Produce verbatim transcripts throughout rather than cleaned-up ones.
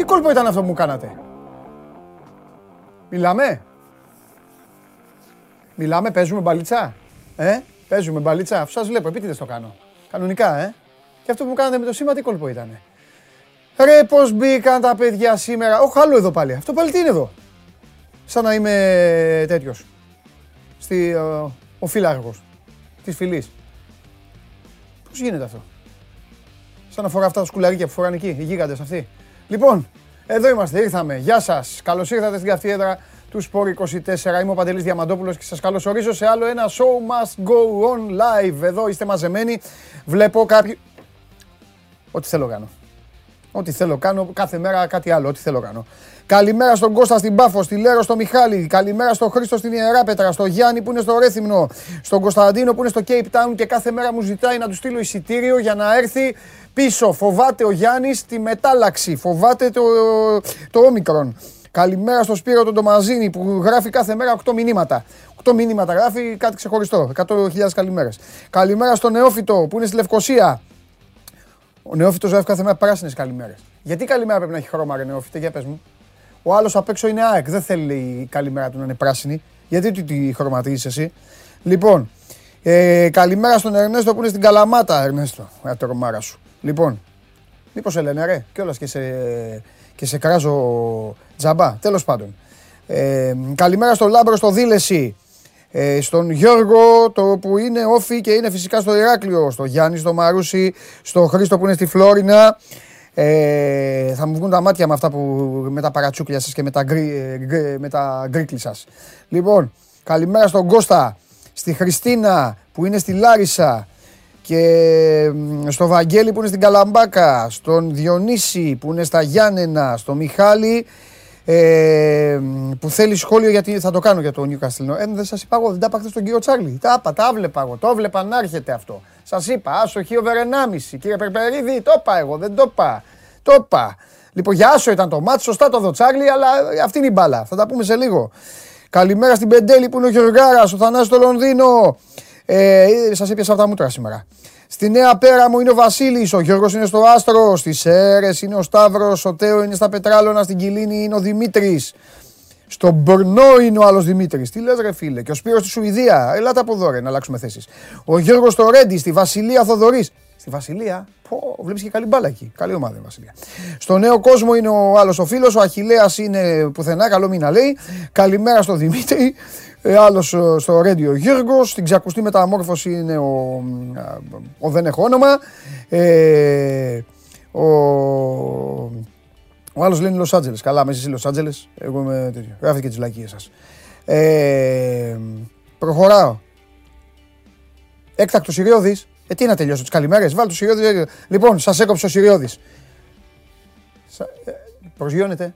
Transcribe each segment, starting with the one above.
Τι κόλπο ήταν αυτό που μου κάνατε? Μιλάμε. Μιλάμε, παίζουμε μπαλίτσα. Ε, παίζουμε μπαλίτσα. Αφού σας βλέπω, επίτηδες το κάνω. Κανονικά, ε. Και αυτό που μου κάνατε με το σήμα, τι κόλπο ήτανε? Ρε, πώς μπήκαν τα παιδιά σήμερα. Οχ, άλλο εδώ πάλι. Αυτό πάλι τι είναι εδώ? Σαν να είμαι τέτοιος. Στη, ο, ο φύλαρχος της φυλής. Πώς γίνεται αυτό? Σαν να φορά αυτά τα σκουλαρίκια που φοράνε εκεί, οι γίγαντες αυτοί. Λοιπόν, εδώ είμαστε, ήρθαμε. Γεια σας. Καλώς ήρθατε στην καφιέδρα του Σπορ είκοσι τέσσερα. Είμαι ο Παντελής Διαμαντόπουλος και σας καλωσορίζω σε άλλο ένα Show Must Go On Live. Εδώ είστε μαζεμένοι. Βλέπω κάποιοι... Ό,τι θέλω κάνω. Ό,τι θέλω κάνω. Κάθε μέρα κάτι άλλο. Ό,τι θέλω κάνω. Καλημέρα στον Κώστα στην Πάφο, στη Λέρο στο Μιχάλη. Καλημέρα στον Χρήστο στην Ιεράπετρα, στο Γιάννη που είναι στο Ρέθυμνο, στον Κωνσταντίνο που είναι στο Cape Town και κάθε μέρα μου ζητάει να του στείλω εισιτήριο για να έρθει πίσω. Φοβάται ο Γιάννης τη μετάλλαξη. Φοβάται το, το όμικρον. Καλημέρα στο Σπύρο τον Ντομαζίνη που γράφει κάθε μέρα οκτώ μηνύματα. οκτώ μηνύματα γράφει, κάτι ξεχωριστό. εκατό χιλιάδες καλημέρες. Καλημέρα στον Νεόφυτο που είναι στη Λευκοσία. Ο Νεόφυτος γράφει κάθε μέρα πράσινες καλημέρες. Γιατί καλημέρα πρέπει να έχει χρώμα, ρε Νεόφυτε, για πες μου. Ο άλλος απ' έξω είναι ΑΕΚ. Δεν θέλει η καλημέρα του να είναι πράσινη. Γιατί τη χρωματίζεις εσύ? Λοιπόν, ε, καλημέρα στον Ερνέστο που είναι στην Καλαμάτα. Ερνέστο, α, τρομάρα σου. Λοιπόν, μήπως σε λένε ρε, κιόλας και σε, και σε κράζω τζαμπά. Τέλος πάντων. Ε, καλημέρα στον Λάμπρο στο Δήλεση. Ε, στον Γιώργο το που είναι Όφη και είναι φυσικά στο Ηράκλειο. Στο Γιάννη, στο Μαρούσι, στο Χρήστο που είναι στη Φλόρινα. Ε, θα μου βγουν τα μάτια με αυτά που, με τα παρατσούκλια σας και με τα, γκρι, τα γκρίκλι σας. Λοιπόν, καλημέρα στον Κώστα, στη Χριστίνα που είναι στη Λάρισα και στο Βαγγέλη που είναι στην Καλαμπάκα, στον Διονύση που είναι στα Γιάννενα, στο Μιχάλη ε, που θέλει σχόλιο γιατί θα το κάνω για το Νιούκαστλ. Ε, δεν σας είπα εγώ, δεν τα είπα χθες στον κύριο Τσάρλι. Τα είπα, τα βλέπα εγώ, το βλέπα να έρχεται αυτό. Σας είπα, άσοχη over ενάμιση. Κύριε Περπερίδη, το είπα εγώ, δεν το είπα. Το είπα. Λοιπόν, για άσο ήταν το μάτς, σωστά το δω Τσάρλι, αλλά αυτή είναι η μπάλα. Θα τα πούμε σε λίγο. Καλημέρα στην Πεντέλη που είναι ο Γιωργάρας, ο Θανάσης στο Λονδίνο. Ε, σας έπιασα από τα μούτρα σήμερα. Στη Νέα Πέρα μου είναι ο Βασίλης, ο Γιώργος είναι στο Άστρο, στις Σέρες είναι ο Σταύρος, ο Τέο είναι στα Πετράλωνα, στην Κιλίνη είναι ο Δημήτρης. Στον Μπορνό είναι ο άλλος Δημήτρης. Τι λες, ρε φίλε? Και ο Σπύρος στη Σουηδία. Ελάτε από εδώ, ρε, να αλλάξουμε θέσεις. Ο Γιώργος στο Ρέντι, στη Βασιλεία Θοδωρής. Στη Βασιλεία, πω, βλέπεις και καλή μπάλα εκεί. Καλή ομάδα η Βασιλεία. Στο Νέο Κόσμο είναι ο άλλος ο φίλος. Ο Αχιλλέας είναι πουθενά. Καλό μήνα λέει. Καλημέρα στο Δημήτρη. Ε, άλλος στο Ρέντι ο Γιώργος. Στην Ξακουστή Μεταμόρφωση είναι ο. ο δεν έχω όνομα. Ε, ο. Ο άλλος λένε Λος Άντζελες. Καλά, μέσα στη Λος Άντζελες. Εγώ είμαι τέτοιο. Γράφετε και τις λακίες σας. Ε, προχωράω. Έκτακτο Συριώδης. Ε, τι να τελειώσω, τις καλημέρες. Βάλ' το Συριώδη. Λοιπόν, σας έκοψε ο Συριώδης. Ε, προσγειώνεται.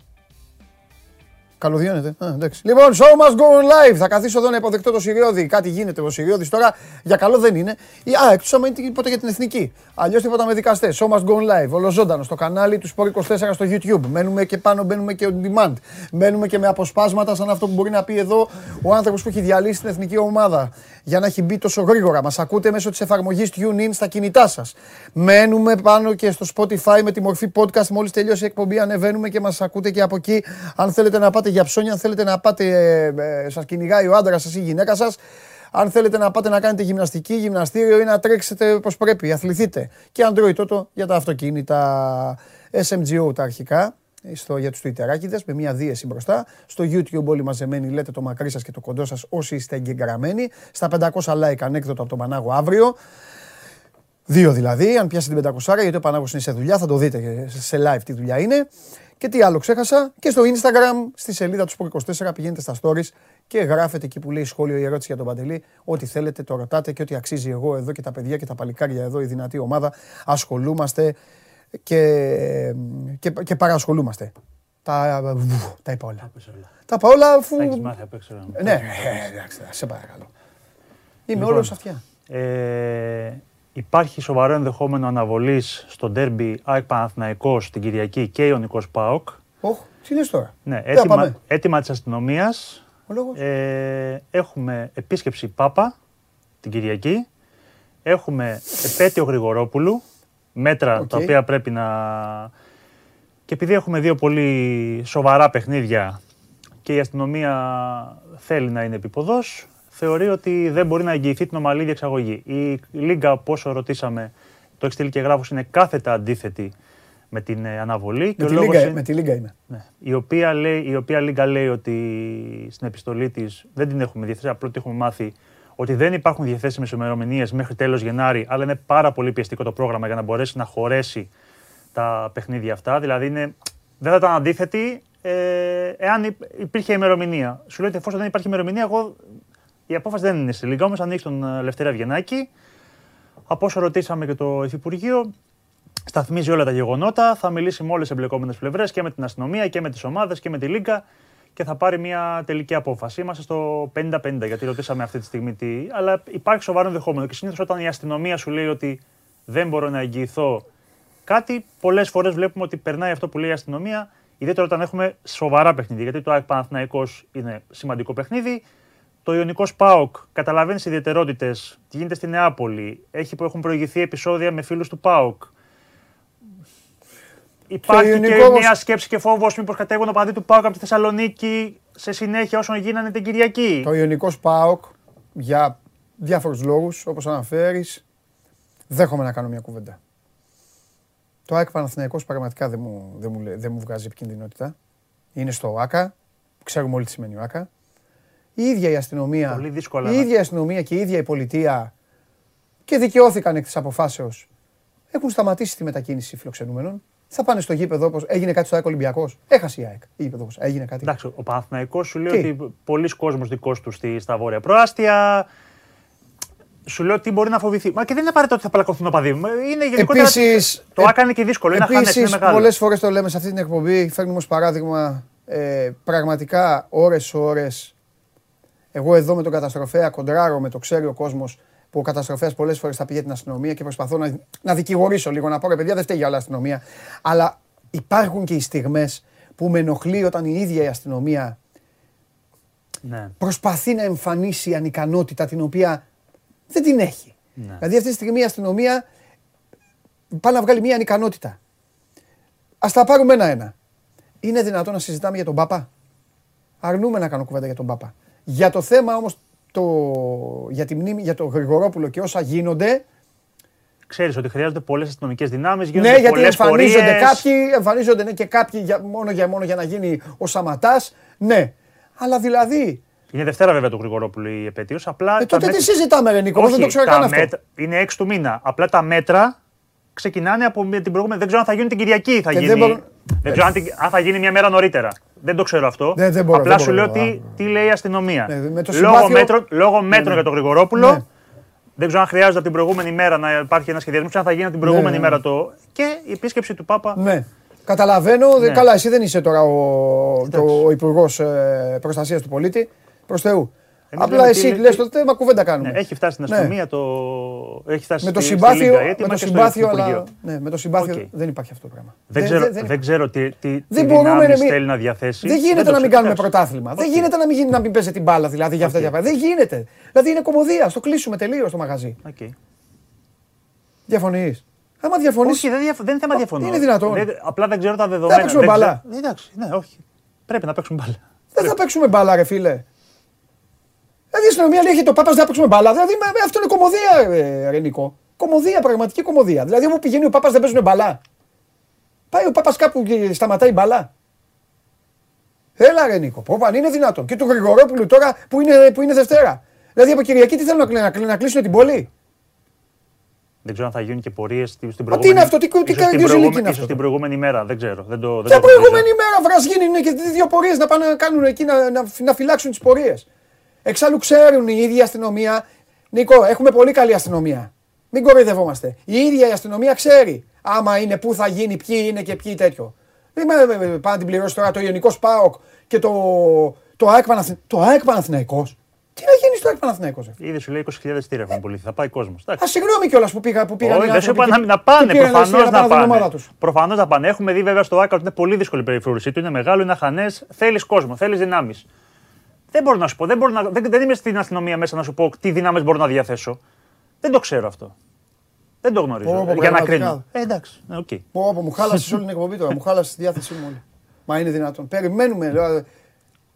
Καλωδιώνεται. Α, εντάξει. Λοιπόν, show must go on live. Θα καθίσω εδώ να υποδεχτώ το Συριώδη. Κάτι γίνεται με το Συριώδη τώρα. Για καλό δεν είναι. Α, εκτός άμα είναι τίποτα για την εθνική. Αλλιώς τίποτα με δικαστές. Show must go on live. Ολοζώντανο στο κανάλι του Σπορ είκοσι τέσσερα στο YouTube. Μένουμε και πάνω, μπαίνουμε και on demand. Μένουμε και με αποσπάσματα σαν αυτό που μπορεί να πει εδώ ο άνθρωπος που έχει διαλύσει την εθνική ομάδα. Για να έχει μπει τόσο γρήγορα. Μας ακούτε μέσω της εφαρμογής TuneIn στα κινητά σας. Μένουμε πάνω και στο Spotify με τη μορφή podcast. Μόλις τελειώσει η εκπομπή, ανεβαίνουμε και μας ακούτε και από εκεί. Αν θέλετε να πάτε για ψώνια, αν θέλετε να πάτε, ε, ε, σας κυνηγάει ο άντρας σας ή η γυναίκα σας. Αν θέλετε να πάτε να κάνετε γυμναστική, γυμναστήριο ή να τρέξετε όπως πρέπει, αθληθείτε. Και Android τότε για τα αυτοκίνητα, ες εμ τζι ο τα αρχικά, στο, για τους Twitterάκηδες, με μια δίεση μπροστά. Στο YouTube όλοι μαζεμένοι, λέτε το μακρύ σας και το κοντό σας όσοι είστε εγγεγραμμένοι. Στα πεντακόσια like ανέκδοτο από τον Πανάγο αύριο. Δύο δηλαδή, αν πιάσει την πεντακόσια, γιατί ο Πανάγος είναι σε δουλειά, θα το δείτε σε live τι δουλειά είναι. Και τι άλλο ξέχασα, και στο Instagram, στη σελίδα του Σπορ είκοσι τέσσερα, πηγαίνετε στα stories και γράφετε εκεί που λέει σχόλιο ή ερώτηση για τον Παντελή. Ό,τι θέλετε, το ρωτάτε και ό,τι αξίζει εγώ εδώ και τα παιδιά και τα παλικάρια εδώ, η δυνατή ομάδα, ασχολούμαστε και, και, και παρασχολούμαστε. Τα, τα είπα όλα. Τα είπα όλα αφού... Έχεις μάθει απ' έξω. Ναι, εντάξει, σε παρακαλώ. Είμαι όλος αυτιά. Υπάρχει σοβαρό ενδεχόμενο αναβολής στο ντέρμπι ΑΕΚ Παναθηναϊκός την Κυριακή και Ιωνικός ΠΑΟΚ. Οχ, τι λες τώρα. Ναι, έτοιμα, έτοιμα της αστυνομίας. Ε, έχουμε επίσκεψη Πάπα την Κυριακή. Έχουμε επέτειο Γρηγορόπουλου. Μέτρα okay. τα οποία πρέπει να, Και επειδή έχουμε δύο πολύ σοβαρά παιχνίδια και η αστυνομία θέλει να είναι επιποδός, θεωρεί ότι δεν μπορεί να εγγυηθεί την ομαλή διεξαγωγή. Η Λίγκα, από όσο ρωτήσαμε, το έχει στείλει και γράφος, είναι κάθετα αντίθετη με την αναβολή. Με, και τη, ο λόγος Λίγκα, είναι, με τη Λίγκα είναι. Ναι, η, οποία λέει, η οποία Λίγκα λέει ότι στην επιστολή της δεν την έχουμε διαθέσει, απλώς την έχουμε μάθει ότι δεν υπάρχουν διαθέσιμες ημερομηνίες μέχρι τέλος Γενάρη, αλλά είναι πάρα πολύ πιεστικό το πρόγραμμα για να μπορέσει να χωρέσει τα παιχνίδια αυτά. Δηλαδή είναι, δεν θα ήταν αντίθετη ε, εάν υπήρχε ημερομηνία. Σου λέει ότι εφόσον δεν υπάρχει ημερομηνία, εγώ, η απόφαση δεν είναι στη Λίγκα. Όμως ανοίξει τον Λευτέρα Βγενάκη. Από όσο ρωτήσαμε και το Υφυπουργείο, σταθμίζει όλα τα γεγονότα. Θα μιλήσει με όλες τις εμπλεκόμενες πλευρές και με την αστυνομία και με τις ομάδες και με τη Λίγκα. Και θα πάρει μια τελική απόφαση. Είμαστε στο πενήντα πενήντα, γιατί ρωτήσαμε αυτή τη στιγμή τι. Αλλά υπάρχει σοβαρό ενδεχόμενο. Και συνήθως όταν η αστυνομία σου λέει ότι δεν μπορώ να εγγυηθώ κάτι, πολλές φορές βλέπουμε ότι περνάει αυτό που λέει η αστυνομία, ιδιαίτερα όταν έχουμε σοβαρά παιχνίδια. Γιατί το ΑΕΚ Παναθηναϊκός είναι σημαντικό παιχνίδι. Το Ιωνικός ΠΑΟΚ καταλαβαίνει τις ιδιαιτερότητες, τι γίνεται στη Νάπολη. Έχει, έχουν προηγηθεί επεισόδια με φίλους του ΠΑΟΚ. Υπάρχει και όμως μια σκέψη και φόβος μήπως κατέβουν οπαδοί του ΠΑΟΚ από τη Θεσσαλονίκη σε συνέχεια όσων γίνανε την Κυριακή. Το Ιωνικός ΠΑΟΚ, για διάφορους λόγους, όπως αναφέρεις, δέχομαι να κάνω μια κουβέντα. Το ΑΕΚ Παναθηναϊκός πραγματικά δεν μου, δεν, μου, δεν μου βγάζει επικινδυνότητα. Είναι στο ΆΚΑ, ξέρουμε όλοι τι σημαίνει ο ΆΚΑ. Η ίδια η αστυνομία, η ίδια η αστυνομία και η ίδια η πολιτεία, και δικαιώθηκαν εκ της αποφάσεως, έχουν σταματήσει τη μετακίνηση φιλοξενούμενων. Θα πάνε στο γήπεδο, όπως έγινε κάτι στο ΑΕΚ Ολυμπιακός. Έχασε η ΑΕΚ. Γήπεδος, έγινε κάτι. Εντάξει, ο Παναθηναϊκός σου λέει τι? Ότι πολλοί κόσμος δικός του στη, στα βόρεια προάστια. Σου λέω ότι μπορεί να φοβηθεί. Μα και δεν είναι απαραίτητο ότι θα πλακωθούν οπαδοί. Είναι γενικότερα. Επίσης, το ΆΚΑ είναι και δύσκολο. Επίσης, πολλές φορές το λέμε σε αυτή την εκπομπή. Φέρνουμε ως παράδειγμα ε, πραγματικά ώρες-ώρες. Εγώ εδώ με τον καταστροφέα κοντράρω, με το ξέρει ο κόσμος που ο καταστροφέας πολλές φορές θα πηγαίνει την αστυνομία και προσπαθώ να, να δικηγορήσω λίγο. Να πω ρε παιδιά, δεν φταίει για όλα η αστυνομία. Αλλά υπάρχουν και οι στιγμές που με ενοχλεί όταν η ίδια η αστυνομία ναι. προσπαθεί να εμφανίσει ανικανότητα την οποία δεν την έχει. Ναι. Δηλαδή αυτή τη στιγμή η αστυνομία πάει να βγάλει μια ανικανότητα. Ας τα πάρουμε ένα-ένα. Είναι δυνατόν να συζητάμε για τον Πάπα? Αρνούμε να κάνω κουβέντα για τον Πάπα. Για το θέμα όμως, το, για τη μνήμη, για το Γρηγορόπουλο και όσα γίνονται. Ξέρεις ότι χρειάζονται πολλές αστυνομικές δυνάμεις, γίνονται ναι, γιατί εμφανίζονται φορίες. Κάποιοι, εμφανίζονται ναι, και κάποιοι για, μόνο, για, μόνο για να γίνει ο Σαματάς. Ναι, αλλά δηλαδή. Είναι Δευτέρα βέβαια του Γρηγορόπουλου η επέτειος. Απλά. Ε, τότε τι μέτ... συζητάμε, ρε Νίκο, δεν το ξέρω καν αυτό. Μέτ... Είναι έξι του μήνα. Απλά τα μέτρα ξεκινάνε από την προηγούμενη. Δεν ξέρω αν θα γίνει την Κυριακή. Θα γίνει... Δεν, μπορώ... δεν ξέρω αν, την... αν θα γίνει μια μέρα νωρίτερα. Δεν το ξέρω αυτό. Δεν, δεν μπορώ, απλά δεν σου μπορώ, λέω τι, τι λέει η αστυνομία. Ναι, με το συμπάθειο... Λόγω μέτρων, λόγω μέτρων ναι. για τον Γρηγορόπουλο. Ναι. Δεν ξέρω αν χρειάζεται από την προηγούμενη μέρα να υπάρχει ένα σχεδιασμό. Αν θα γίνει από την προηγούμενη ναι, ναι. μέρα το. Και η επίσκεψη του Πάπα. Ναι. Καταλαβαίνω. Ναι. Καλά, εσύ δεν είσαι τώρα ο, ο Υπουργός ε, Προστασίας του Πολίτη. Προς Θεού. Εμείς απλά εσύ είναι... λες το θέμα, κουβέντα κάνουμε. Ναι, έχει φτάσει στην αστυνομία. Ναι. Το... Έχει φτάσει με το συμπάθειο, στη Λίγκα, με το συμπάθειο, αλλά... ναι, με το συμπάθειο okay. δεν υπάρχει αυτό το πράγμα. Δεν, δεν, ξέρω, δεν... δεν ξέρω τι, τι, τι δυνάμεις μη... θέλει να διαθέσει. Δεν γίνεται δεν να μην κάνουμε πρωτάθλημα. Okay. Δεν γίνεται να μην, να μην παίζει την μπάλα δηλαδή, για αυτά okay. τα πράγματα. Δεν γίνεται. Δηλαδή είναι κομμωδία. Στο κλείσουμε τελείως το μαγαζί. Okay. Διαφωνείς? Άμα διαφωνείς. Όχι, δεν είναι θέμα διαφωνία. Είναι δυνατόν. Απλά δεν ξέρω τα δεδομένα. Θα παίξουμε μπάλα. Πρέπει να παίξουμε μπάλα. Δεν θα παίξουμε μπάλα, ρε φίλε. Δηλαδή η αστυνομία λέει: έχει το Πάπας να παίξουμε μπάλα. Δηλαδή αυτό είναι κομμωδία, ρε Νίκο. Κομμωδία, πραγματική κομμωδία. Δηλαδή όπου πηγαίνει ο Πάπας δεν παίζουν μπάλα. Πάει ο Πάπας κάπου και σταματάει μπάλα. Έλα, ρε Νίκο, πω, αν είναι δυνατόν. Και του Γρηγορόπουλου τώρα που είναι, που είναι Δευτέρα. Δηλαδή από Κυριακή τι θέλουν να, να, να κλείσουν την πόλη. Δεν ξέρω αν θα γίνουν και πορείες στην προηγούμενη. Τι είναι αυτό, τι κάνει αυτό. Στην προηγούμενη μέρα, δεν ξέρω. Δεν το, δεν και την προηγούμενη μέρα βρασγίνει είναι και δύο πορείες να πάνε να κάνουν εκεί να, να, να φυλάξουν τις πορείες. Εξάλλου ξέρουν η ίδια αστυνομία. Νίκο, έχουμε πολύ καλή αστυνομία. Μην κοροϊδευόμαστε. Η ίδια η αστυνομία ξέρει άμα είναι, πού θα γίνει, ποιοι είναι και ποιοι τέτοιο. Μην πάνε την πληρώσει τώρα το Ιωνικός ΠΑΟΚ και το, το ΑΕΚ Παναθηναϊκός. Παναθηναϊκός. Τι να γίνει στο ΑΕΚ Παναθηναϊκός? Ήδη σου λέει είκοσι χιλιάδες στήρα έχουν πουληθεί. Θα πάει κόσμος. Α, συγγνώμη κιόλας που πήγα. Που πήγα. Όχι, δεν σου είπα να, να πάνε. Προφανώς να πάνε. Προφανώς να πάνε. Έχουμε δει βέβαια στο ΑΕΚ ότι είναι πολύ δύσκολη η περιφρούρησή του. Είναι μεγάλο, είναι αχανές. Θέλει κόσμο, θέλει δυνάμεις. Δεν μπορώ να σου πω, δεν, μπορώ να, δεν, δεν είμαι στην αστυνομία μέσα να σου πω τι δυνάμεις μπορώ να διαθέσω. Δεν το ξέρω αυτό. Δεν το γνωρίζω. Για να κρίνω. Εντάξει. Πω, μου χάλασε όλη την εκπομπή τώρα. Μου χάλασε τη διάθεσή μου όλη. Μα είναι δυνατόν. Περιμένουμε.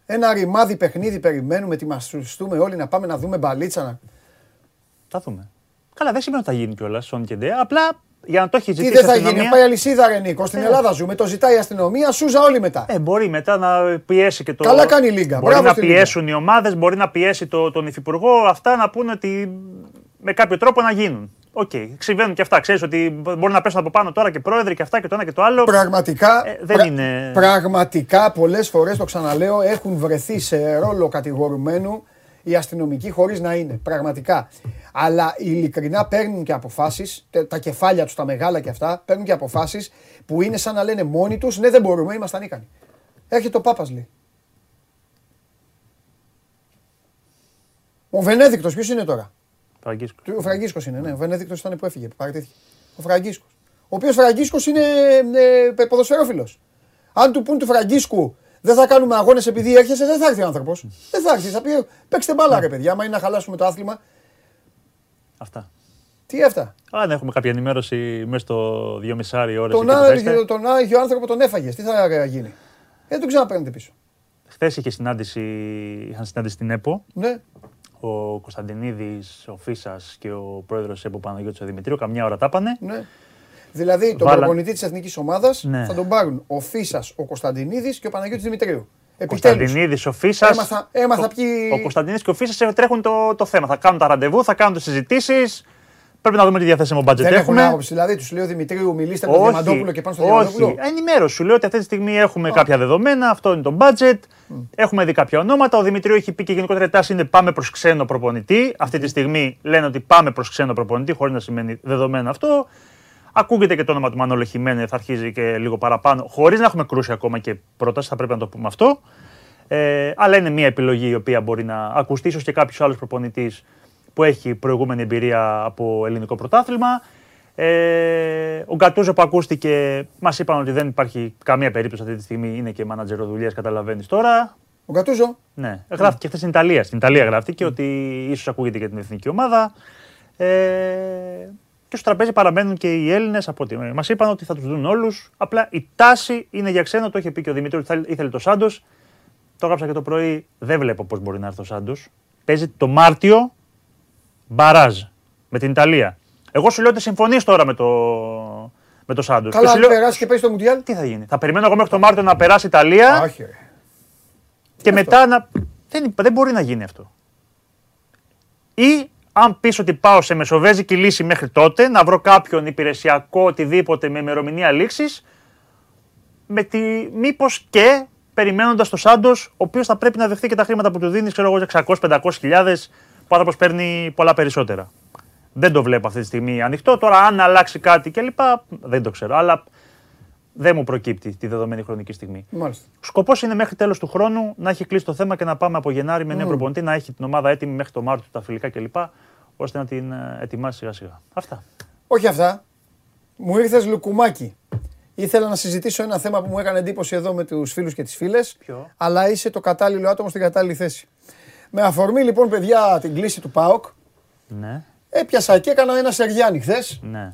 Ένα ρημάδι παιχνίδι περιμένουμε. Τι μαστουριστούμε όλοι να πάμε να δούμε μπαλίτσα. Θα δούμε. Καλά, δεν σημαίνει ότι θα γίνει κιόλα. Σον και ντε. Απλά για να το έχει ζητήσει. Τι δεν θα γίνει. Πάει αλυσίδα, ρε Νίκο. Στην Ελλάδα ζούμε. Το ζητάει η αστυνομία. Σούζα όλοι μετά. Μπορεί μετά να πιέσει και το. Καλά κάνει η Λίγκα. Μπορεί να πιέσουν οι ομάδες. Μπορεί να πιέσει τον υφυπουργό. Αυτά να πούνε ότι με κάποιο τρόπο να γίνουν. Οκ, okay. Συμβαίνουν και αυτά. Ξέρεις ότι μπορεί να πέσουν από πάνω τώρα και πρόεδροι και αυτά και το ένα και το άλλο. Πραγματικά, ε, δεν πρα, είναι... πραγματικά πολλές φορές, το ξαναλέω, έχουν βρεθεί σε ρόλο κατηγορουμένου οι αστυνομικοί χωρίς να είναι. Πραγματικά. Αλλά ειλικρινά παίρνουν και αποφάσεις, τα κεφάλια τους, τα μεγάλα και αυτά, παίρνουν και αποφάσεις που είναι σαν να λένε μόνοι τους, ναι δεν μπορούμε, είμαστε ανίκανοι. Έρχεται ο Πάπας, λέει. Ο Βενέδικτος ποιος είναι τώρα? Φραγκίσκος. Ο Φραγκίσκος είναι, ναι. Ο Βενέδικτος ήταν που έφυγε, που παρατήθηκε. Ο Φραγκίσκος. Ο οποίος Φραγκίσκος είναι ε, ποδοσφαιρόφιλος. Αν του πούν του Φραγκίσκου δεν θα κάνουμε αγώνες επειδή έρχεσαι, δεν θα έρθει ο άνθρωπος. Mm. Δεν θα έρθει. Θα πει παίξτε μπάλα, ρε παιδιά, άμα είναι να χαλάσουμε το άθλημα. Αυτά. Τι αυτά. Αν έχουμε κάποια ενημέρωση μέσα στο δυόμισι ώρες. Τον, τον, τον άγιο άνθρωπο τον έφαγε. Τι θα γίνει. Δεν τον ξαναπαίρνετε πίσω. Χθες είχε συνάντηση, είχαν συνάντηση στην ΕΠΟ. Ναι. Ο Κωνσταντινίδης, ο Φίσας και ο πρόεδρος ΕΠΟ Παναγιώτης ο Δημητρίου, καμιά ώρα τα πάνε. Ναι. Δηλαδή τον Βάλα... προπονητή της εθνικής ομάδας, ναι, θα τον πάρουν ο Φίσας, ο Κωνσταντινίδης και ο Παναγιώτης Δημητρίου. Επιτέλους. Κωνσταντινίδης, ο Φίσας. Έμαθα, έμαθα ποιοι... Ο Κωνσταντινίδης και ο Φίσας τρέχουν το, το θέμα. Θα κάνουν τα ραντεβού, θα κάνουν τις συζητήσεις. Πρέπει να δούμε τι διαθέσιμο budget έχουμε. Δεν έχουν άποψη. Δηλαδή, του λέω Δημητρίου, μιλήστε με τον Διαμαντόπουλο και πάνω στο Διαμαντόπουλο. Όχι, ενημέρωση. Σου λέω ότι αυτή τη στιγμή έχουμε κάποια δεδομένα. Αυτό είναι το budget. Έχουμε δει κάποια ονόματα. Ο Δημητρίου έχει πει και γενικότερα η τάση είναι πάμε προς ξένο προπονητή. Αυτή τη στιγμή λένε ότι πάμε προς ξένο προπονητή, χωρίς να σημαίνει δεδομένο αυτό. Ακούγεται και το όνομα του Μανώλη Χιμένε, θα αρχίζει και λίγο παραπάνω, χωρίς να έχουμε κρούσει ακόμα και πρόταση. Θα πρέπει να το πούμε αυτό. Ε, αλλά είναι μια επιλογή η οποία μπορεί να ακουστεί, ίσως και κάποιο άλλο προπονητή που έχει προηγούμενη εμπειρία από ελληνικό πρωτάθλημα. Ε, ο Γκατούζο που ακούστηκε, μας είπαν ότι δεν υπάρχει καμία περίπτωση αυτή τη στιγμή, είναι και μάνατζερο δουλειάς, καταλαβαίνεις τώρα. Ο Γκατούζο. Ναι, γράφτηκε χθες στην Ιταλία. Στην Ιταλία γράφτηκε ότι ίσως ακούγεται για την εθνική ομάδα. Ε, και στο τραπέζι παραμένουν και οι Έλληνες από ό,τι μας είπαν ότι θα τους δουν όλους. Απλά η τάση είναι για ξένο, το είχε πει και ο Δημήτρης ότι θα ήθελε το Σάντος. Το έγραψα και το πρωί, δεν βλέπω πώς μπορεί να έρθει ο Σάντος. Παίζει το Μάρτιο. Μπαράζ με την Ιταλία. Εγώ σου λέω ότι συμφωνείς τώρα με το, με το Σάντος. Καλά, αν λέω... περάσει και παίζει το Μουντιάλ. Τι θα γίνει. Θα περιμένω εγώ μέχρι τον Μάρτιο να περάσει η Ιταλία. Όχι. Και αυτό. Μετά να. Δεν, δεν μπορεί να γίνει αυτό. Ή αν πεις ότι πάω σε μεσοβέζικη λύση μέχρι τότε, να βρω κάποιον υπηρεσιακό, οτιδήποτε με ημερομηνία λήξης. Με τη... μήπως και περιμένοντας το Σάντος, ο οποίος θα πρέπει να δεχτεί και τα χρήματα που του δίνει, ξέρω εγώ, εξακόσιες πεντακόσιες χιλιάδες. Ο άνθρωπος παίρνει πολλά περισσότερα. Δεν το βλέπω αυτή τη στιγμή ανοιχτό. Τώρα, αν αλλάξει κάτι κλπ. Δεν το ξέρω. Αλλά δεν μου προκύπτει τη δεδομένη χρονική στιγμή. Μάλιστα. Σκοπός είναι μέχρι τέλος του χρόνου να έχει κλείσει το θέμα και να πάμε από Γενάρη με νέο mm. προπονητή, να έχει την ομάδα έτοιμη μέχρι το Μάρτιο, τα φιλικά κλπ. Ώστε να την ετοιμάσει σιγά-σιγά. Αυτά. Όχι αυτά. Μου ήρθες λουκουμάκι. Ήθελα να συζητήσω ένα θέμα που μου έκανε εντύπωση εδώ με τους φίλους και τις φίλες. Αλλά είσαι το κατάλληλο άτομο στην κατάλληλη θέση. Με αφορμή λοιπόν, παιδιά, την κλίση του ΠΑΟΚ, ναι, έπιασα και έκανα ένα σεργιάνι χθες. Ναι.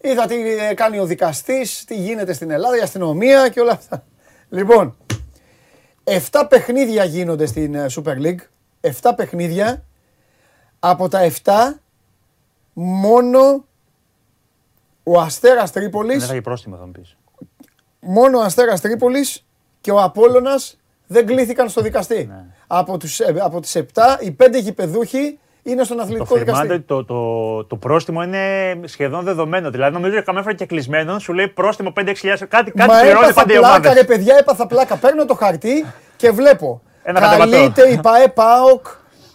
Είδα τι κάνει ο δικαστής, τι γίνεται στην Ελλάδα, η αστυνομία και όλα αυτά. Λοιπόν, εφτά παιχνίδια γίνονται στην Super League. εφτά παιχνίδια. Από τα εφτά, μόνο ο Αστέρας Τρίπολης. Δεν θα έχει πρόστιμο, θα μου πεις. Μόνο ο Αστέρας Τρίπολης και ο Απόλλωνας δεν κλήθηκαν στο δικαστή. Ναι. Από, τους, από τις επτά, οι πέντε γηπεδούχοι είναι στον αθλητικό το δικαστή. Θυμάται, το, το, το πρόστιμο είναι σχεδόν δεδομένο. Δηλαδή, νομίζω ότι καμιά φορά και κλεισμένο σου λέει πρόστιμο πέντε έξι χιλιάδες. Κάτι πληρώνει πάντα η ομάδα. Ρε παιδιά, έπαθα πλάκα. Παίρνω το χαρτί και βλέπω. Καλείται η ΠΑΕ ΠΑΟΚ.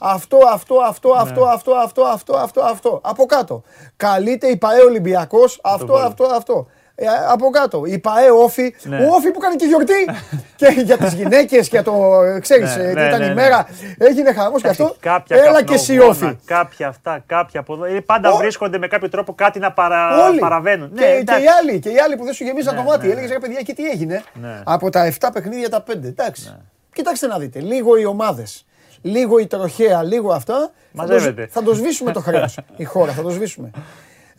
Αυτό, αυτό, αυτό, αυτό, αυτό, αυτό, αυτό, αυτό, αυτό. Από κάτω. Καλείται η ΠΑΕ Ολυμπιακός. Αυτό, αυτό, αυτό. Ε, από κάτω. Η ΠΑΕ Όφη, ναι, ο Όφη που κάνει και γιορτή και για τις γυναίκες και το ξέρεις, ναι, ναι, ήταν ναι, ναι, η μέρα, έγινε χαμός και αυτό, έλα και εσύ Όφη. Κάποια αυτά, κάποια από εδώ, πάντα ο... βρίσκονται με κάποιο τρόπο κάτι να παρα... παραβαίνουν. Και, ναι, και, οι άλλοι, και οι άλλοι που δεν σου γεμίζαν ναι, το μάτι, ναι, έλεγες ρε παιδιά εκεί τι έγινε, ναι, από τα εφτά παιχνίδια τα πέντε, εντάξει, ναι, κοιτάξτε να δείτε, λίγο οι ομάδες, λίγο η τροχέα, λίγο αυτά, μαζεύεται. Θα το σβήσουμε το χρέος, η χώρα, θα το σβήσουμε.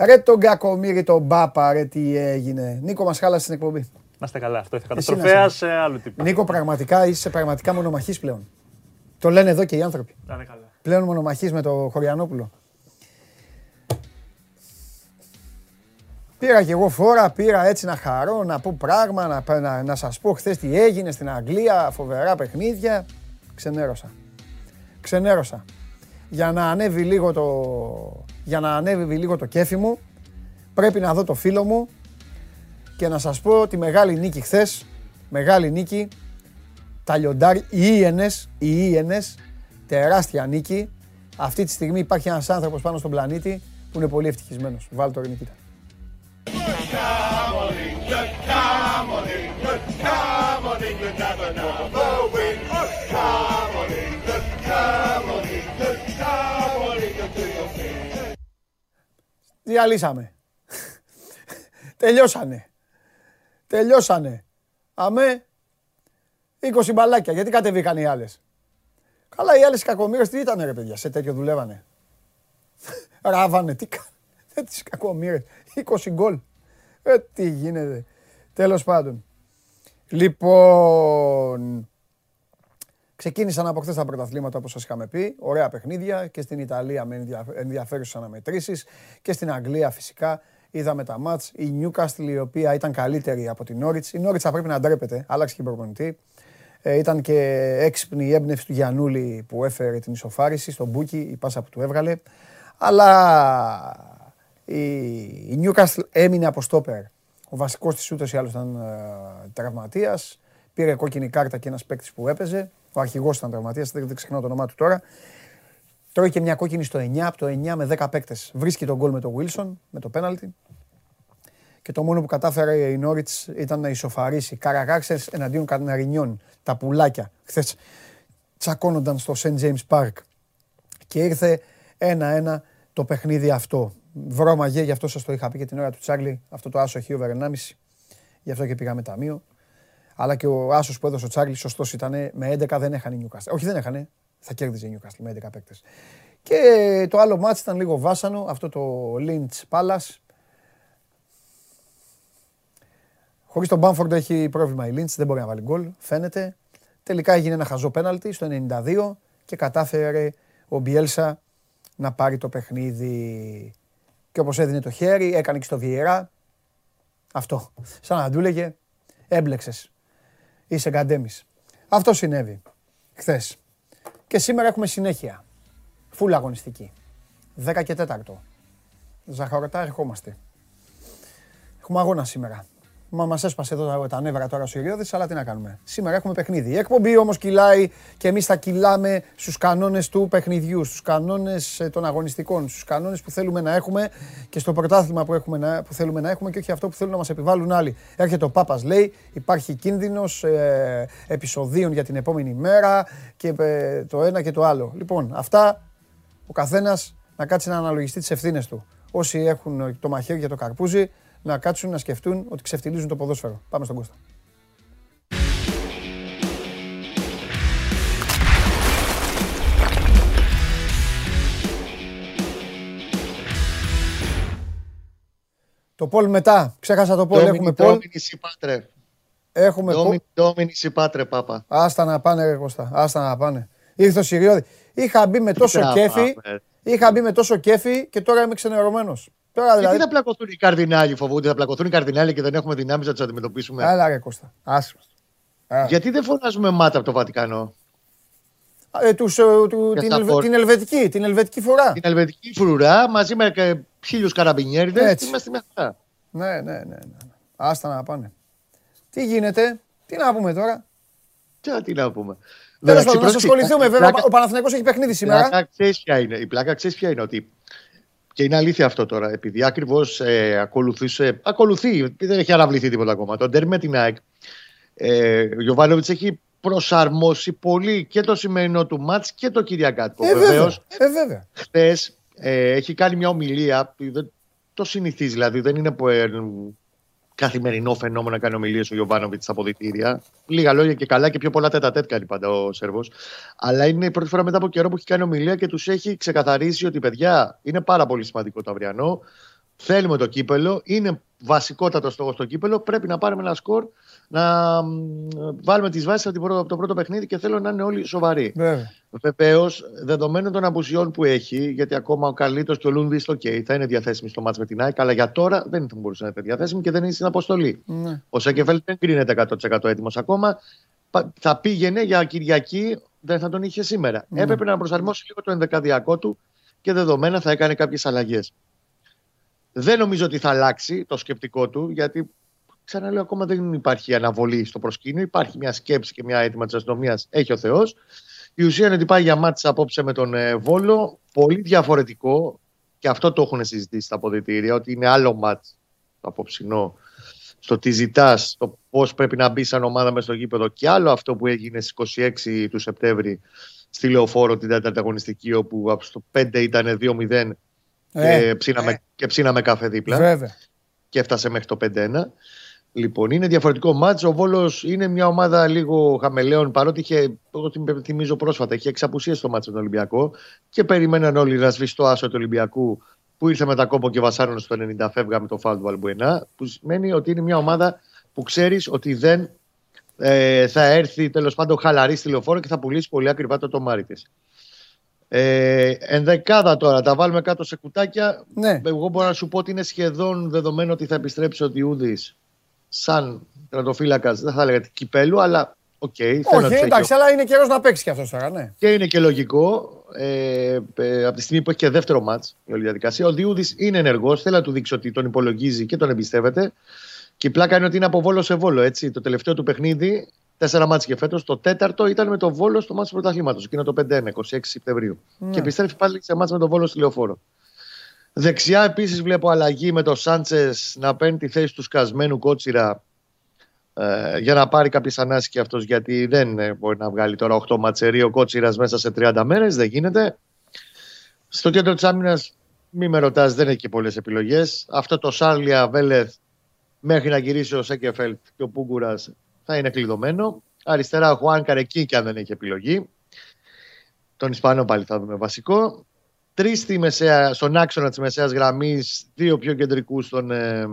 Ρε τον Κακομοίρη, τον Μπάπα, ρε τι έγινε. Νίκο, μας χάλασε την εκπομπή. Να είστε καλά, αυτό ήρθε καταστροφέας σε άλλο τύπο. Νίκο, πραγματικά είσαι πραγματικά μονομαχής πλέον. Το λένε εδώ και οι άνθρωποι. Να είναι καλά. Πλέον μονομαχής με το Χωριανόπουλο. Πήρα και εγώ φόρα, πήρα έτσι να χαρώ, να πω πράγμα, να, να, να σας πω χθες τι έγινε στην Αγγλία, φοβερά παιχνίδια. Ξενέρωσα. Ξενέρωσα. Για να ανέβει λίγο το, για να ανέβει λίγο το κέφι μου, πρέπει να δω το φίλο μου και να σας πω τη μεγάλη νίκη χθες, μεγάλη νίκη, τα λιοντάρια, οι Ιένες, οι Ιένες, τεράστια νίκη. Αυτή τη στιγμή υπάρχει ένας άνθρωπος πάνω στον πλανήτη που είναι πολύ ευτυχισμένος. Βάλτε το ρε Νικήτα. Διαλύσαμε. Τελειώσανε. Τελειώσανε. Αμέ. είκοσι μπαλάκια. Γιατί κατεβήκαν οι άλλες. Καλά, οι άλλες κακομοίρες τι ήτανε ρε παιδιά. Σε τέτοιο δουλεύανε. Ράβανε. Τι κάνανε. Τις κακομοίρες. είκοσι γκολ. Ε, τι γίνεται. Τέλος πάντων. Λοιπόν, ξεκίνησαν από χθες τα πρωταθλήματα όπως σας είχαμε πει. Ωραία παιχνίδια και στην Ιταλία με ενδιαφέρουσες αναμετρήσεις και στην Αγγλία φυσικά. Είδαμε τα μάτς. Η Νιούκαστλ, η οποία ήταν καλύτερη από την Νόριτς. Η Νόριτς θα πρέπει να ντρέπεται. Άλλαξε και προπονητή. Ε, ήταν και έξυπνη η έμπνευση του Γιαννούλη που έφερε την ισοφάριση στον Μπούκι, η πάσα που του έβγαλε. Αλλά η Νιούκαστλ έμεινε από στόπερ. Ο βασικός της ούτως ή άλλως ήταν ε, τραυματίας. Πήρε κόκκινη κάρτα και ένας παίκτης που έπαιζε. Ο αρχηγός ήταν τραυματίας, δεν ξεχνάω το όνομά του τώρα. Τρώει και μια κόκκινη στο εννιά, από το εννιά με δέκα παίκτες. Βρίσκει τον γκολ με τον Wilson, με το πέναλτι. Και το μόνο που κατάφερε η Νόριτς ήταν να ισοφαρίσει. Καραγάξες εναντίον Καναρινιών. Τα πουλάκια. Χθες τσακώνονταν στο Σεντ Τζέιμς Πάρκ. Και ήρθε ένα-ένα το παιχνίδι αυτό. Βρώμαγε, γι' αυτό σας το είχα πει και την ώρα του Τσάρλι, αυτό το άσο χ over ενάμισι. Γι' αυτό και πήγαμε ταμείο. Αλλά και ο άσος που έδωσε ο Τσάρλι, σωστός ήταν, με έντεκα δεν έχανε η Νιούκαστλ. Όχι, δεν έχανε, θα κέρδιζε η Νιούκαστλ με έντεκα παίκτες. Και το άλλο μάτς ήταν λίγο βάσανο, αυτό το Λίντς Πάλας. Χωρίς τον Μπάμφορντ έχει πρόβλημα η Λίντς, δεν μπορεί να βάλει γκολ, φαίνεται. Τελικά έγινε ένα χαζό πέναλτι στο ενενήντα δύο και κατάφερε ο Μπιέλσα να πάρει το παιχνίδι. Και όπως έδινε το χέρι, έκανε και στο Βιερά. Αυτό. Σαν να του λέγε, έμπλεξες. Είσαι γκαντέμις. Αυτό συνέβη χθες. Και σήμερα έχουμε συνέχεια. Φουλ αγωνιστική. δέκα και τέταρτο. Ζαχαρωτά ερχόμαστε. Έχουμε αγώνα σήμερα. Μα μας έσπασε εδώ τα νεύρα τώρα ο Συριώδης, αλλά τι να κάνουμε. Σήμερα έχουμε παιχνίδι. Η εκπομπή όμως κυλάει και εμείς θα κυλάμε στους κανόνες του παιχνιδιού, στους κανόνες των αγωνιστικών, στους κανόνες που θέλουμε να έχουμε και στο πρωτάθλημα που, έχουμε να, που θέλουμε να έχουμε και όχι αυτό που θέλουν να μας επιβάλλουν άλλοι. Έρχεται ο Πάπας, λέει, υπάρχει κίνδυνος ε, επεισοδίων για την επόμενη μέρα και ε, το ένα και το άλλο. Λοιπόν, αυτά ο καθένας να κάτσει να αναλογιστεί τις ευθύνες του. Όσοι έχουν το μαχαίρι για το καρπούζι, να κάτσουν να σκεφτούν ότι ξεφτιλίζουν το ποδόσφαιρο. Πάμε στον Κώστα. Το Πολ μετά. Ξέχασα το Πολ. Domini, έχουμε Πολ. Έχουμε Πολ. Ντόμινι Σιπάτρε, Πάπα. Άστα να πάνε, ρε Κώστα. Άστα να πάνε. Ήρθε ο Συριώδη. Είχα μπει με τόσο Λέρα, κέφι. Πάπε. Είχα μπει με τόσο κέφι και τώρα είμαι ξενερωμένος. Τώρα, δηλαδή... Γιατί θα πλακωθούν οι καρδινάλοι, φοβούνται, θα πλακωθούν οι καρδινάλοι και δεν έχουμε δυνάμεις να τους αντιμετωπίσουμε. Άλλα ρε Κώστα. Άσχημα. Γιατί δεν φωνάζουμε μάτα από το Βατικανό. Ε, τους, ε, του, την, ελβε, την, ελβετική, την ελβετική φορά. Την ελβετική φρουρά μαζί με χίλιους καραμπινιέριδες. Είμαστε μια χαρά. Ναι, ναι, ναι. Άστα να πάνε. Τι γίνεται, τι να πούμε τώρα. Τι, τι να πούμε. Τέλος πάντων, να ασχοληθούμε βέβαια. Πλάκα... Ο Παναθηναϊκός έχει παιχνίδι σήμερα. Η πλάκα ξέρει ποια είναι ότι. Και είναι αλήθεια αυτό τώρα, επειδή ακριβώς ε, ακολουθούσε, ακολουθεί, δεν έχει αναβληθεί τίποτα ακόμα. Το ντέρμπι με την ΑΕΚ, ε, ο Γιοβάνοβιτς έχει προσαρμόσει πολύ και το σημερινό του μάτς και το κυριακάτικο. Ε, Βεβαίως, ε, βέβαια. Χθες ε, έχει κάνει μια ομιλία, δεν το συνηθίζει δηλαδή, δεν είναι που, ε, καθημερινό φαινόμενο να κάνει ομιλίες ο Γιοβάνοβιτς στα αποδυτήρια. Λίγα λόγια και καλά και πιο πολλά τέτα-τέτ κάνει πάντα ο Σέρβος. Αλλά είναι η πρώτη φορά μετά από καιρό που έχει κάνει ομιλία και τους έχει ξεκαθαρίσει ότι παιδιά είναι πάρα πολύ σημαντικό το αυριανό. Θέλουμε το κύπελο, είναι βασικότατο στόχο το κύπελο. Πρέπει να πάρουμε ένα σκορ, να βάλουμε τις βάσεις από το πρώτο παιχνίδι και θέλω να είναι όλοι σοβαροί. Yeah. Βεβαίως, δεδομένων των απουσιών που έχει, γιατί ακόμα ο Καλίτος και ο Λούνβις okay, θα είναι διαθέσιμοι στο μάτς με την ΑΕΚ, αλλά για τώρα δεν θα μπορούσε να είναι διαθέσιμοι και δεν είναι στην αποστολή. Yeah. Ο Σέκεφελ δεν κρίνεται εκατό τοις εκατό έτοιμος ακόμα. Θα πήγαινε για Κυριακή, δεν θα τον είχε σήμερα. Mm. Έπρεπε να προσαρμόσει λίγο το ενδεκαδιακό του και δεδομένα θα έκανε κάποιες αλλαγές. Δεν νομίζω ότι θα αλλάξει το σκεπτικό του, γιατί ξαναλέω, ακόμα δεν υπάρχει αναβολή στο προσκήνιο. Υπάρχει μια σκέψη και μια αίτημα της αστυνομίας, έχει ο Θεός. Η ουσία είναι ότι πάει για μάτς απόψε με τον Βόλο. Πολύ διαφορετικό, και αυτό το έχουν συζητήσει στα αποδυτήρια, ότι είναι άλλο μάτς το απόψινό. Στο τι ζητάς, στο πώς πρέπει να μπει σαν ομάδα μες στο γήπεδο, και άλλο αυτό που έγινε στις είκοσι έξι του Σεπτέμβρη στη Λεωφόρο, την τέταρτη αγωνιστική, όπου από το πέντε ήταν δύο μηδέν ε, και, ψήναμε, ε. και ψήναμε καφέ δίπλα. Βέβαια. Και έφτασε μέχρι το πέντε ένα. Λοιπόν, είναι διαφορετικό μάτς. Ο Βόλος είναι μια ομάδα λίγο χαμελαίων, παρότι είχε, θυμίζω πρόσφατα, είχε εξαπουσίες στο μάτς με τον Ολυμπιακό και περιμέναν όλοι να σβήσει το άσο του Ολυμπιακού, που ήρθε με τα κόμπο και βασάρωνε στο ενενήντα, φεύγα με το φάουλ του Αλμπουενά, που σημαίνει ότι είναι μια ομάδα που ξέρεις ότι δεν ε, θα έρθει τέλος πάντων χαλαρή στη Λεωφόρο και θα πουλήσει πολύ ακριβά το τομάρι της. Ε, ενδεκάδα τώρα, τα βάλουμε κάτω σε κουτάκια. Ναι. Εγώ μπορώ να σου πω ότι είναι σχεδόν δεδομένο ότι θα επιστρέψει ο Διούδης σαν κρατοφύλακας, δεν θα έλεγα κυπέλου, αλλά οκ. Okay, όχι, εντάξει, αλλά είναι καιρός να παίξει κι αυτός τώρα, ναι. Και είναι και λογικό. Ε, ε, από τη στιγμή που έχει και δεύτερο μάτς η όλη διαδικασία, ο Διούδης είναι ενεργός. Θέλει να του δείξει ότι τον υπολογίζει και τον εμπιστεύεται. Και η πλάκα είναι ότι είναι από Βόλο σε Βόλο. Έτσι. Το τελευταίο του παιχνίδι, τέσσερα μάτς και φέτος, το τέταρτο ήταν με τον Βόλο στο μάτς του πρωταθλήματος. Εκείνο το πέντε ένα, είκοσι έξι Σεπτεμβρίου. Mm. Και επιστρέφει πάλι σε μάτς με τον Βόλο στη Λεωφόρο. Δεξιά επίσης βλέπω αλλαγή με τον Σάντσες να παίρνει τη θέση του σκασμένου Κότσιρα, ε, για να πάρει κάποιες ανάσεις και αυτός, γιατί δεν ε, μπορεί να βγάλει τώρα οκτώ ματσερί ο Κότσιρας μέσα σε τριάντα μέρες, δεν γίνεται. Στο κέντρο της άμυνας, μη με ρωτάς, δεν έχει και πολλές επιλογές. Αυτό το Σάρλια Βέλεθ μέχρι να γυρίσει ο Σέκεφελτ και ο Πούγκουρας θα είναι κλειδωμένο. Αριστερά ο Χουάνκαρ, εκεί και αν δεν έχει επιλογή. Τον Ισπανό πάλι θα δούμε βασικό. Τρεις στη μεσαία, στον άξονα της μεσαίας γραμμής, δύο πιο κεντρικούς, τον ε,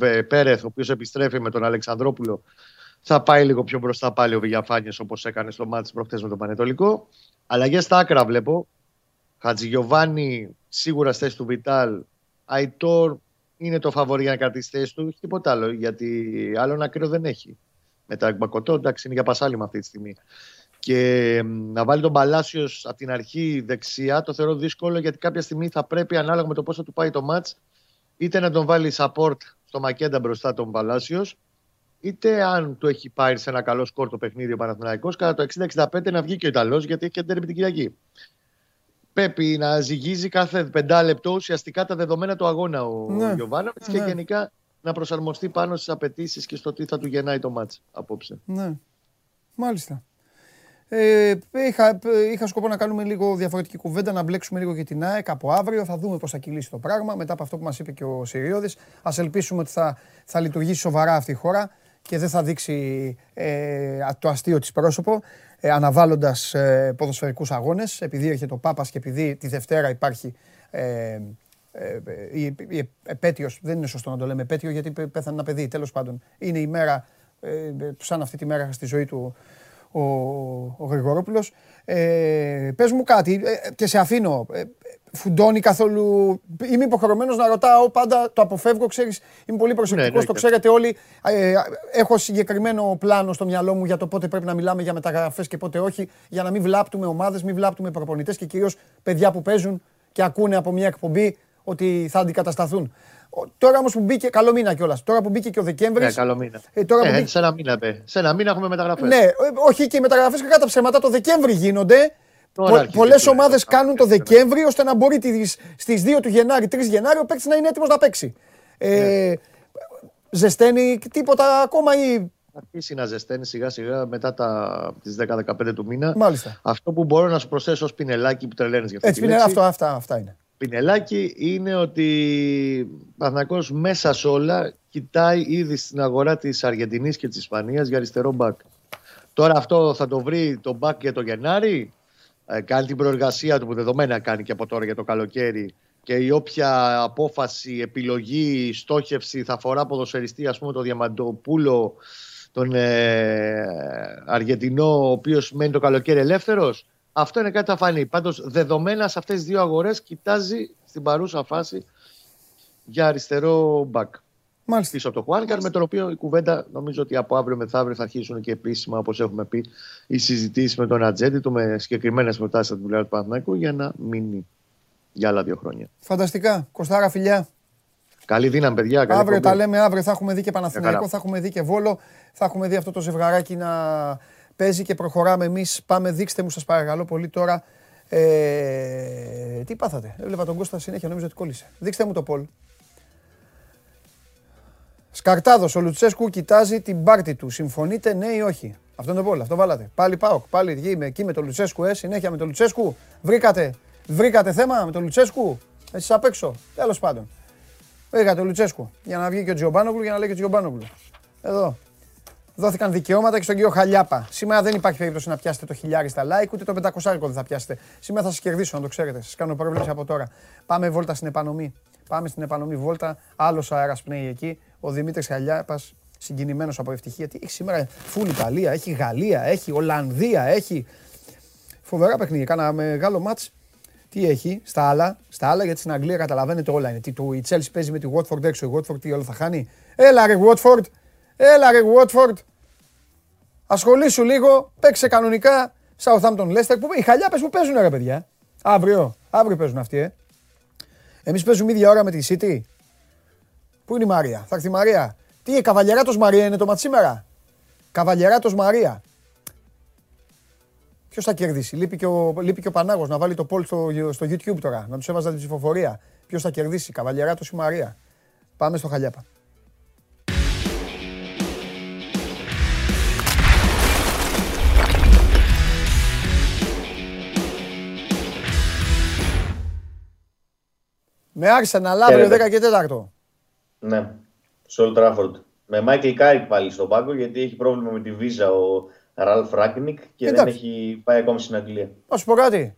ε, Πέρεθ, ο οποίος επιστρέφει με τον Αλεξανδρόπουλο. Θα πάει λίγο πιο μπροστά πάλι ο Βηγιαφάνιες, όπως έκανε στο μάτι προχθές με τον Πανετολικό. Αλλαγές στα άκρα βλέπω. Χατζηγιοβάνι σίγουρα στη θέση του Βιτάλ. Αϊτόρ είναι το φαβορί για να κρατήσει τη θέση του. Τίποτα άλλο, γιατί άλλον άκρο δεν έχει. Με τα Μπακοτό, εντάξει, είναι για πασάλιμα αυτή τη στιγμή. Και να βάλει τον Παλάσιος από την αρχή δεξιά το θεωρώ δύσκολο, γιατί κάποια στιγμή θα πρέπει, ανάλογα με το πώς θα του πάει το μάτς, είτε να τον βάλει support στο Μακέντα μπροστά τον Παλάσιος, είτε αν του έχει πάρει σε ένα καλό σκορ το παιχνίδι ο Παναθηναϊκός, κατά το εξήντα εξήντα πέντε να βγει και ο Ιταλός, γιατί έχει και ντέρμπι την Κυριακή. Πρέπει να ζυγίζει κάθε πεντά λεπτό ουσιαστικά τα δεδομένα του αγώνα ο ναι. Γιοβάνοβιτς ναι. και γενικά να προσαρμοστεί πάνω στις απαιτήσεις και στο τι θα του γεννάει το μάτς απόψε. Ναι. Μάλιστα. Ε, είχα, είχα σκοπό να κάνουμε λίγο διαφορετική κουβέντα, να μπλέξουμε λίγο και την ΑΕΚ από αύριο. Θα δούμε πώς θα κυλήσει το πράγμα μετά από αυτό που μας είπε και ο Συριώδης. Ας ελπίσουμε ότι θα, θα λειτουργήσει σοβαρά αυτή η χώρα και δεν θα δείξει ε, το αστείο της πρόσωπο ε, αναβάλλοντας ε, ποδοσφαιρικούς αγώνες, επειδή έρχεται ο Πάπας και επειδή τη Δευτέρα υπάρχει ε, ε, η, η επέτειος. Δεν είναι σωστό να το λέμε επέτειο, γιατί πέθανε ένα παιδί. Τέλος πάντων, είναι η μέρα ε, σαν αυτή τη μέρα στη ζωή του ο, ο Γρηγορόπουλος. Ε, πες μου κάτι ε, και σε αφήνω. Ε, φουντώνει καθόλου? Είμαι υποχρεωμένος να ρωτάω πάντα, το αποφεύγω, ξέρεις, είμαι πολύ προσεκτικός, ναι, ναι, το ξέρετε όλοι. Ε, έχω συγκεκριμένο πλάνο στο μυαλό μου για το πότε πρέπει να μιλάμε για μεταγραφές και πότε όχι, για να μην βλάπτουμε ομάδες, μην βλάπτουμε προπονητές και κυρίως παιδιά που παίζουν και ακούνε από μια εκπομπή ότι θα αντικατασταθούν. Τώρα όμως που μπήκε, καλό μήνα κιόλας. Τώρα που μπήκε και ο Δεκέμβρης. Ναι, καλό μήνα. Ε, τώρα ε, μπήκε... Σε ένα μήνα, παι. Σε ένα μήνα έχουμε μεταγραφές. Ναι, όχι, και οι μεταγραφές κατά ψέματα το Δεκέμβρη γίνονται. Πο, Πολλές ομάδες κάνουν το Δεκέμβρη, ώστε να μπορεί τις, στις δύο του Γενάρη, τρεις Γενάρη ο παίκτης να είναι έτοιμος να παίξει. Ε, ναι. Ζεσταίνει τίποτα ακόμα ή? Αρχίσει να ζεσταίνει σιγά σιγά μετά τα... τις δέκα δεκαπέντε του μήνα. Μάλιστα. Αυτό που μπορώ να σου προσθέσω ως πινελάκι που τρελαίνεις για αυτή. Έτσι, τη λέξη. Αυτό, αυτά, αυτά είναι. Πινελάκι είναι ότι ο Παναθηναϊκός μέσα σε όλα κοιτάει ήδη στην αγορά της Αργεντινής και της Ισπανίας για αριστερό μπακ. Τώρα αυτό θα το βρει το μπακ για το Γενάρη. Ε, κάνει την προεργασία του που δεδομένα κάνει και από τώρα για το καλοκαίρι. και η όποια απόφαση, επιλογή, στόχευση θα αφορά ποδοσφαιριστή, ας πούμε το Διαμαντοπούλο, τον ε, Αργεντινό, ο οποίος μένει το καλοκαίρι ελεύθερος, αυτό είναι κάτι αφανή. Πάντως δεδομένα σε αυτές τις δύο αγορές κοιτάζει στην παρούσα φάση για αριστερό μπακ. Μάλιστα. Πίσω από το Χουάνκαρ, με τον οποίο η κουβέντα νομίζω ότι από αύριο μεθαύριο θα αρχίσουν και επίσημα, όπως έχουμε πει, οι συζητήσεις με τον ατζέντη του, με συγκεκριμένες προτάσεις από την πλευρά του Παναθηναϊκού για να μείνει για άλλα δύο χρόνια. Φανταστικά. Κωστάρα, φιλιά. Καλή δύναμη, παιδιά. Καλή αύριο κομπή. Τα λέμε αύριο. Θα έχουμε δει και Παναθηναϊκό, θα έχουμε δει και Βόλο, θα έχουμε δει αυτό το ζευγαράκι να παίζει και προχωράμε εμείς. Πάμε, δείξτε μου, σας παρακαλώ πολύ τώρα. Ε, τι πάθατε? Έβλεπα τον Κώστα συνέχεια, νομίζω ότι κόλλησε. Δείξτε μου το πόλ. Σκαρτάδος, ο Λουτσέσκου κοιτάζει την πάρτη του. Συμφωνείτε, ναι ή όχι? Αυτό είναι το πόλ, αυτό βάλατε. Πάλι ΠΑΟΚ, πάλι βγήκε εκεί με τον Λουτσέσκου, ε, συνέχεια με τον Λουτσέσκου. Βρήκατε, βρήκατε θέμα με τον Λουτσέσκου. Εσείς απ' έξω, τέλος πάντων. Βρήκατε τον Λουτσέσκου για να βγει και ο Τζιομπάνογλου, για να λέει και ο Τζιομπάνογλου. Εδώ. Δόθηκαν δικαιώματα και στον κύριο Χαλιάπα. Σήμερα δεν υπάρχει περίπτωση να πιάσετε το χιλιάρι στα like, ούτε το πεντακόσάρικο δεν θα πιάσετε. Σήμερα θα σας κερδίσω, να το ξέρετε. Σας κάνω πρόβλεψη από τώρα. Πάμε βόλτα στην επανομή. Πάμε στην επανομή βόλτα. Άλλος αέρας πνέει εκεί. Ο Δημήτρης Χαλιάπας, συγκινημένος από ευτυχία. Τι έχει σήμερα? Φουλ Ιταλία, έχει Γαλλία, έχει Ολλανδία, έχει. Φοβερά παιχνίδια. Κάνα μεγάλο μάτς. Τι έχει στα άλλα, στα άλλα, γιατί στην Αγγλία καταλαβαίνετε όλα είναι. Τι, το, η Chelsea παίζει με τη Γουότφορντ έξω. Η Γουότφορντ τι, όλο θα χάνει? Έλα ρε Γουότφορντ! Έλα ρε Γουότφορντ! Ασχολήσου λίγο, παίξε κανονικά. Southampton, Λέστερ. Οι Χαλιάπες που παίζουν, ρε παιδιά. Αύριο, αύριο παίζουν αυτοί, ε. Εμείς παίζουμε ίδια ώρα με τη City. Πού είναι η Μαρία? Θα έρθει η Μαρία. Τι, Καβαλιεράτος Μαρία είναι το ματς σήμερα? Καβαλιεράτος Μαρία. Ποιος θα κερδίσει? Λείπει και ο, λείπει και ο Πανάγος να βάλει το poll στο, στο YouTube τώρα. Να τους έβαζαν την ψηφοφορία. Ποιος θα κερδίσει, Καβαλιεράτος ή Μαρία? Πάμε στο Χαλιάπα. Με άρχισε να λάβει το δέκα και τέσσερα. Ναι, στο Old Trafford. Με Μάικλ Κάρικ πάλι στον πάγκο, γιατί έχει πρόβλημα με τη βίζα ο Ραλφ Ράκνικ και εντάξει, δεν έχει πάει ακόμη στην Αγγλία. Να σου πω κάτι.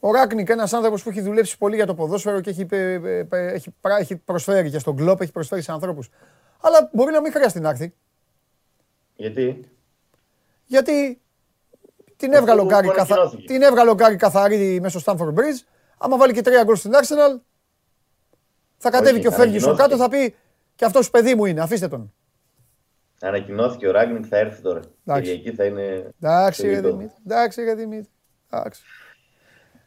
Ο Ράκνικ, ένας άνθρωπος που έχει δουλέψει πολύ για το ποδόσφαιρο και έχει, έχει, έχει προσφέρει και στον κλόπ, έχει προσφέρει σε ανθρώπους. Αλλά μπορεί να μην χρειάζεται να έρθει. Γιατί? Γιατί την έβγαλε ο Κάρικ καθα... καθαρή μέσα στο Stamford Bridge. Άμα βάλει και τρία γκολ στην Arsenal, θα κατέβει και ο Φέργκισον κάτω, θα πει και αυτός παιδί μου είναι, αφήστε τον. Ανακοινώθηκε ο Ράκνικ, θα έρθει τώρα. Κυριακή θα είναι. Εντάξει, ρε Δημήτρη. Εντάξει, ρε Δημήτρη.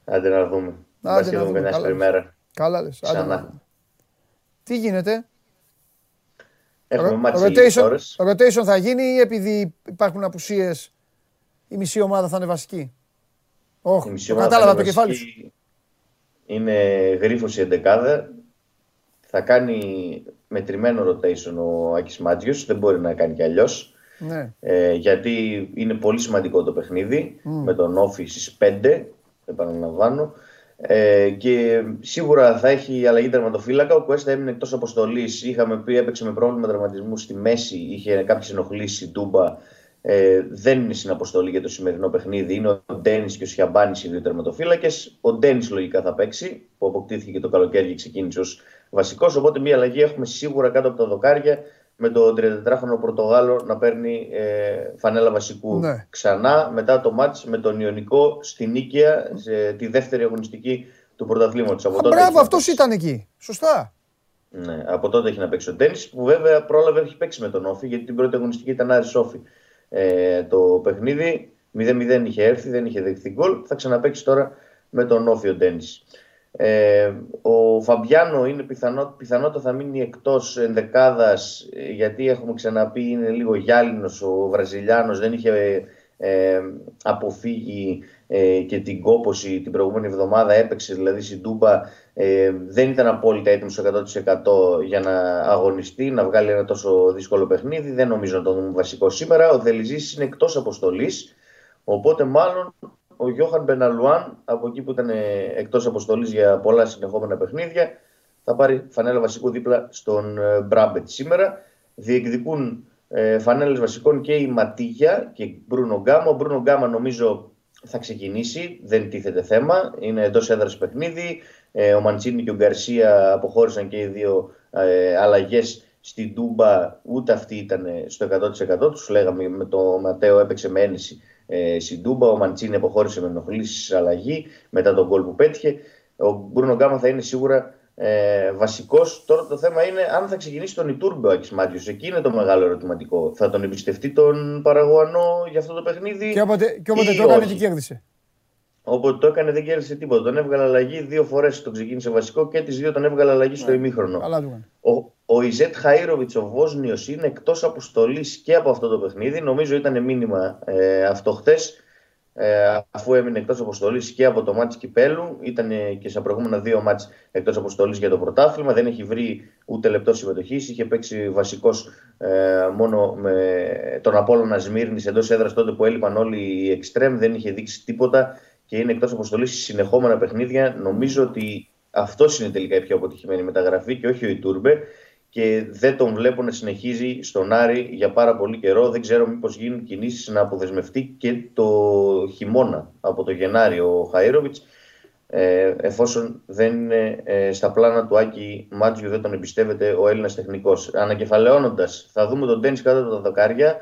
Άντε να δούμε. Άντε να δούμε. Καλά λες. Καλά λες. Τι γίνεται? Έχουμε ματσίλες ώρες. Rotation θα γίνει ή επειδή υπάρχουν απουσίες η μισή ομάδα θα είναι βασική? Όχι, το κατάλαβα το κεφάλι σου. Είναι γρίφος η εντεκάδα. Θα κάνει μετρημένο rotation ο Άκης Μάτζιος. Δεν μπορεί να κάνει κι αλλιώς. Ναι. Ε, γιατί είναι πολύ σημαντικό το παιχνίδι. Mm. Με τον Όφη στις πέντε. Επαναλαμβάνω. Ε, και σίγουρα θα έχει αλλαγή τερματοφύλακα. Ο Κουέστα έμεινε εκτός αποστολής. Είχαμε πει, έπαιξε με πρόβλημα τραυματισμού στη μέση. Είχε κάποιες ενοχλήσεις η Τούμπα. Ε, δεν είναι στην αποστολή για το σημερινό παιχνίδι. Είναι ο Ντένις και ο Σιαμπάνης οι δύο τερματοφύλακες. Ο Ντένις λογικά θα παίξει, που αποκτήθηκε το καλοκαίρι και ξεκίνησε ως βασικός. Οπότε μια αλλαγή έχουμε σίγουρα κάτω από τα δοκάρια, με τον τριανταετράχρονο Πορτογάλο να παίρνει ε, φανέλα βασικού, ναι, ξανά μετά το μάτς με τον Ιωνικό στη Νίκαια, σε, τη δεύτερη αγωνιστική του πρωταθλήματος. Α, μπράβο, αυτός ήταν εκεί. Σωστά. Ναι, από τότε έχει να παίξει ο Ντένις, που βέβαια πρόλαβε, έχει παίξει με τον Όφη, γιατί την πρώτη αγωνιστική ήταν Άρης Όφη. Ε, το παιχνίδι μηδέν μηδέν είχε έρθει, δεν είχε δεχθεί γκολ. Θα ξαναπαίξει τώρα με τον Όφιο Ντένις. ε, Ο Φαμπιάνο είναι πιθανό, πιθανότατα θα μείνει εκτός ενδεκάδας, γιατί έχουμε ξαναπεί είναι λίγο γυάλινος ο Βραζιλιάνος. Δεν είχε ε, αποφύγει ε, και την κόπωση την προηγούμενη εβδομάδα. Έπαιξε δηλαδή στην Τούμπα, ε, δεν ήταν απόλυτα έτοιμος εκατό τοις εκατό για να αγωνιστεί, να βγάλει ένα τόσο δύσκολο παιχνίδι. Δεν νομίζω να το δούμε βασικό σήμερα. Ο Δελιζής είναι εκτός αποστολής, οπότε μάλλον ο Γιώχαν Μπεναλουάν, από εκεί που ήταν εκτός αποστολής για πολλά συνεχόμενα παιχνίδια, θα πάρει φανέλα βασικού δίπλα στον Μπράμπετ σήμερα. Διεκδικούν ε, φανέλες βασικών και η Ματίγια και η Μπρούνο Γκάμα. Ο Μπρούνο Γκάμα νομίζω θα ξεκινήσει, δεν τίθεται θέμα, είναι εντός έδρας παιχνίδι. Ε, ο Μαντσίνι και ο Γκαρσία αποχώρησαν και οι δύο ε, αλλαγές στην Τούμπα. Ούτε αυτή ήταν στο εκατό τοις εκατό. Τους λέγαμε, με τον Ματέο έπαιξε με έννοιση ε, στην Τούμπα. Ο Μαντσίνι αποχώρησε με ενοχλήσεις αλλαγή μετά τον γκολ που πέτυχε. Ο Μπρούνο Γκάμα θα είναι σίγουρα ε, βασικός. Τώρα το θέμα είναι αν θα ξεκινήσει τον Ιτούρμπε ο Άκης Μάτζιος. Εκεί είναι το μεγάλο ερωτηματικό. Θα τον εμπιστευτεί τον Παραγουανό για αυτό το παιχνίδι? Και όποτε, και όποτε το έκανε και κέρδισε. Όποτε το έκανε δεν κέρδισε τίποτα. Τον έβγαλε αλλαγή δύο φορές. Τον ξεκίνησε βασικό και τις δύο τον έβγαλε αλλαγή στο yeah. ημίχρονο. Ο, ο Ιζέτ Χαΐροβιτς, ο Βόσνιος, είναι εκτός αποστολής και από αυτό το παιχνίδι. Νομίζω ήταν μήνυμα ε, αυτό χτες. Ε, αφού έμεινε εκτός αποστολής και από το μάτς Κυπέλου, ήταν και στα προηγούμενα δύο μάτς εκτός αποστολής για το πρωτάθλημα. Δεν έχει βρει ούτε λεπτό συμμετοχής. Είχε παίξει βασικός ε, μόνο με τον Απόλλωνα Σμύρνης εντός έδρας, τότε που έλειπαν όλοι οι εξτρέμ. Δεν είχε δείξει τίποτα και είναι εκτός αποστολής συνεχόμενα παιχνίδια. Νομίζω ότι αυτό είναι τελικά η πιο αποτυχημένη μεταγραφή και όχι ο Ιτούρμπε. Και δεν τον βλέπω να συνεχίζει στον Άρη για πάρα πολύ καιρό. Δεν ξέρω μήπως γίνουν κινήσεις να αποδεσμευτεί και το χειμώνα, από το Γενάρη, ο Χαΐροβιτς, ε, εφόσον δεν είναι ε, στα πλάνα του Άκη Μάτζιου, δεν τον εμπιστεύεται ο Έλληνας τεχνικός. Ανακεφαλαιώνοντας, θα δούμε τον Ντένις κάτω από τα δοκάρια,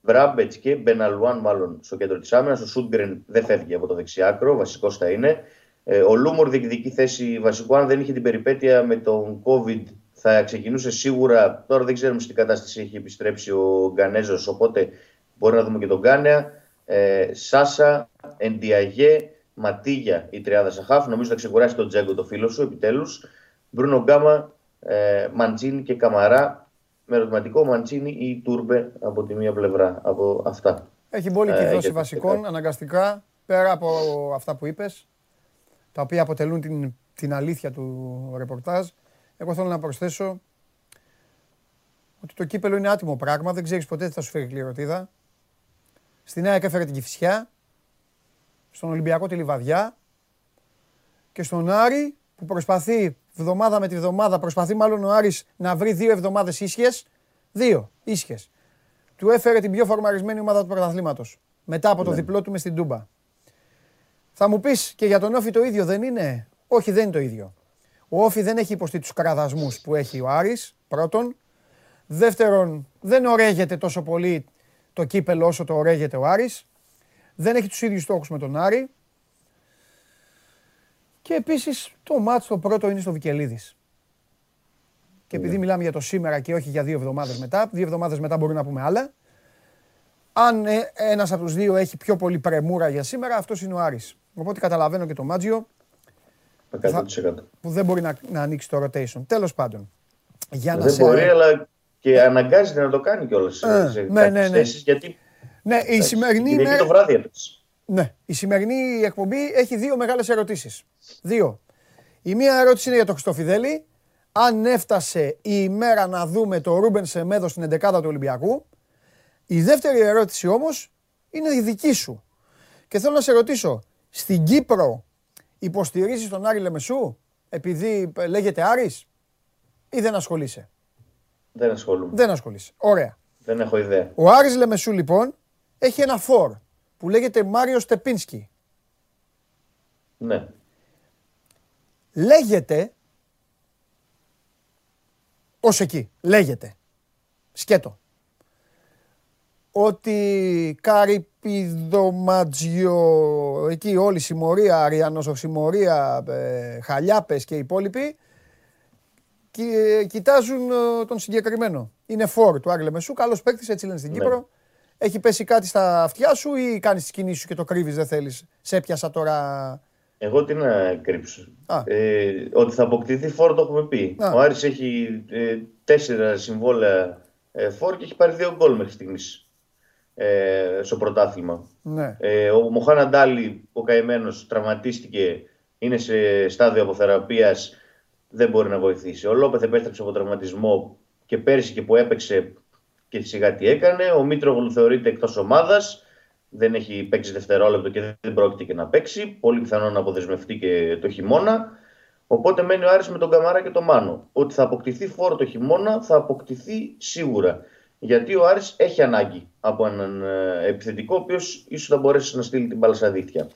Μπράμπετς και Μπεναλουάν μάλλον στο κέντρο της άμυνας. Ο Σούντγκρεν δεν φεύγει από το δεξιάκρο, βασικός θα είναι. Ε, ο Λούμορ διεκδικεί θέση βασικού. Αν δεν είχε την περιπέτεια με τον COVID, θα ξεκινούσε σίγουρα. Τώρα δεν ξέρουμε στην κατάσταση έχει επιστρέψει ο Γκανέζος, οπότε μπορεί να δούμε και τον Γκάνεα. Ε, Σάσα, Εντιαγέ, Ματίγια η τριάδα Σαχάφ. Νομίζω θα ξεκουράσει τον Τζέγκο το φίλο σου επιτέλους. Μπρούνο Γκάμα, ε, Μαντζίνι και Καμαρά. Με ερωτηματικό Μαντζίνι ή Τούρμπε από τη μία πλευρά από αυτά. Έχει πολύ ε, δόση βασικών αναγκαστικά, πέρα από αυτά που είπες, τα οποία αποτελούν την, την αλήθεια του ρεπορτάζ. Εγώ θέλω να προσθέσω ότι το κύπελο είναι άτιμο πράγμα, δεν ξέρεις ποτέ τι θα σου φέρει κληροτίδα. Στην ΑΕΚ έφερε την Κηφισιά, στον Ολυμπιακό τη Λιβαδιά και στον Άρη που προσπαθεί βδομάδα με τη βδομάδα, προσπαθεί μάλλον ο Άρης να βρει δύο εβδομάδες ίσχυες, δύο ίσχυες. Του έφερε την πιο φορμαρισμένη ομάδα του πρωταθλήματος, μετά από το ναι. διπλό του μες στην Τούμπα. Θα μου πεις και για τον Όφη το ίδιο δεν είναι? Όχι, δεν είναι το ίδιο. Ο Όφη δεν έχει υποστεί τους κραδασμούς που έχει ο Άρης, πρώτον. Δεύτερον, δεν ωραίγεται τόσο πολύ το κύπελο όσο το ωραίγεται ο Άρης. Δεν έχει τους ίδιους στόχους με τον Άρη. Και επίσης το μάτς το πρώτο είναι στο Βικελίδης. Και επειδή yeah. μιλάμε για το σήμερα και όχι για δύο εβδομάδες μετά, δύο εβδομάδες μετά μπορούμε να πούμε άλλα. Αν ένας από τους δύο έχει πιο πολύ πρεμούρα για σήμερα, αυτός είναι ο Άρης. Οπότε καταλαβαίνω και το Μάτζιο. Θα, που δεν μπορεί να, να ανοίξει το rotation. Τέλος πάντων. Για να δεν σε... μπορεί, αλλά και αναγκάζεται να το κάνει κιόλας. Ε, ναι, ναι, ναι. Γιατί... ναι, η σημερινή ημέρα... το βράδυ ναι, η σημερινή εκπομπή έχει δύο μεγάλες ερωτήσεις. Δύο. Η μία ερώτηση είναι για τον Χριστόφιδέλη. Αν έφτασε η ημέρα να δούμε το Ρούμπεν Σεμέδο στην εντεκάδα του Ολυμπιακού. Η δεύτερη ερώτηση όμως είναι η δική σου. Και θέλω να σε ρωτήσω, στην Κύπρο υποστηρίζεις τον Άρη Λεμεσού επειδή λέγεται Άρης ή δεν ασχολείσαι? Δεν ασχολούμαι. Δεν ασχολείσαι. Ωραία. Δεν έχω ιδέα. Ο Άρης Λεμεσού λοιπόν έχει ένα φορ που λέγεται Μάριο Στεπίνσκι. Ναι. Λέγεται ως εκεί. Λέγεται. Σκέτο. Ότι Καρυπιδοματζιο, εκεί όλη η συμμορία, Αριανοσοξημορία, ε, Χαλιάπες και οι υπόλοιποι, κι, ε, κοιτάζουν ε, τον συγκεκριμένο. Είναι φορ του Άρη Λεμεσού, καλός παίκτης, έτσι λένε στην ναι. Κύπρο. Έχει πέσει κάτι στα αυτιά σου ή κάνεις τις κινήσεις σου και το κρύβεις, δεν θέλεις? Σε πιάσα τώρα... Εγώ τι να κρύψω. Ε, ότι θα αποκτηθεί φορ το έχουμε πει. Α. Ο Άρης έχει ε, τέσσερα συμβόλαια ε, φορ και έχει πάρει δύο γκολ μέχρι στιγμής. Ε, στο πρωτάθλημα. Ναι. Ε, ο Μοχάνα Ντάλι, ο καημένος, τραυματίστηκε, είναι σε στάδιο αποθεραπείας, δεν μπορεί να βοηθήσει. Ο Λόπεθ επέστρεψε από τραυματισμό και πέρσι και που έπαιξε και σιγά τι έκανε. Ο Μήτρογλου θεωρείται εκτός ομάδας, δεν έχει παίξει δευτερόλεπτο και δεν πρόκειται και να παίξει. Πολύ πιθανό να αποδεσμευτεί και το χειμώνα. Οπότε μένει ο Άρης με τον Καμαρά και τον Μάνο. Ότι θα αποκτηθεί φόρο το χειμώνα, θα αποκτηθεί σίγουρα. Γιατί ο Άρης έχει ανάγκη από έναν επιθετικό, ο οποίος ίσως θα μπορέσει να στείλει την μπάλα στα δίχτυα.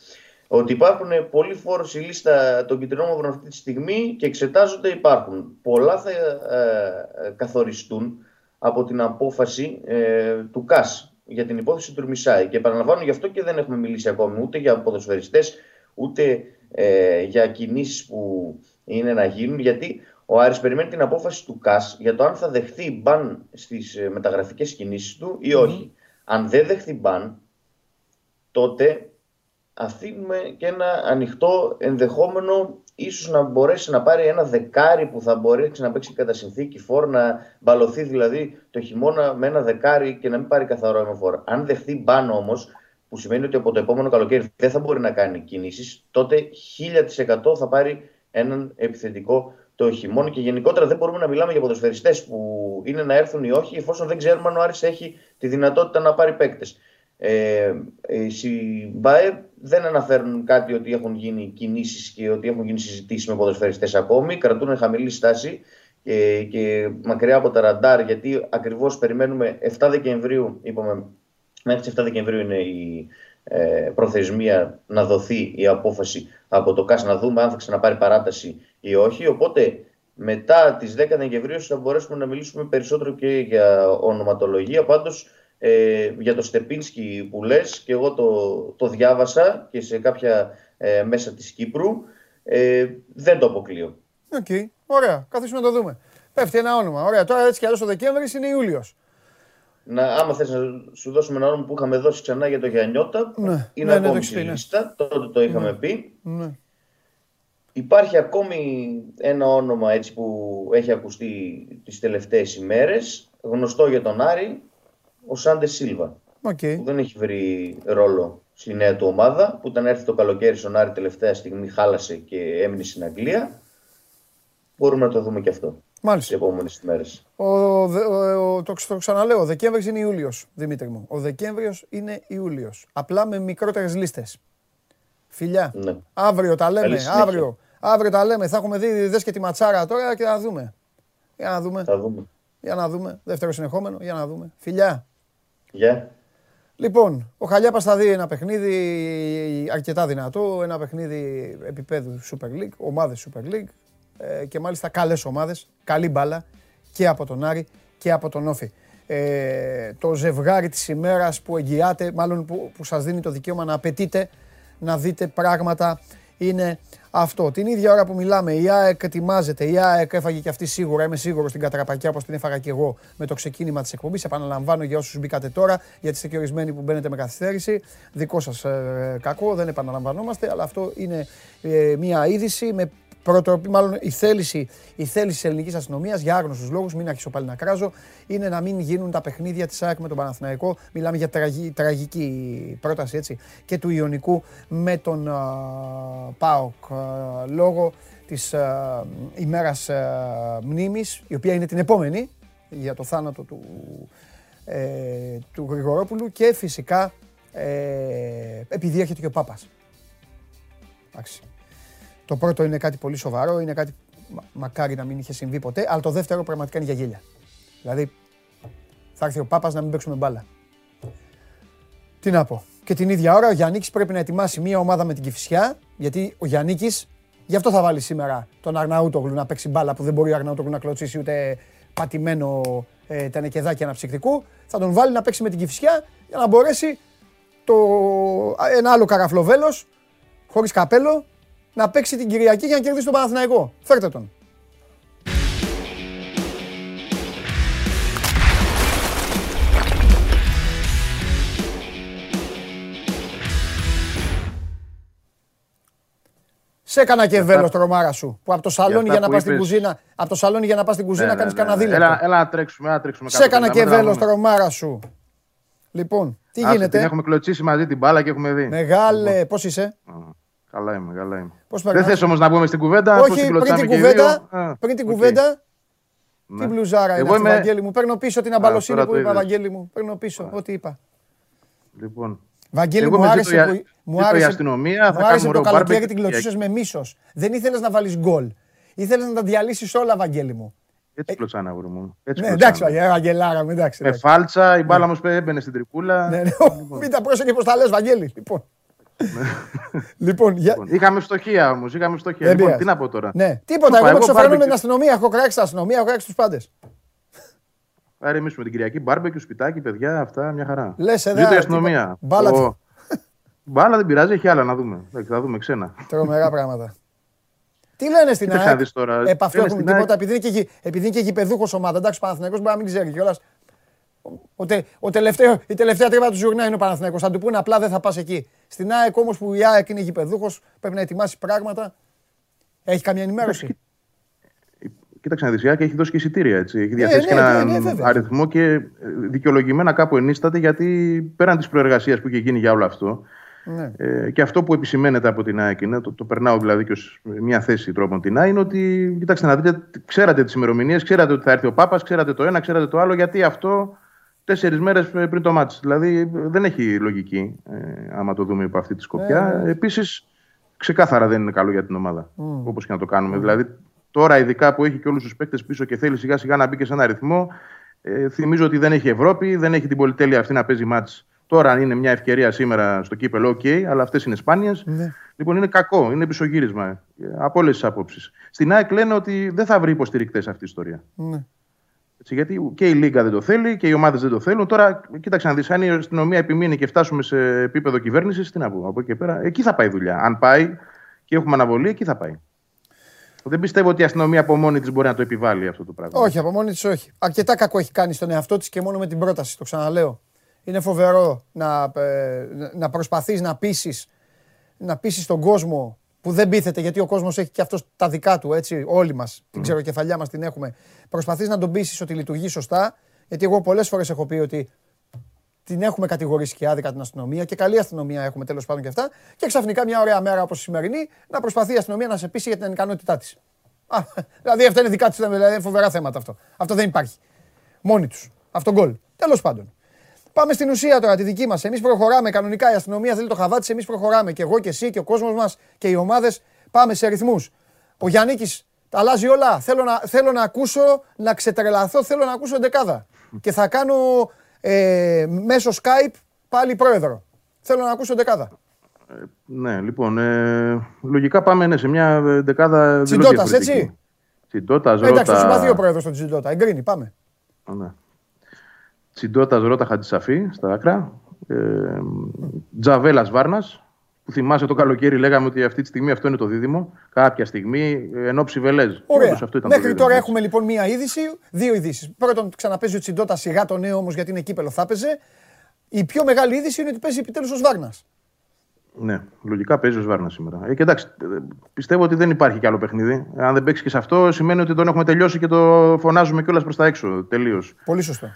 ότι υπάρχουν πολλοί φόροι στη λίστα των κυτρινών ομάδων αυτή τη στιγμή και εξετάζονται, υπάρχουν. Πολλά θα ε, καθοριστούν από την απόφαση ε, του ΚΑΣ για την υπόθεση του Ερμισάη. Και επαναλαμβάνω, γι' αυτό και δεν έχουμε μιλήσει ακόμη ούτε για ποδοσφαιριστές, ούτε ε, για κινήσεις που είναι να γίνουν, γιατί ο Άρης περιμένει την απόφαση του ΚΑΣ για το αν θα δεχθεί μπαν στις μεταγραφικές κινήσεις του ή όχι. Mm-hmm. Αν δεν δεχθεί μπαν, τότε αφήνουμε και ένα ανοιχτό ενδεχόμενο, ίσως να μπορέσει να πάρει ένα δεκάρι που θα μπορέσει να παίξει κατά συνθήκη φόρ, να μπαλωθεί δηλαδή το χειμώνα με ένα δεκάρι και να μην πάρει καθαρό εμεφόρ. Αν δεχθεί μπαν όμως, που σημαίνει ότι από το επόμενο καλοκαίρι δεν θα μπορεί να κάνει κινήσεις, τότε χίλια τοις εκατό θα πάρει έναν επιθετικό το χειμώνα. Και γενικότερα δεν μπορούμε να μιλάμε για ποδοσφαιριστές που είναι να έρθουν ή όχι, εφόσον δεν ξέρουμε αν ο Άρης έχει τη δυνατότητα να πάρει παίκτες. Ε, οι ΜΠΑΕ δεν αναφέρουν κάτι ότι έχουν γίνει κινήσεις και ότι έχουν γίνει συζητήσεις με ποδοσφαιριστές ακόμη. Κρατούν χαμηλή στάση και, και μακριά από τα ραντάρ, γιατί ακριβώς περιμένουμε εφτά Δεκεμβρίου, είπαμε, μέχρι τις εφτά Δεκεμβρίου είναι η ε, προθεσμία να δοθεί η απόφαση από το ΚΑΣ, να δούμε αν θα ξαναπάρει παράταση ή όχι. Οπότε μετά τις δέκα Δεκεμβρίου θα μπορέσουμε να μιλήσουμε περισσότερο και για ονοματολογία. Πάντως Ε, για το Στεπίνσκι που λες, και εγώ το, το διάβασα και σε κάποια ε, μέσα της Κύπρου, ε, δεν το αποκλείω. Οκ, okay. Ωραία, καθίσουμε να το δούμε. Πέφτει ένα όνομα, ωραία, τώρα έτσι κι αλλιώς ο Δεκέμβρης είναι Ιούλιος. Να, άμα θες να σου δώσουμε ένα όνομα που είχαμε δώσει ξανά για το Γιαννιώτα, ναι, είναι ναι, ακόμη ναι, στη ναι. λίστα, τότε το είχαμε ναι. πει. Ναι. Υπάρχει ακόμη ένα όνομα έτσι που έχει ακουστεί τις τελευταίες ημέρες, γνωστό για τον Άρη, ο Σάντε Σίλβα, okay. που δεν έχει βρει ρόλο στη νέα του ομάδα, που όταν έρθει το καλοκαίρι στον Άρη τελευταία στιγμή χάλασε και έμεινε στην Αγγλία. Μπορούμε να το δούμε και αυτό τις επόμενες μέρες. Ο, ο, ο, το, το ξαναλέω, ο Δεκέμβριος είναι Ιούλιος, Δημήτρη μου. Ο Δεκέμβριος είναι Ιούλιος, απλά με μικρότερες λίστες. Φιλιά, ναι. αύριο τα λέμε, αύριο, αύριο τα λέμε. Θα έχουμε δει, δες και τη ματσάρα τώρα και θα δούμε. Για να δούμε. Θα δούμε. Για να δούμε, δεύτερο συνεχόμενο, για να δούμε. Φιλιά. Yeah. Λοιπόν, ο Χαλιάπας θα δει ένα παιχνίδι αρκετά δυνατό, ένα παιχνίδι επίπεδου Super League, ομάδες Super League ε, και μάλιστα καλές ομάδες, καλή μπάλα και από τον Άρη και από τον Όφη. Ε, το ζευγάρι της ημέρας που εγγυάται, μάλλον που, που σας δίνει το δικαίωμα να απαιτείτε, να δείτε πράγματα, είναι αυτό. Την ίδια ώρα που μιλάμε, η ΑΕΚ ετοιμάζεται, η ΑΕΚ έφαγε και αυτή σίγουρα, είμαι σίγουρος, την κατραπακιά όπως την έφαγα και εγώ με το ξεκίνημα της εκπομπής. Επαναλαμβάνω για όσους μπήκατε τώρα, γιατί είστε και ορισμένοι που μπαίνετε με καθυστέρηση. Δικό σας ε, κακό, δεν επαναλαμβανόμαστε, αλλά αυτό είναι ε, μια είδηση με προτροπή, μάλλον η θέληση, η θέληση της ελληνικής αστυνομίας για άγνωστους λόγους, μην αρχίσω πάλι να κράζω, είναι να μην γίνουν τα παιχνίδια της ΑΕΚ με τον Παναθηναϊκό. Μιλάμε για τραγική, τραγική πρόταση έτσι, και του Ιωνικού με τον uh, ΠΑΟΚ uh, λόγω της uh, ημέρας uh, μνήμης, η οποία είναι την επόμενη για το θάνατο του, ε, του Γρηγορόπουλου και φυσικά ε, επειδή έρχεται και ο Πάπας. Εντάξει. Το πρώτο είναι κάτι πολύ σοβαρό, είναι κάτι μα, μακάρι να μην είχε συμβεί ποτέ, αλλά το δεύτερο πραγματικά είναι για γέλια. Δηλαδή, θα έρθει ο Πάπας να μην παίξουμε μπάλα. Τι να πω. Και την ίδια ώρα ο Γιαννίκης πρέπει να ετοιμάσει μια ομάδα με την Κηφισιά, γιατί ο Γιαννίκης, γι' αυτό θα βάλει σήμερα τον Αρναούτογλου να παίξει μπάλα, που δεν μπορεί ο Αρναούτογλου να κλωτσίσει ούτε πατημένο ε, τενεκεδάκι αναψυκτικού. Θα τον βάλει να παίξει με την Κηφισιά για να μπορέσει το, ένα άλλο καραφλοβέλος, χωρίς καπέλο, να παίξει την Κυριακή για να κερδίσει τον Παναθηναϊκό. Φέρτε τον. Σε έκανα και βέλος τρομάρα σου, που από το σαλόνι για να πας στην κουζίνα, από το σαλόνι για να πας στην κουζίνα κάνεις κανένα δίλεπτο. Έλα, έλα να τρέξουμε, να τρέξουμε κάτω. Σε έκανα και βέλος τρομάρα σου. Λοιπόν, τι γίνεται; Έχουμε κλωτσίσει μαζί την μπάλα και έχουμε δει. Μεγάλε, πώς είσαι; Καλά είμαι, καλά είμαι. Δεν θες όμως να πούμε στην κουβέντα. Όχι, πριν την κουβέντα, πριν την κουβέντα, την μπλουζάρα είναι αυτή, Βαγγέλη μου. Παίρνω πίσω την αμπαλοσύνη που είπα, Βαγγέλη μου. Παίρνω πίσω ό,τι είπα. Λοιπόν, Βαγγέλη μου, άρεσε που η αστυνομία θα κάνει το καλοκαίρι και την κλωτσούσες με μίσος. Δεν ήθελες να βάλεις γκολ. Ήθελες να τα διαλύσεις όλα, Βαγγέλη μου. Έτσι κλωτσάνα, βρε μου. Εντάξει, Βαγγελάρα μου, εντάξει. Με φάλτσα, η μπάλα μου έμπαινε στην τρικούλα. Μην τα πρόσεχε πώς τα λες, Βαγγέλη. Λοιπόν, για... είχαμε φτωχία όμως, είχαμε φτωχία. Λοιπόν, τι να πω τώρα. Ναι. Τίποτα, εγώ με ξοφραίνω με την αστυνομία, έχω κράξει την αστυνομία, έχω κράξει τους πάντες. Άρα εμείς με την Κυριακή, μπάρμπεκιου, σπιτάκι, παιδιά, αυτά, μια χαρά. Λες εδώ, η αστυνομία. Μπάλα. Μπάλα δεν πειράζει, έχει άλλα να δούμε. Θα δούμε ξένα. Τρομερά πράγματα. Τι λένε στην ΑΕΚ, επ' αυτό έχουν τίποτα, επειδή είναι και γηπεδούχος ομάδα, εντάξει, Παναθηναϊκός μπορεί να μην ξέρει κιόλας. Ο τελευταίο, η τελευταία τρίβα του Ζουρνά είναι ο Παναθηναϊκός. Θα του πούνε απλά δεν θα πας εκεί. Στην ΑΕΚ όμως που η ΑΕΚ είναι γηπεδούχος, πρέπει να ετοιμάσει πράγματα. Έχει καμία ενημέρωση. Κοίταξε να δεις, η ΑΕΚ έχει δώσει και εισιτήρια. Έτσι. Έχει διαθέσει ε, ναι, έναν ναι, ναι, ναι, αριθμό και δικαιολογημένα κάπου ενίσταται γιατί πέραν της προεργασίας που είχε γίνει για όλο αυτό. Ναι. Ε, και αυτό που επισημαίνεται από την ΑΕΚ, ναι, το, το περνάω δηλαδή και ως μια θέση τρόπον την ΑΕΚ, είναι ότι κοιτάξτε να δείτε, ξέρατε τις ημερομηνίες, ξέρατε ότι θα έρθει ο Πάπας, ξέρατε το ένα, ξέρατε το άλλο, γιατί αυτό. Τέσσερις μέρες πριν το μάτς. Δηλαδή δεν έχει λογική, ε, άμα το δούμε από αυτή τη σκοπιά. Ε, Επίσης, ξεκάθαρα δεν είναι καλό για την ομάδα. Mm. Όπως και να το κάνουμε. Mm. Δηλαδή, τώρα, ειδικά που έχει και όλους τους παίκτες πίσω και θέλει σιγά-σιγά να μπει και σε ένα ρυθμό, ε, θυμίζω ότι δεν έχει Ευρώπη, δεν έχει την πολυτέλεια αυτή να παίζει μάτς. Τώρα, αν είναι μια ευκαιρία σήμερα στο κύπελο, οκ, okay, αλλά αυτές είναι σπάνιες. Mm. Λοιπόν, είναι κακό, είναι πισωγύρισμα από όλες τις απόψεις. Στην ΑΕΚ λένε ότι δεν θα βρει υποστηρικτές αυτή η ιστορία. Mm. Γιατί και η Λίγκα δεν το θέλει και οι ομάδες δεν το θέλουν. Τώρα, κοίταξε να δεις, αν η αστυνομία επιμείνει και φτάσουμε σε επίπεδο κυβέρνησης, τι να πω, από εκεί και πέρα, εκεί θα πάει η δουλειά. Αν πάει και έχουμε αναβολή, εκεί θα πάει. Δεν πιστεύω ότι η αστυνομία από μόνη της μπορεί να το επιβάλλει αυτό το πράγμα. Όχι, από μόνη της όχι. Αρκετά κακό έχει κάνει στον εαυτό της και μόνο με την πρόταση, το ξαναλέω. Είναι φοβερό να, να προσπαθείς να πείσεις, να πείσεις τον κόσμο που δεν πείθεται, γιατί ο κόσμος έχει και αυτός τα δικά του, έτσι, όλοι μας, mm. την ξεροκεφαλιά μας την έχουμε. Προσπαθείς να τον πείσεις ότι λειτουργεί σωστά, γιατί εγώ πολλές φορές έχω πει ότι την έχουμε κατηγορήσει και άδικα την αστυνομία και καλή αστυνομία έχουμε τέλος πάντων και αυτά, και ξαφνικά μια ωραία μέρα όπως η σημερινή να προσπαθεί η αστυνομία να σε πείσει για την ανικανότητά της. Α, δηλαδή αυτά είναι δικά της, δηλαδή φοβερά θέματα αυτό. Αυτό δεν υπάρχει. Μόνοι τους. Αυτό γκολ. Τέλος πάντων. Πάμε στην ουσία τώρα, τη δική μας. Εμείς προχωράμε κανονικά. Η αστυνομία θέλει το χαβά της. Εμείς προχωράμε. Και εγώ και εσύ και ο κόσμος μας και οι ομάδες. Πάμε σε ρυθμούς. Ο Γιαννίκης τα αλλάζει όλα. Θέλω να, θέλω να ακούσω, να ξετρελαθώ. Θέλω να ακούσω εντεκάδα. Και θα κάνω ε, μέσω Skype πάλι πρόεδρο. Θέλω να ακούσω εντεκάδα. Ε, ναι, λοιπόν. Ε, λογικά πάμε ναι, σε μια εντεκάδα. Τσιντότας, έτσι. Τσιντότας, Ρότα. Εντάξει, το συμπαθεί ο πρόεδρος του Τσιντότα. Εγκρίνει, πάμε. Ναι. Τσιντότας, Ρότα, Χατζησαφή, στα άκρα. Ε, Τζαβέλας Βάρνας, που θυμάσαι το καλοκαίρι λέγαμε ότι αυτή τη στιγμή αυτό είναι το δίδυμο. Κάποια στιγμή ενόψει Βελέζ. Ωραία. Μέχρι τώρα έχουμε λοιπόν μία είδηση, δύο ειδήσεις. Πρώτον, ξαναπέζει ο Τσιντότας σιγά το νέο όμως γιατί είναι κύπελο, θα έπαιζε. Η πιο μεγάλη είδηση είναι ότι παίζει επιτέλους ως Βάρνας. Ναι, λογικά παίζει ως Βάρνας σήμερα. Ε, και εντάξει, πιστεύω ότι δεν υπάρχει κι άλλο παιχνίδι. Αν δεν παίξει και σε αυτό, σημαίνει ότι τον έχουμε τελειώσει και το φωνάζουμε κιόλας προς τα έξω. Τελείως. Πολύ σωστό.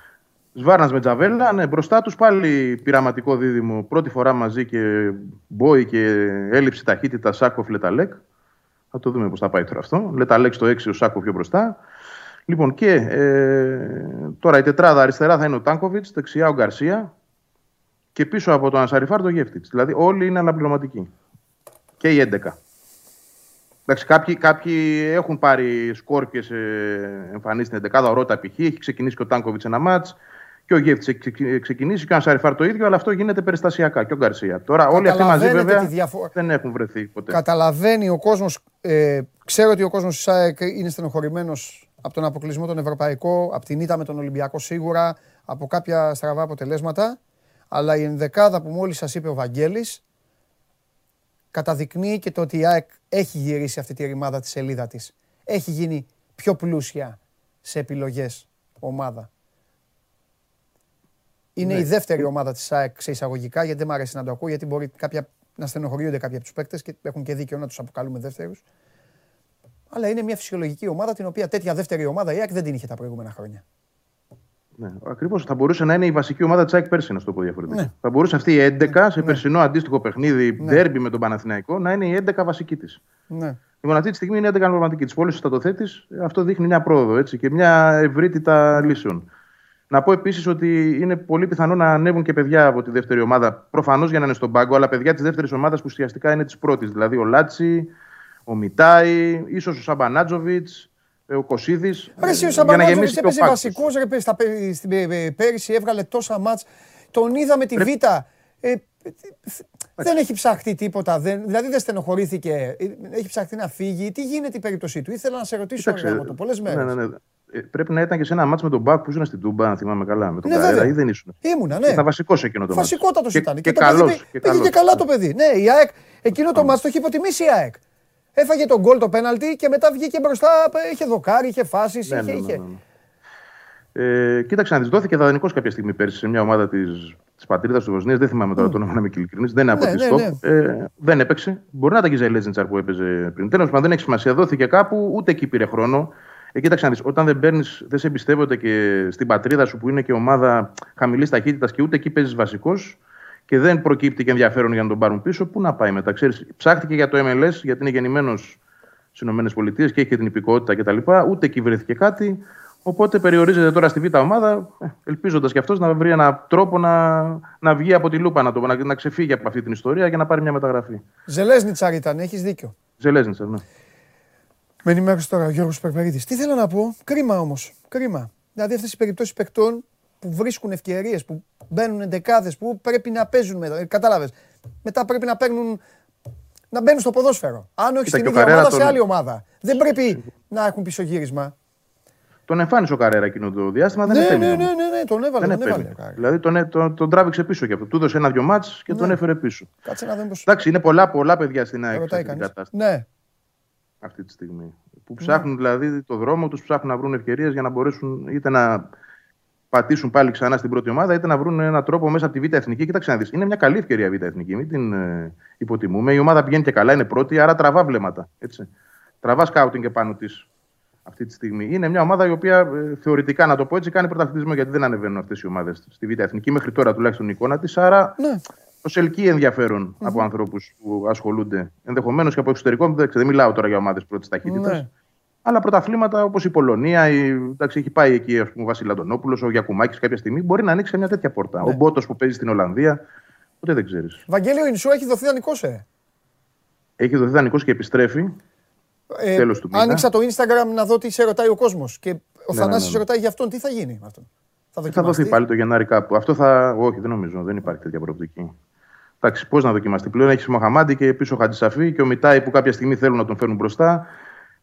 Σβάρνας με Τζαβέλα, ναι, μπροστά τους πάλι πειραματικό δίδυμο. Πρώτη φορά μαζί και μπόι και έλλειψη ταχύτητα Σάκοφ Λεταλέκ. Θα το δούμε πώς θα πάει τώρα αυτό. Λεταλέκ στο έξι, ο Σάκοφ πιο μπροστά. Λοιπόν, και ε, τώρα η τετράδα αριστερά θα είναι ο Τάνκοβιτς, δεξιά ο Γκαρσία και πίσω από τον Ασαριφάρ το Γεύτιτς. Δηλαδή όλοι είναι αναπληρωματικοί. Και οι έντεκα. Εντάξει, κάποιοι, κάποιοι έχουν πάρει σκόρπιες εμφανίσεις στην εντεκάδα. Ο Ρότα π.χ. έχει ξεκινήσει και ο Τάνκοβιτς ένα μάτς. Και ο Γεύτης ξεκινήσει και ο Ανσαριφάρ το ίδιο, αλλά αυτό γίνεται περιστασιακά και ο Γκαρσία. Τώρα όλοι αυτοί μαζί βέβαια διαφο... δεν έχουν βρεθεί ποτέ. Καταλαβαίνει ο κόσμος, ε, ξέρω ότι ο κόσμος της ΑΕΚ είναι στενοχωρημένος από τον αποκλεισμό τον ευρωπαϊκό, από την ήττα με τον Ολυμπιακό σίγουρα, από κάποια στραβά αποτελέσματα, αλλά η ενδεκάδα που μόλις σας είπε ο Βαγγέλης καταδεικνύει και το ότι η ΑΕΚ έχει γυρίσει αυτή τη ρημάδα τη σελίδα της. Έχει γίνει πιο πλούσια σε επιλογές ομάδα. Είναι ναι. Η δεύτερη ομάδα της ΑΕΚ σε εισαγωγικά, γιατί δεν μου αρέσει να το ακούω, γιατί μπορεί κάποια, να στενοχωριούνται κάποιοι από τους παίκτες και έχουν και δίκιο να τους αποκαλούμε δεύτερους. Αλλά είναι μια φυσιολογική ομάδα, την οποία τέτοια δεύτερη ομάδα η ΑΕΚ δεν την είχε τα προηγούμενα χρόνια. Ναι, ακριβώς. Θα μπορούσε να είναι η βασική ομάδα της ΑΕΚ πέρσι, να το πω διαφορετικά. Ναι. Θα μπορούσε αυτή η έντεκα, σε ναι. περσινό αντίστοιχο παιχνίδι, ναι. ντέρμπι με τον Παναθηναϊκό, να είναι η έντεκα βασική της. Ναι. Λοιπόν, αυτή τη στιγμή είναι η έντεκα πραγματική της. Πολύ σωστά το θέτεις. Αυτό δείχνει μια πρόοδο έτσι, και μια ευρύτητα λύσεων. Να πω επίσης ότι είναι πολύ πιθανό να ανέβουν και παιδιά από τη δεύτερη ομάδα. Προφανώς για να είναι στον πάγκο, αλλά παιδιά της δεύτερης ομάδας που ουσιαστικά είναι της πρώτης. Δηλαδή ο Λάτσι, ο Μιτάι, ίσως ο Σαμπανάτζοβιτς, ο Κωσίδης. Εσύ ο Σαμπανάτζοβιτς έπαιζε βασικός. Πέρυσι έβγαλε τόσα μάτς. Τον είδαμε τη Β. Δεν έχει ψαχτεί τίποτα, δεν, δηλαδή δεν στενοχωρήθηκε, έχει ψαχτεί να φύγει. Τι γίνεται η περίπτωσή του, ήθελα να σε ρωτήσω για το πολλές μέρες. Ναι, ναι, ναι. Ε, πρέπει να ήταν και σε ένα μάτς με τον Μπακ που ήσουν στην Τούμπα, αν θυμάμαι καλά. Με τον ναι, Καρέρα ή δεν ήσουν. Ήμουνα, ναι. Ήταν βασικό εκείνο το μάτς. Βασικότατος ήταν. Και, και, και, καλός, παιδί, και, καλός. και καλά το παιδί. Ναι, η ΑΕΚ, εκείνο το μάτς το είχε υποτιμήσει η ΑΕΚ. Έφαγε τον γκολ το πέναλτι και μετά βγήκε μπροστά, είχε δοκάρι, είχε φάσεις. Ναι, είχε, ναι, ναι, ναι. Ε, κοίταξε να δεις, δόθηκε δανεικός κάποια στιγμή πέρσι σε μια ομάδα της, της πατρίδας του Βοσνίας. Δεν θυμάμαι τώρα mm. το όνομα, να είμαι ειλικρινής. Δεν είναι από τη στόπ. Δεν έπαιξε. Μπορεί να ήταν και η Ζελέζιντσαρ που έπαιζε πριν. Τέλος πάντων, δεν έχει σημασία. Δόθηκε κάπου, ούτε εκεί πήρε χρόνο. Ε, κοίταξε να δεις, όταν δεν παίρνεις, δεν σε εμπιστεύονται και στην πατρίδα σου που είναι και ομάδα χαμηλής ταχύτητας και ούτε εκεί παίζεις βασικός και δεν προκύπτει και ενδιαφέρον για να τον πάρουν πίσω, πού να πάει μετά. Ξέρεις, ψάχτηκε για το εμ ελ ες γιατί είναι γεννημένος στις ΗΠΑ και έχει και την υπηκότητα κτλ. Ούτε εκεί βρέθηκε κάτι. Οπότε περιορίζεται τώρα στη Β' ομάδα, ελπίζοντας κι αυτός να βρει έναν τρόπο να, να βγει από τη λούπα, να, το, να, να ξεφύγει από αυτή την ιστορία και να πάρει μια μεταγραφή. Ζελέζνιτσαρ ήταν, έχεις δίκιο. Ζελέζνιτσαρ, ναι. Με ενημέρωσε τώρα ο Γιώργος Περπερίδης. Τι θέλω να πω, κρίμα όμως. Κρίμα. Δηλαδή αυτές οι περιπτώσεις παικτών που βρίσκουν ευκαιρίες, που μπαίνουν εντεκάδες, που πρέπει να παίζουν μετά. Κατάλαβες. Μετά πρέπει να παίρνουν. Να μπαίνουν στο ποδόσφαιρο. Αν όχι στην ίδια ομάδα, τον... σε άλλη ομάδα. Δεν πρέπει να έχουν πισωγύρισμα. Τον εμφάνισε ο Καρέρα εκείνο το διάστημα, δεν επέμεινε. Ναι, ναι, ναι, ναι, τον έβαλε. Δεν τον έβαλε. Δηλαδή τον, τον, τον τράβηξε πίσω και αυτό. Του έδωσε ένα-δυο μάτς και ναι. τον έφερε πίσω. Κάτσε να δούμε πώς. Εντάξει, είναι πολλά, πολλά παιδιά στην κατάσταση. Ναι. Αυτή τη στιγμή. Που ψάχνουν ναι. δηλαδή το δρόμο τους, ψάχνουν να βρουν ευκαιρίες για να μπορέσουν είτε να πατήσουν πάλι ξανά στην πρώτη ομάδα, είτε να βρουν έναν τρόπο μέσα από τη Β' Εθνική. Κοίταξε να δεις. Είναι μια καλή ευκαιρία η Β' Εθνική, μην την ε, υποτιμούμε. Η ομάδα πηγαίνει και καλά, είναι πρώτη, άρα τραβά βλέμματα. Τραβά σκάουτινγκ επάνω τη. Αυτή τη στιγμή. Είναι μια ομάδα η οποία θεωρητικά, να το πω έτσι, κάνει πρωταθλητισμό γιατί δεν ανεβαίνουν αυτές οι ομάδες στη Β' Εθνική, μέχρι τώρα τουλάχιστον η εικόνα της. Άρα ναι. προσελκύει ενδιαφέρον mm-hmm. από ανθρώπους που ασχολούνται ενδεχομένως και από εξωτερικό. Δεν μιλάω τώρα για ομάδες πρώτης ταχύτητας. Ναι. Αλλά πρωταθλήματα όπως η Πολωνία, η... εντάξει, έχει πάει εκεί ας πούμε, ο Βασιλαντονόπουλος, ο Γιακουμάκης κάποια στιγμή, μπορεί να ανοίξει μια τέτοια πόρτα. Ναι. Ο Μπότος που παίζει στην Ολλανδία, ποτέ δεν ξέρεις. Βαγγέλιο Ινσού έχει δοθεί δανεικός, ε. Έχει δοθεί δανεικός και επιστρέφει. Ε, Τέλος του μήνα. Άνοιξα το Instagram να δω τι σε ρωτάει ο κόσμος. Και ο ναι, Θανάσης ναι, ναι. ρωτάει για αυτόν τι θα γίνει με αυτόν. Θα, θα δοθεί πάλι το Γενάρη κάπου. Αυτό θα. Όχι, δεν νομίζω, δεν υπάρχει τέτοια προοπτική. Εντάξει, πώς να δοκιμαστεί πλέον. Έχει ο Μοχαμάντη και πίσω ο Χατζησαφή και ο Μιτάη που κάποια στιγμή θέλουν να τον φέρουν μπροστά.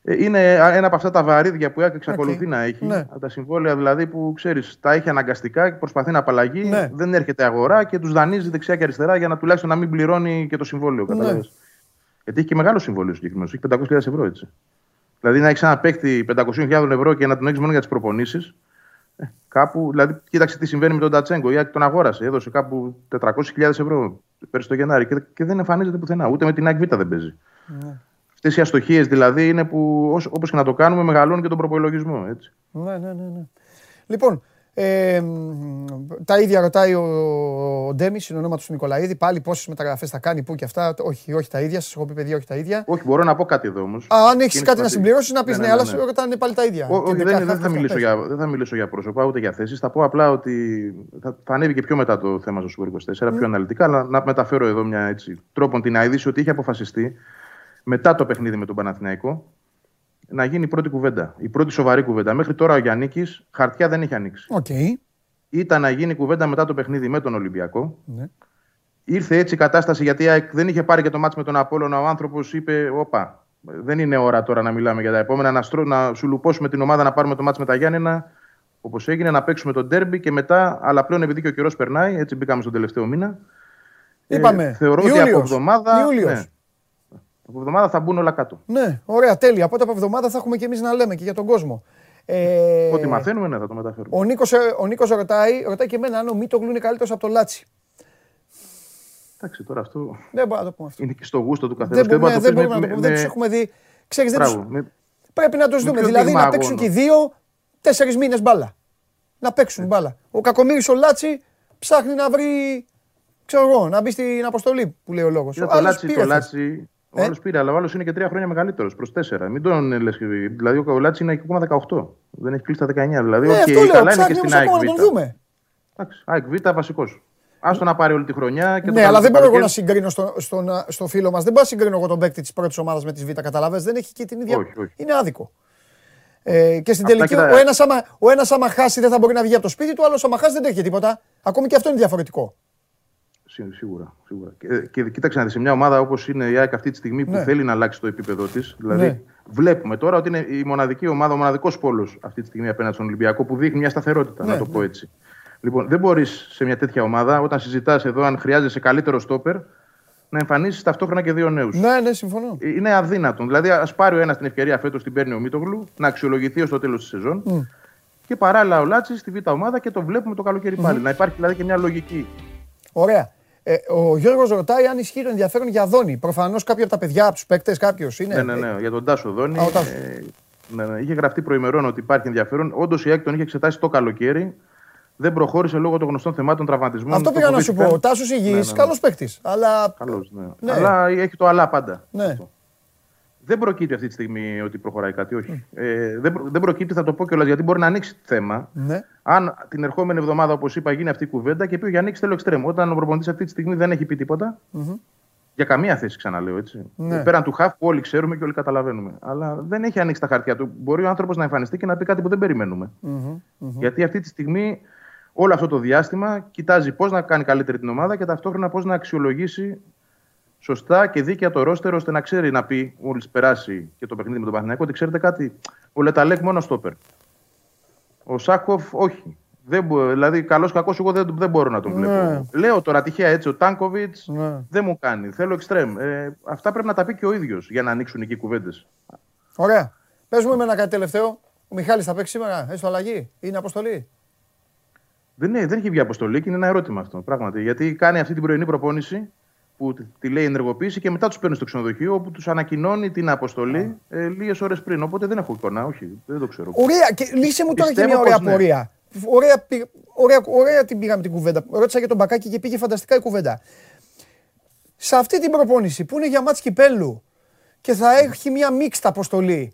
Είναι ένα από αυτά τα βαρύδια που εξακολουθεί okay. να έχει. Ναι. Τα συμβόλαια δηλαδή που ξέρεις, τα έχει αναγκαστικά και προσπαθεί να απαλλαγεί. Ναι. Δεν έρχεται αγορά και τους δανείζει δεξιά και αριστερά για να τουλάχιστον να μην πληρώνει και το συμβόλαιο. Καταλάβες. Ναι. Γιατί έχει και μεγάλο συμβόλαιο συγκεκριμένο. Έχει πεντακόσιες χιλιάδες ευρώ έτσι. Δηλαδή να έχει ένα παίκτη πεντακόσιες χιλιάδες ευρώ και να τον έχει μόνο για τις προπονήσεις. Ε, κάπου, δηλαδή, κοίταξε τι συμβαίνει με τον Τατσέγκο. Ή τον αγόρασε. Έδωσε κάπου τετρακόσιες χιλιάδες ευρώ πέρσι το Γενάρη και, και δεν εμφανίζεται πουθενά. Ούτε με την ΑΕΚ Β δεν παίζει. Ναι. Αυτές οι αστοχίες δηλαδή είναι που όπως και να το κάνουμε μεγαλώνει και τον προπολογισμό. Έτσι. Ναι, ναι, ναι, ναι. Λοιπόν, ε, τα ίδια ρωτάει ο, ο Ντέμι, συνονόματος του Νικολαίδη. Πάλι πόσες μεταγραφές θα κάνει, πού και αυτά. Όχι, όχι τα ίδια. Σας έχω πει, παιδιά, όχι τα ίδια. Όχι, μπορώ να πω κάτι εδώ όμως. Α, αν έχεις κάτι να συμπληρώσεις, να πεις ναι, ναι, ναι, ναι, αλλά όταν είναι πάλι τα ίδια. Ό, όχι, δεν, δεν, θα μιλήσω για, δεν θα μιλήσω για πρόσωπα ούτε για θέσεις. Θα πω απλά ότι θα, θα ανέβει και πιο μετά το θέμα στο Σπορτ είκοσι τέσσερα, mm. πιο αναλυτικά. Αλλά να μεταφέρω εδώ μια έτσι τρόπον την αείδηση ότι είχε αποφασιστεί μετά το παιχνίδι με τον Παναθηναϊκό. Να γίνει η πρώτη κουβέντα. Η πρώτη σοβαρή κουβέντα. Μέχρι τώρα ο Γιαννίκης χαρτιά δεν είχε ανοίξει. Okay. Ήταν να γίνει κουβέντα μετά το παιχνίδι με τον Ολυμπιακό. Ναι. Ήρθε έτσι η κατάσταση γιατί δεν είχε πάρει και το μάτς με τον Απόλλωνα. Ο άνθρωπος είπε: Όπα, δεν είναι ώρα τώρα να μιλάμε για τα επόμενα. Να, στρο... να σου λουπώσουμε την ομάδα, να πάρουμε το μάτς με τα Γιάννενα. Όπως έγινε, να παίξουμε τον ντέρμπι και μετά. Αλλά πλέον επειδή και ο καιρός περνάει, έτσι μπήκαμε στον τελευταίο μήνα. Είπαμε. Ε, θεωρώ Ιούλιος. Ότι από εβδομάδα. Από εβδομάδα θα μπουν όλα κάτω. Ναι, ωραία, τέλεια. Οπότε από εβδομάδα θα έχουμε και εμείς να λέμε και για τον κόσμο. Ε... Ό,τι μαθαίνουμε, ναι, θα το μεταφέρουμε. Ο Νίκος, ο Νίκος ρωτάει, ρωτάει και εμένα αν ο Μίτογλου είναι καλύτερος από το Λάτσι. Εντάξει, τώρα αυτό. Δεν μπορώ να το πούμε αυτό. Είναι και στο γούστο του καθενός. Δεν, ναι, δεν μπορούμε με, να το πούμε. Με... Δεν τους έχουμε δει. Ξέρεις, δεν τους... με... Πρέπει να τους δούμε. Δηλαδή να παίξουν αγώνα. Και δύο, τέσσερις μήνες μπάλα. Να παίξουν ε. μπάλα. Ο Κακομοίρης ο Λάτσι ψάχνει να βρει. Ξέρω εγώ, να μπει στην αποστολή που λέει ο λόγος. Το Λάτσι. Ο άλλος πήρε, αλλά ο άλλος είναι και τρία χρόνια μεγαλύτερος, προς τέσσερα. Μην τον λες. Δηλαδή, ο Καουλάτσι είναι ακόμα δεκαοκτώ. Δεν έχει κλείσει τα δεκαεννιά. Δηλαδή, ναι, okay, λέω, καλά είναι και στην ΑΕΚ Β. Εντάξει, ΑΕΚ Β βασικός. Άστο να πάρει όλη τη χρονιά. Και ναι, το αλλά δεν μπορώ εγώ να συγκρίνω στο, στο, στο φίλο μας. Δεν μπορώ να συγκρίνω εγώ τον παίκτη της πρώτης ομάδας με της Β. Καταλαβαίνεις, δεν έχει και την ίδια. Όχι, όχι. Είναι άδικο. Ε, και στην τελική, κοιτά... ο ένας άμα, άμα χάσει δεν θα μπορεί να βγει από το σπίτι του, ο άλλος άμα χάσει δεν τρέχει τίποτα. Ακόμη και αυτό είναι διαφορετικό. Σίγουρα. σίγουρα. Και, και κοίταξε να δει, σε μια ομάδα όπως είναι η ΑΕΚ αυτή τη στιγμή που ναι. θέλει να αλλάξει το επίπεδο της. Δηλαδή, ναι. βλέπουμε τώρα ότι είναι η μοναδική ομάδα, ο μοναδικός πόλος αυτή τη στιγμή απέναντι στον Ολυμπιακό που δείχνει μια σταθερότητα. Ναι, να το πω ναι. έτσι. Λοιπόν, δεν μπορείς σε μια τέτοια ομάδα, όταν συζητάς εδώ αν χρειάζεσαι καλύτερο στόπερ, να εμφανίσεις ταυτόχρονα και δύο νέους. Ναι, ναι, συμφωνώ. Είναι αδύνατο. Δηλαδή, ας πάρει ο ένας την ευκαιρία φέτος, την παίρνει ο Μίτογλου, να αξιολογηθεί ως το τέλος της σεζόν. Mm. Και παράλληλα ο Λάτσης στη Β' ομάδα και το βλέπουμε το καλοκαίρι πάλι. Mm-hmm. Να υπάρχει δηλαδή και μια λογική. Ωραία. Ε, ο Γιώργος ρωτάει αν ισχύει το ενδιαφέρον για Δόνη. Προφανώς κάποιοι από τα παιδιά, από τους παίκτες, κάποιος είναι. Ναι, ναι, ναι. Για τον Τάσο Δόνη. Α, Τάσο. Ε, ναι, ναι. Είχε γραφτεί προημερών ότι υπάρχει ενδιαφέρον. Όντως η ΑΕΚ τον είχε εξετάσει το καλοκαίρι. Δεν προχώρησε λόγω των γνωστών θεμάτων τραυματισμών. Αυτό πήγα να σου πω. Ο Τάσος υγιής, ναι, ναι, ναι. καλός παίκτης. Αλλά... Καλός, ναι. Ναι. Αλλά έχει το αλλά πάντα. Ναι. Αυτό. Δεν προκύπτει αυτή τη στιγμή ότι προχωράει κάτι, όχι. Mm. Ε, δεν, προ, δεν προκύπτει, θα το πω κιόλας, γιατί μπορεί να ανοίξει θέμα. Mm. Αν την ερχόμενη εβδομάδα, όπως είπα, γίνει αυτή η κουβέντα και πει ότι ανοίξει, θέλω εξτρέμ. Όταν ο προπονητής αυτή τη στιγμή δεν έχει πει τίποτα, mm-hmm. για καμία θέση, ξαναλέω έτσι. Mm. Πέραν του χαφ που όλοι ξέρουμε και όλοι καταλαβαίνουμε. Αλλά δεν έχει ανοίξει τα χαρτιά του. Μπορεί ο άνθρωπος να εμφανιστεί και να πει κάτι που δεν περιμένουμε. Mm-hmm. Mm-hmm. Γιατί αυτή τη στιγμή, όλο αυτό το διάστημα, κοιτάζει πώς να κάνει καλύτερη την ομάδα και ταυτόχρονα πώς να αξιολογήσει σωστά και δίκαια το ρόστερο, ώστε να ξέρει να πει, μόλις περάσει και το παιχνίδι με τον Παναθηναϊκό, ότι ξέρετε κάτι, ο Λεταλέκ μόνο στόπερ. Ο Σάκοφ όχι. Δεν, δηλαδή, καλός κακός, εγώ δεν, δεν μπορώ να τον βλέπω. Ναι. Λέω τώρα τυχαία έτσι, ο Τάνκοβιτς ναι. δεν μου κάνει. Θέλω εξτρέμ. Ε, αυτά πρέπει να τα πει και ο ίδιος για να ανοίξουν εκεί κουβέντες. Ωραία. Πες μου με ένα κάτι τελευταίο. Ο Μιχάλης θα παίξει σήμερα, έστω αλλαγή, είναι αποστολή. Δεν, ναι, δεν έχει βγει αποστολή και είναι ένα ερώτημα αυτό. Πράγματι. Γιατί κάνει αυτή την πρωινή προπόνηση. Που τη λέει ενεργοποίηση και μετά τους παίρνει στο ξενοδοχείο όπου τους ανακοινώνει την αποστολή yeah. ε, λίγες ώρες πριν. Οπότε δεν έχω εικόνα, όχι, δεν το ξέρω. Ωραία, και λύσε μου τώρα και μια ωραία ναι. πορεία. Ωραία, ωραία, ωραία την πήγαμε την κουβέντα. Ρώτησα για τον Μπακάκη και πήγε φανταστικά η κουβέντα. Σε αυτή την προπόνηση που είναι για μάτς κυπέλλου και θα έχει μια μίξτα αποστολή,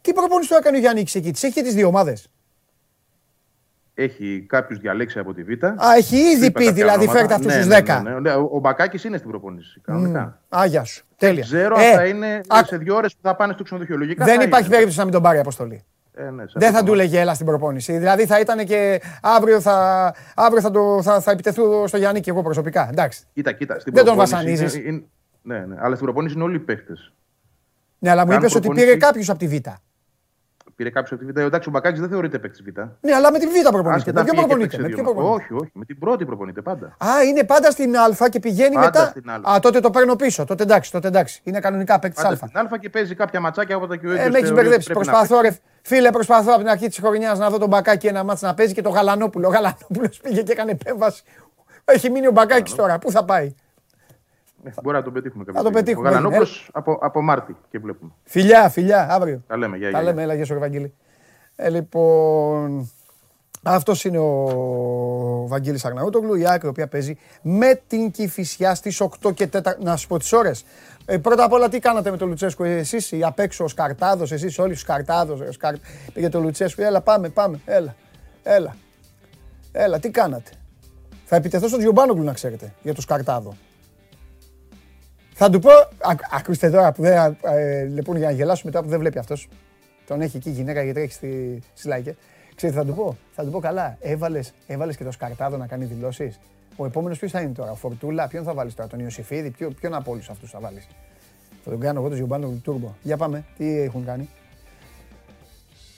τι προπόνηση το έκανε ο Γιάννης εκεί, τις έχει και τις δύο ομάδες? Έχει κάποιους διαλέξει από τη Β'. Α, έχει ήδη πει δηλαδή, φέρτε αυτούς ναι, τους δέκα. Ναι, ναι, ναι. Ο Μπακάκης είναι στην προπόνηση. Κανονικά. Mm. Άγια σου. Τέλεια. Ξέρω ε, αν θα είναι α... σε δύο ώρες που θα πάνε στο ξενοδοχείο. Λογικά δεν υπάρχει είναι. περίπτωση να μην τον πάρει αποστολή. Ε, ναι, δεν θα του έλεγε έλα στην προπόνηση. Δηλαδή θα ήταν και αύριο θα, αύριο θα, το, θα, θα επιτεθούν στο Γιάννη και εγώ προσωπικά. Εντάξει. Κοίτα, κοίτα, στην δεν τον βασανίζεις. Είναι, είναι, ναι, ναι, αλλά στην προπόνηση είναι όλοι οι παίχτες. Ναι, αλλά μου είπες ότι πήρε κάποιους από τη Β'. Πήρε κάποιο από τη Β'. Εντάξει, ο Μπακάκης δεν θεωρείται παίκτης Β'. Ναι, αλλά με τη Β' προπονείται. Με ποιο προπονείται? Με ποιο προπονείται? Όχι, όχι. Με την πρώτη προπονείται πάντα. Α, είναι πάντα στην Α και πηγαίνει πάντα μετά. Στην α. α, τότε το παίρνω πίσω. Τότε εντάξει, τότε εντάξει. Είναι κανονικά παίκτης Α. Στην Α και παίζει κάποια ματσάκια από τα και ο ίδιος. Ε, με έχεις μπερδέψει. Προσπαθώ, ρε, φίλε, προσπαθώ από την αρχή της χρονιάς να δω τον Μπακάκη ένα μάτς να παίζει και τον Γαλανόπουλο. Ο Γαλανόπουλος πήγε και έκανε επέμβαση. Έχει μείνει ο Μπακάκης τώρα. Πού θα πάει? Μπορεί να τον πετύχουμε κάποια στιγμή. Ο Γαλανόπουλος από, από Μάρτι και βλέπουμε. Φιλιά, φιλιά, αύριο. Τα λέμε, γεια, γεια. Τα λέμε, έλα, γεια σου, Ευαγγέλη. Ε, λοιπόν, αυτός είναι ο Βαγγέλης Αρναούτογλου, η ΑΕΚ, η οποία παίζει με την Κηφισιά στις οκτώ και τέσσερα. Να σου πω τις ώρες. Ε, πρώτα απ' όλα, τι κάνατε με τον Λουτσέσκου, εσείς οι απ' έξω, ο Σκαρτάδος, εσείς όλοι ο Σκαρτάδος, ο Σκαρ... για τον Λουτσέσκου. Έλα, πάμε, πάμε, έλα. Έλα, έλα τι κάνατε? Θα επιτεθώ στον Γιοβάνοβιτς, να ξέρετε, για τον Σκαρτάδο. Θα του πω, α, ακούστε τώρα που δεν, ε, λοιπόν, για να γελάσουμε τώρα που δεν βλέπει αυτός. Τον έχει εκεί η γυναίκα γιατί τρέχει στη σλάικε. Ξέρετε, θα του πω, θα του πω καλά, έβαλες, έβαλες και το Σκαρτάδο να κάνει δηλώσεις. Ο επόμενος ποιος θα είναι τώρα, ο Φορτούλα, ποιον θα βάλεις τώρα, τον Ιωσήφιδη, ποιο, ποιον από όλους αυτούς θα βάλεις? Θα τον κάνω εγώ τον Γιουμπάνο Τούρμπο. Για πάμε, τι έχουν κάνει.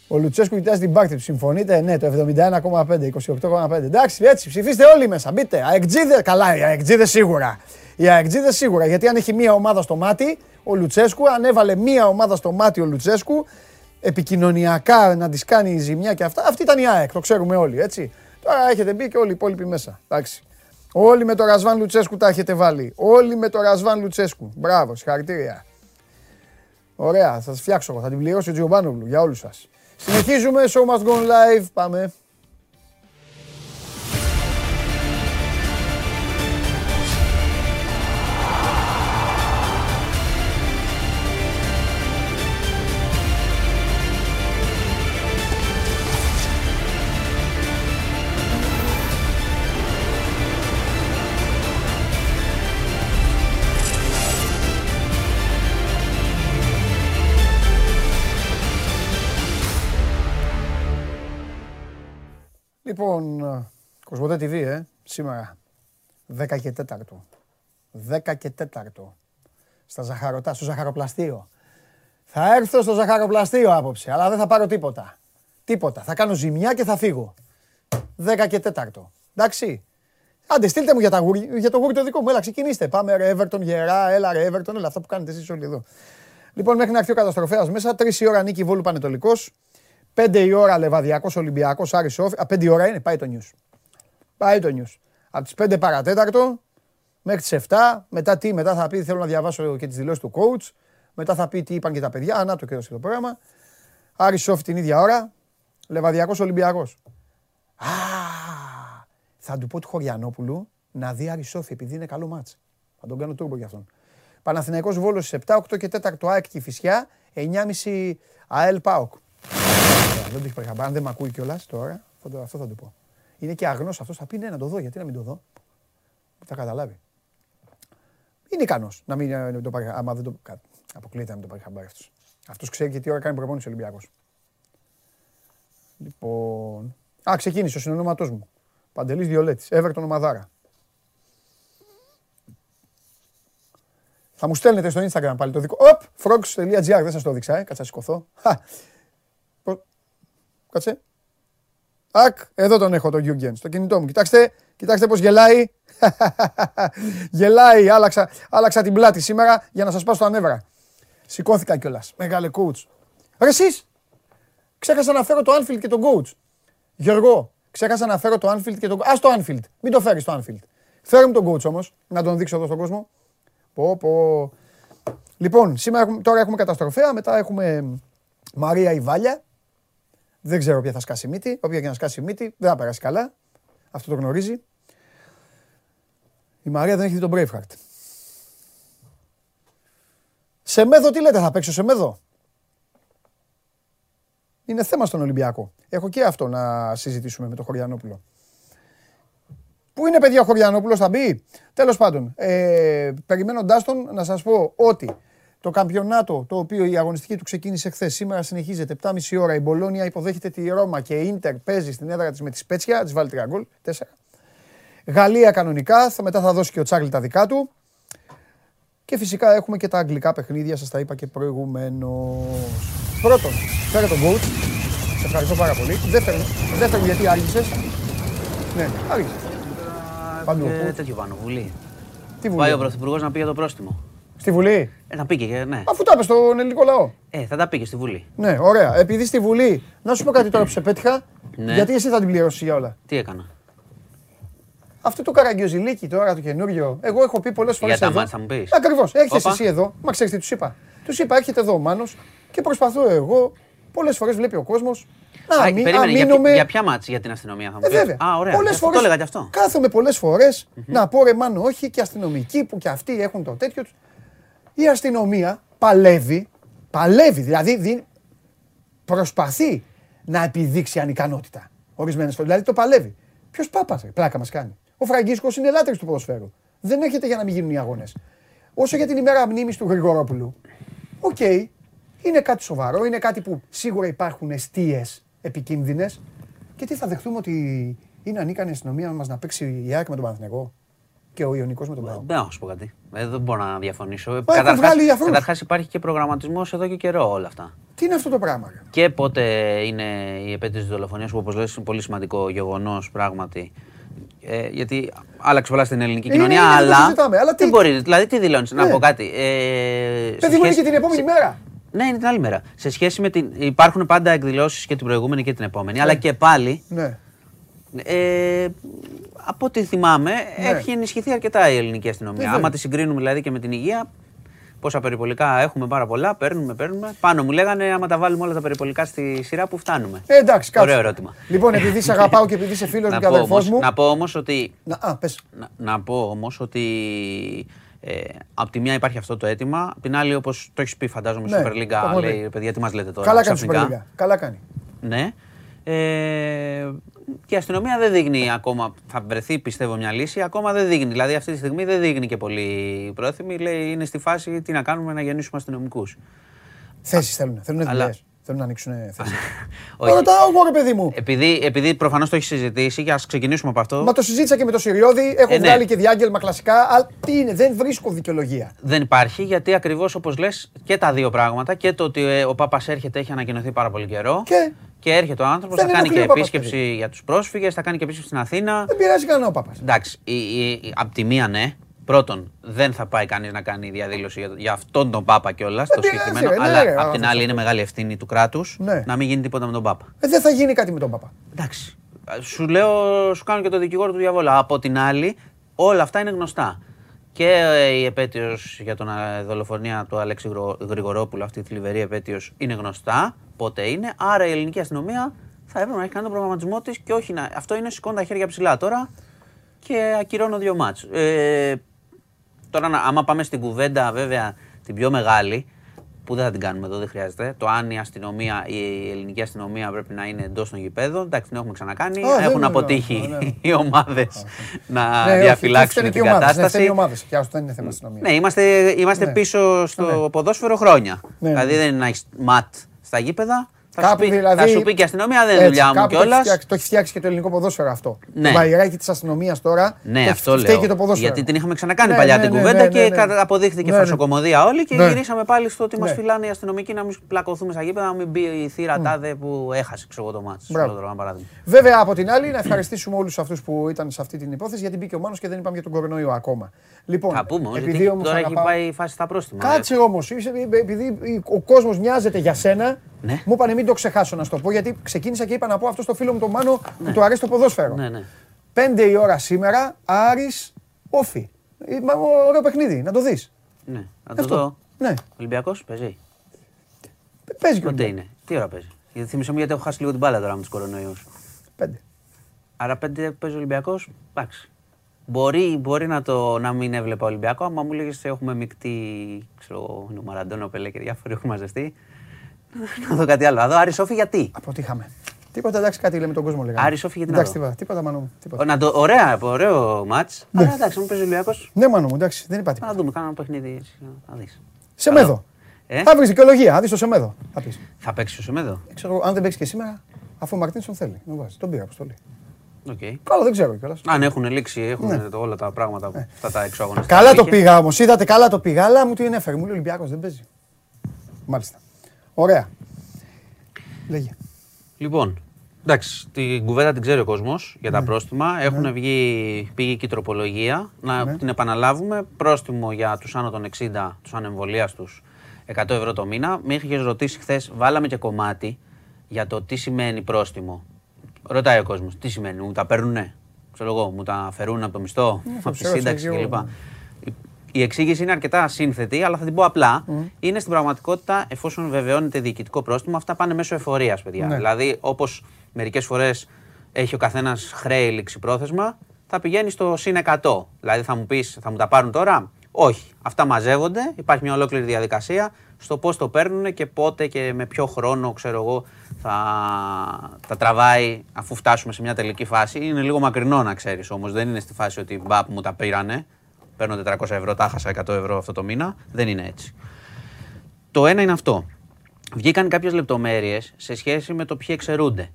Ο Λουτσέσκου κοιτάζει την μπάκτη του, συμφωνείτε? Ναι, το εβδομήντα ένα κόμμα πέντε, είκοσι οκτώ κόμμα πέντε. Εντάξει, έτσι, ψηφίστε όλοι μέσα, μπείτε. Αεκτζίδες, καλά, αεκτζίδες σίγουρα. Οι αεκτζίδες σίγουρα, γιατί αν έχει μία ομάδα στο μάτι, ο Λουτσέσκου, αν έβαλε μία ομάδα στο μάτι ο Λουτσέσκου, επικοινωνιακά να της κάνει ζημιά και αυτά, αυτή ήταν η ΑΕΚ, το ξέρουμε όλοι, έτσι. Τώρα έχετε μπει και όλοι οι υπόλοιποι μέσα, εντάξει. Όλοι με το Ρασβάν Λουτσέσκου τα έχετε βάλει, όλοι με το Ρασβάν Λουτσέσκου. Μπράβο, συγχαρητήρια. Ωραία, θα σας φτιάξω εγώ, θα την πληρώσω ο Τζιομπάνογλου για όλους σας. Συνεχίζουμε, Show Must Go On Live, πάμε. Λοιπόν, Κοσμοτέ τι βι, ε, σήμερα. δέκα και τέταρτο. Στα ζαχαρωτά, στο ζαχαροπλαστείο. Θα έρθω στο ζαχαροπλαστείο άποψε, αλλά δεν θα πάρω τίποτα. Τίποτα. Θα κάνω ζημιά και θα φύγω. δέκα και τέταρτο. Εντάξει. Άντε, στείλτε μου για, τα γουρ... για το γούρι το δικό μου. Έλα, ξεκινήστε. Πάμε ρε Everton, γερά, έλα ρε Everton, όλα αυτά που κάνετε εσείς όλοι εδώ. Λοιπόν, μέχρι να έρθει ο καταστροφέας μέσα, τρεις η ώρα νίκη Βόλου Πανετολικός, πέντε η ώρα Λεβαδιακός Ολυμπιακός Άρης Όφη. Α, πέντε η ώρα είναι, πάει το news. Πάει το news. Από τις πέντε παρά τέταρτο μέχρι τις εφτά, μετά τι, μετά θα πει θέλω να διαβάσω και τις δηλώσεις του coach, μετά θα πει τι είπαν και τα παιδιά, ανά το και το πρόγραμμα. Άρης Όφη την ίδια ώρα, Λεβαδιακός Ολυμπιακός. Α, θα του πω του Χωριανόπουλου να δει Άρη Σόφη επειδή είναι καλό μάτς. Θα τον κάνω τούρμπο για αυτόν. Παναθηναϊκός Βόλος στις επτά, οκτώ και τέταρτο ΑΕΚ Κηφισιά, εννιά και μισή ΑΕΛ ΠΑΟΚ. Δεν το έχει παρακαμπά, αν δεν μ' ακούει κιόλας τώρα, θα το, αυτό θα του πω. Είναι και αγνός αυτός, θα πει ναι να το δω, γιατί να μην το δω. Θα καταλάβει. Είναι ικανός να μην, να μην το παρακαμπά, άμα δεν το κα, αποκλείεται να μην το παρακαμπά αυτός. Αυτός ξέρει και τι ώρα κάνει προπόνηση ο Ολυμπιακός. Λοιπόν... Α, ξεκίνησε ο συνονόματός μου. Παντελής Διαμαντόπουλος, Everton ομαδάρα. Θα μου στέλνετε στο Instagram πάλι το δικό. Οπ, frogs.gr, δεν σας το δείξα, ε. Κάτσε να σηκωθώ. Κάτσε. Ακ, εδώ τον έχω τον Γιούγκεν, στο κινητό μου. Κοιτάξτε, κοιτάξτε πώς γελάει. Γελάει, άλλαξα, άλλαξα την πλάτη σήμερα για να σας πάω στα νεύρα. Σηκώθηκα κιόλας. Μεγάλε coach. Ρε εσείς, ξέχασα να φέρω το Anfield και τον coach. Γιώργο, ξέχασα να φέρω το Anfield και τον coach. Ας το Anfield, μην το φέρεις το Anfield. Φέρε μου τον coach όμως, να τον δείξω εδώ στον κόσμο. Πω, πω. Λοιπόν, σήμερα έχουμε, τώρα έχουμε καταστροφέα, μετά έχουμε Μαρία Ιβάλια. Δεν ξέρω ποια θα σκάσει μύτη, όποια και να σκάσει μύτη, δεν θα περάσει καλά. Αυτό το γνωρίζει. Η Μαρία δεν έχει δει τον Braveheart. Σεμέδο, τι λέτε, θα παίξω Σεμέδο. Είναι θέμα στον Ολυμπιακό. Έχω και αυτό να συζητήσουμε με τον Χωριανόπουλο. Πού είναι παιδιά ο Χωριανόπουλος, θα μπει. Τέλος πάντων, ε, περιμένοντάς τον να σας πω ότι το καμπιονάτο, το οποίο η αγωνιστική του ξεκίνησε χθες, σήμερα συνεχίζεται. επτά και μισή ώρα η Μπολόνια υποδέχεται τη Ρώμα και η Ίντερ παίζει στην έδρα της με τη Σπέτσια. Της βάλει τρία γκολ, τέσσερα. Γαλλία κανονικά, θα, μετά θα δώσει και ο Τσάρλι τα δικά του. Και φυσικά έχουμε και τα αγγλικά παιχνίδια, σας τα είπα και προηγουμένως. Πρώτον, φέρε τον coach. Σε ευχαριστώ πάρα πολύ. Δεύτερον, δεύτερον γιατί άργησες. Ναι, άργησες. Παντού. Ε, τέτοιο πάνω, Βουλή. Τι Βουλή. Πάει ο Πρωθυπουργός να πει για το πρόστιμο. Στη Βουλή. Ε, να πήγε, ναι. Αφού τα είπε στον ελληνικό λαό. Ε, θα τα πήγε στη Βουλή. Ναι, ωραία. Επειδή στη Βουλή, να σου πω κάτι τώρα που σε πέτυχα. Ναι. Γιατί εσύ θα την πληρώσεις για όλα. Τι έκανα. Αυτό το καραγκιοζηλίκι τώρα το καινούριο. Εγώ έχω πει πολλές φορές. Για τα μάτια θα μου πεις. Ακριβώς. Έρχεσαι εσύ εδώ. Μα ξέρεις τι τους είπα. Τους είπα, έρχεται εδώ ο Μάνος και προσπαθώ εγώ. Πολλές φορές βλέπει ο κόσμος. Να μείνουμε. Για ποια μάτς, για την αστυνομία θα μου πεις. Α, ωραία. Το έλεγα και αυτό. Κάθομαι πολλές φορές να πω ρε Μάνο, όχι και αστυνομικοί που και αυτοί έχουν το τέτοιο τους. Η αστυνομία παλεύει. Παλεύει. Δηλαδή προσπαθεί να επιδείξει ανικανότητα. Ορισμένες φορές. Δηλαδή το παλεύει. Ποιος πάπας, πλάκα μας κάνει. Ο Φραγκίσκος είναι λάτρης του ποδοσφαίρου. Δεν έρχεται για να μην γίνουν οι αγώνες. Όσο για την ημέρα μνήμης του Γρηγορόπουλου. Οκ. Okay, είναι κάτι σοβαρό, είναι κάτι που σίγουρα υπάρχουν εστίες επικίνδυνες. Και τι θα δεχτούμε ότι είναι ανίκανη η αστυνομία μας να παίξει η ΑΕΚ με τον Παναθηναϊκό και ο Ιωνικός με τον ΠΑΟΚ. Δεν σου πω κάτι. Δεν μπορώ να διαφωνήσω. Καταρχάς υπάρχει και προγραμματισμός εδώ και καιρό όλα αυτά. Τι είναι αυτό το πράγμα. Και πότε είναι η επέτειος της δολοφονίας που όπως λες είναι πολύ σημαντικό γεγονός πράγματι. Ε, γιατί άλλαξε πολλά στην ελληνική είναι, κοινωνία, είναι, αλλά. Συζητάμε, αλλά τι... τι μπορεί, δηλαδή τι δηλώνεις, ναι. Να πω κάτι. Ε, παιδί μου είναι και την επόμενη σε... μέρα. Ναι, είναι την άλλη μέρα. Σε σχέση με την. Υπάρχουν πάντα εκδηλώσεις και την προηγούμενη και την επόμενη, ναι. Αλλά και πάλι. Ναι. Ε, από ό,τι θυμάμαι, ναι. Έχει ενισχυθεί αρκετά η ελληνική αστυνομία. Ναι. Άμα τη συγκρίνουμε δηλαδή και με την υγεία, πόσα περιπολικά έχουμε πάρα πολλά, παίρνουμε, παίρνουμε. Πάνω μου λέγανε, άμα τα βάλουμε όλα τα περιπολικά στη σειρά που φτάνουμε. Ε, εντάξει, κάτω. Ωραίο ερώτημα. Λοιπόν, επειδή σε αγαπάω και επειδή σε φίλος μου και αδερφός μου. Να πω όμως ότι. Να, α, πες. Να, να πω όμως ότι. Ε, απ' τη μια υπάρχει αυτό το αίτημα. Απ' την άλλη, όπως το έχεις πει, φαντάζομαι, ναι, Super League. Λέει, παιδιά, τι μας λέτε τώρα. Καλά κάνει Super League. Καλά κάνει. Ναι. Ε, και η αστυνομία δεν δείχνει ακόμα, θα βρεθεί πιστεύω μια λύση, ακόμα δεν δείχνει, δηλαδή αυτή τη στιγμή δεν δείχνει και πολύ πρόθυμη, λέει είναι στη φάση τι να κάνουμε να γεννήσουμε αστυνομικούς. Θέσεις θέλουν, θέλουν δουλειές. Θέλουν να ανοίξουν θέσεις. Τώρα ρωτάω εγώ, ρε παιδί μου. Επειδή, επειδή προφανώς το έχει συζητήσει, για να ξεκινήσουμε από αυτό. Μα το συζήτησα και με το Συριώδη, έχω ε, βγάλει ναι. και διάγγελμα κλασικά. Αλλά τι είναι, δεν βρίσκω δικαιολογία. Δεν υπάρχει, γιατί ακριβώς όπως λες και τα δύο πράγματα. Και το ότι ο Πάπας έρχεται, έχει ανακοινωθεί πάρα πολύ καιρό. Και, και έρχεται ο άνθρωπος, θα κάνει και επίσκεψη παιδί. για τους πρόσφυγες, θα κάνει και επίσκεψη στην Αθήνα. Δεν πειράζει κανένα ο Πάπας. Εντάξει, η, η, η, απ' τη μία ναι. Πρώτον, δεν θα πάει κανείς να κάνει διαδήλωση για, για αυτόν τον Πάπα κιόλας, το συγκεκριμένο. Ναι, αλλά ναι, απ' την άλλη είναι μεγάλη ευθύνη του κράτους ναι. να μην γίνει τίποτα με τον Πάπα. Ε, δεν θα γίνει κάτι με τον Πάπα. Εντάξει. Σου λέω, σου κάνω και το δικηγόρο του διαβόλου. Από την άλλη, όλα αυτά είναι γνωστά. Και η επέτειος για την δολοφονία του Αλέξη Γρηγορόπουλου, αυτή η θλιβερή επέτειος, είναι γνωστά. Πότε είναι. Άρα η ελληνική αστυνομία θα έπρεπε να έχει κάνει τον προγραμματισμό της και όχι να. Αυτό είναι σηκώνω τα χέρια ψηλά τώρα και ακυρώνω δύο μάτς. Ε, Τώρα, άμα πάμε στην κουβέντα, βέβαια την πιο μεγάλη, που δεν θα την κάνουμε εδώ, δεν χρειάζεται. Το αν η αστυνομία, η ελληνική αστυνομία πρέπει να είναι εντός των γηπέδων. Εντάξει, την έχουμε ξανακάνει. Oh, Έχουν ναι, αποτύχει ναι, ναι. οι ομάδες okay. να ναι, διαφυλάξουν όχι, την ομάδες, κατάσταση. Ναι, οι ομάδες, και αυτό είναι θέμα αστυνομία. Ναι, είμαστε, είμαστε ναι. πίσω στο ναι. ποδόσφαιρο χρόνια. Ναι, ναι. Δηλαδή, δεν έχει ματ στα γήπεδα. Θα, κάπου, σου πει, δηλαδή, θα σου πει και η αστυνομία, δεν είναι δουλειά μου κιόλα. Το έχει φτιάξει και το ελληνικό ποδόσφαιρο αυτό. Ναι. Το βαϊράκι της αστυνομίας τώρα. Ναι, το αυτό λέω. Και το γιατί την είχαμε ξανακάνει ναι, παλιά ναι, την ναι, κουβέντα ναι, ναι, και ναι. αποδείχθηκε ναι, φαρσοκομωδία όλοι και ναι. γυρίσαμε πάλι στο ότι ναι. μας φυλάνε οι αστυνομικοί να μην πλακωθούμε στα γήπεδα, να μην μπει η θύρα mm. τάδε που έχασε ξέρω, το μάτι. Βέβαια από την άλλη, να ευχαριστήσουμε όλους αυτούς που ήταν σε αυτή την υπόθεση γιατί μπήκε ο Μάνος και δεν είπαμε για τον κορονοϊό ακόμα. Λοιπόν, επειδή όμως τώρα έχει πάει η φάση στα πρόστιμα. Κάτσε όμως, επειδή ο κόσμος νοιάζεται για σένα. Ναι. Μου είπανε μην το ξεχάσω να σου το πω, γιατί ξεκίνησα και είπα να πω αυτό στο φίλο μου τον Μάνο ναι. που του αρέσει το ποδόσφαιρο. Ναι, ναι. Πέντε η ώρα σήμερα, Άρης, Όφη. Ωραίο παιχνίδι, να το δεις. Ναι, να το αυτό. δω. Ναι. Ολυμπιακός παίζει. Παίζει και Πότε είναι, τι ώρα παίζει. Γιατί θυμίσω μου γιατί έχω χάσει λίγο την μπάλα τώρα με τους κορονοϊούς. Πέντε. Άρα πέντε παίζει ο Ολυμπιακός, εντάξει. Μπορεί, μπορεί να, το, να μην έβλεπα Ολυμπιακό, άμα μου λέγες έχουμε μεικτή, ξέρω, Μαραντόνα, Πελέ και διάφοροι έχουν μαζευτεί. Να δω κάτι άλλο. Να δω Άρη Σόφη γιατί. Αποτύχαμε. Τίποτα, εντάξει, κάτι λέμε τον κόσμο λέγαμε. Άρη Σόφη γιατί να δω. Εντάξει, τίποτα, Μάνο μου. Να το, ωραία, ωραίο μάτς. Αλλά εντάξει, μου παίζει ο Ολυμπιακός. Ναι, Μάνο μου, εντάξει, δεν υπάρχει. Να δούμε, κάνω ένα παιχνίδι, να δεις. Σεμέδο. Θα βρεις δικαιολογία, θα δεις το Σεμέδο. Θα παίξει το Σεμέδο. Αν δεν παίξει και σήμερα, αφού ο Μαρτίνς τον θέλει. Τον πήρα αποστολή. Okay. Καλό, δεν ξέρω κιόλας. Αν έχουν λήξει, έχουν ναι. όλα τα πράγματα ναι. αυτά τα εξωαγωνιστικά. Καλά το πήγα όμως, είδατε καλά το πήγα, αλλά μου τι είναι έφερε. Μου λέει ο Ολυμπιακός δεν παίζει. Μάλιστα. Ωραία. Λέγε. Λοιπόν, εντάξει, την κουβέντα την ξέρει ο κόσμος για τα ναι. πρόστιμα. Έχουν ναι. βγει, πήγε και η τροπολογία, να ναι. την επαναλάβουμε. Πρόστιμο για τους άνω των εξήντα, τους ανεμβολίας τους, εκατό ευρώ το μήνα. Με είχες ρωτήσει χθες, βάλαμε και κομμάτι για το τι σημαίνει πρόστιμο. Ρωτάει ο κόσμος, τι σημαίνει, μου τα παίρνουνε, ξέρω εγώ, μου τα αφαιρούν από το μισθό, ναι, από τη σύνταξη κλπ. Η εξήγηση είναι αρκετά σύνθετη, αλλά θα την πω απλά. Mm. Είναι στην πραγματικότητα, εφόσον βεβαιώνεται διοικητικό πρόστιμο, αυτά πάνε μέσω εφορίας, παιδιά. Ναι. Δηλαδή, όπως μερικές φορές έχει ο καθένας χρέη ληξιπρόθεσμα, θα πηγαίνει στο συν εκατό. Δηλαδή, θα μου πεις, θα μου τα πάρουν τώρα. Όχι. Αυτά μαζεύονται. Υπάρχει μια ολόκληρη διαδικασία στο πώς το παίρνουν και πότε και με ποιο χρόνο, ξέρω εγώ, θα τα τραβάει αφού φτάσουμε σε μια τελική φάση. Είναι λίγο μακρινό να ξέρεις όμως. Δεν είναι στη φάση ότι μπαπ μου τα πήρανε. Παίρνω τετρακόσια ευρώ, τα χάσα εκατό ευρώ αυτό το μήνα. Δεν είναι έτσι. Το ένα είναι αυτό. Βγήκαν κάποιες λεπτομέρειες σε σχέση με το ποιοι εξαιρούνται.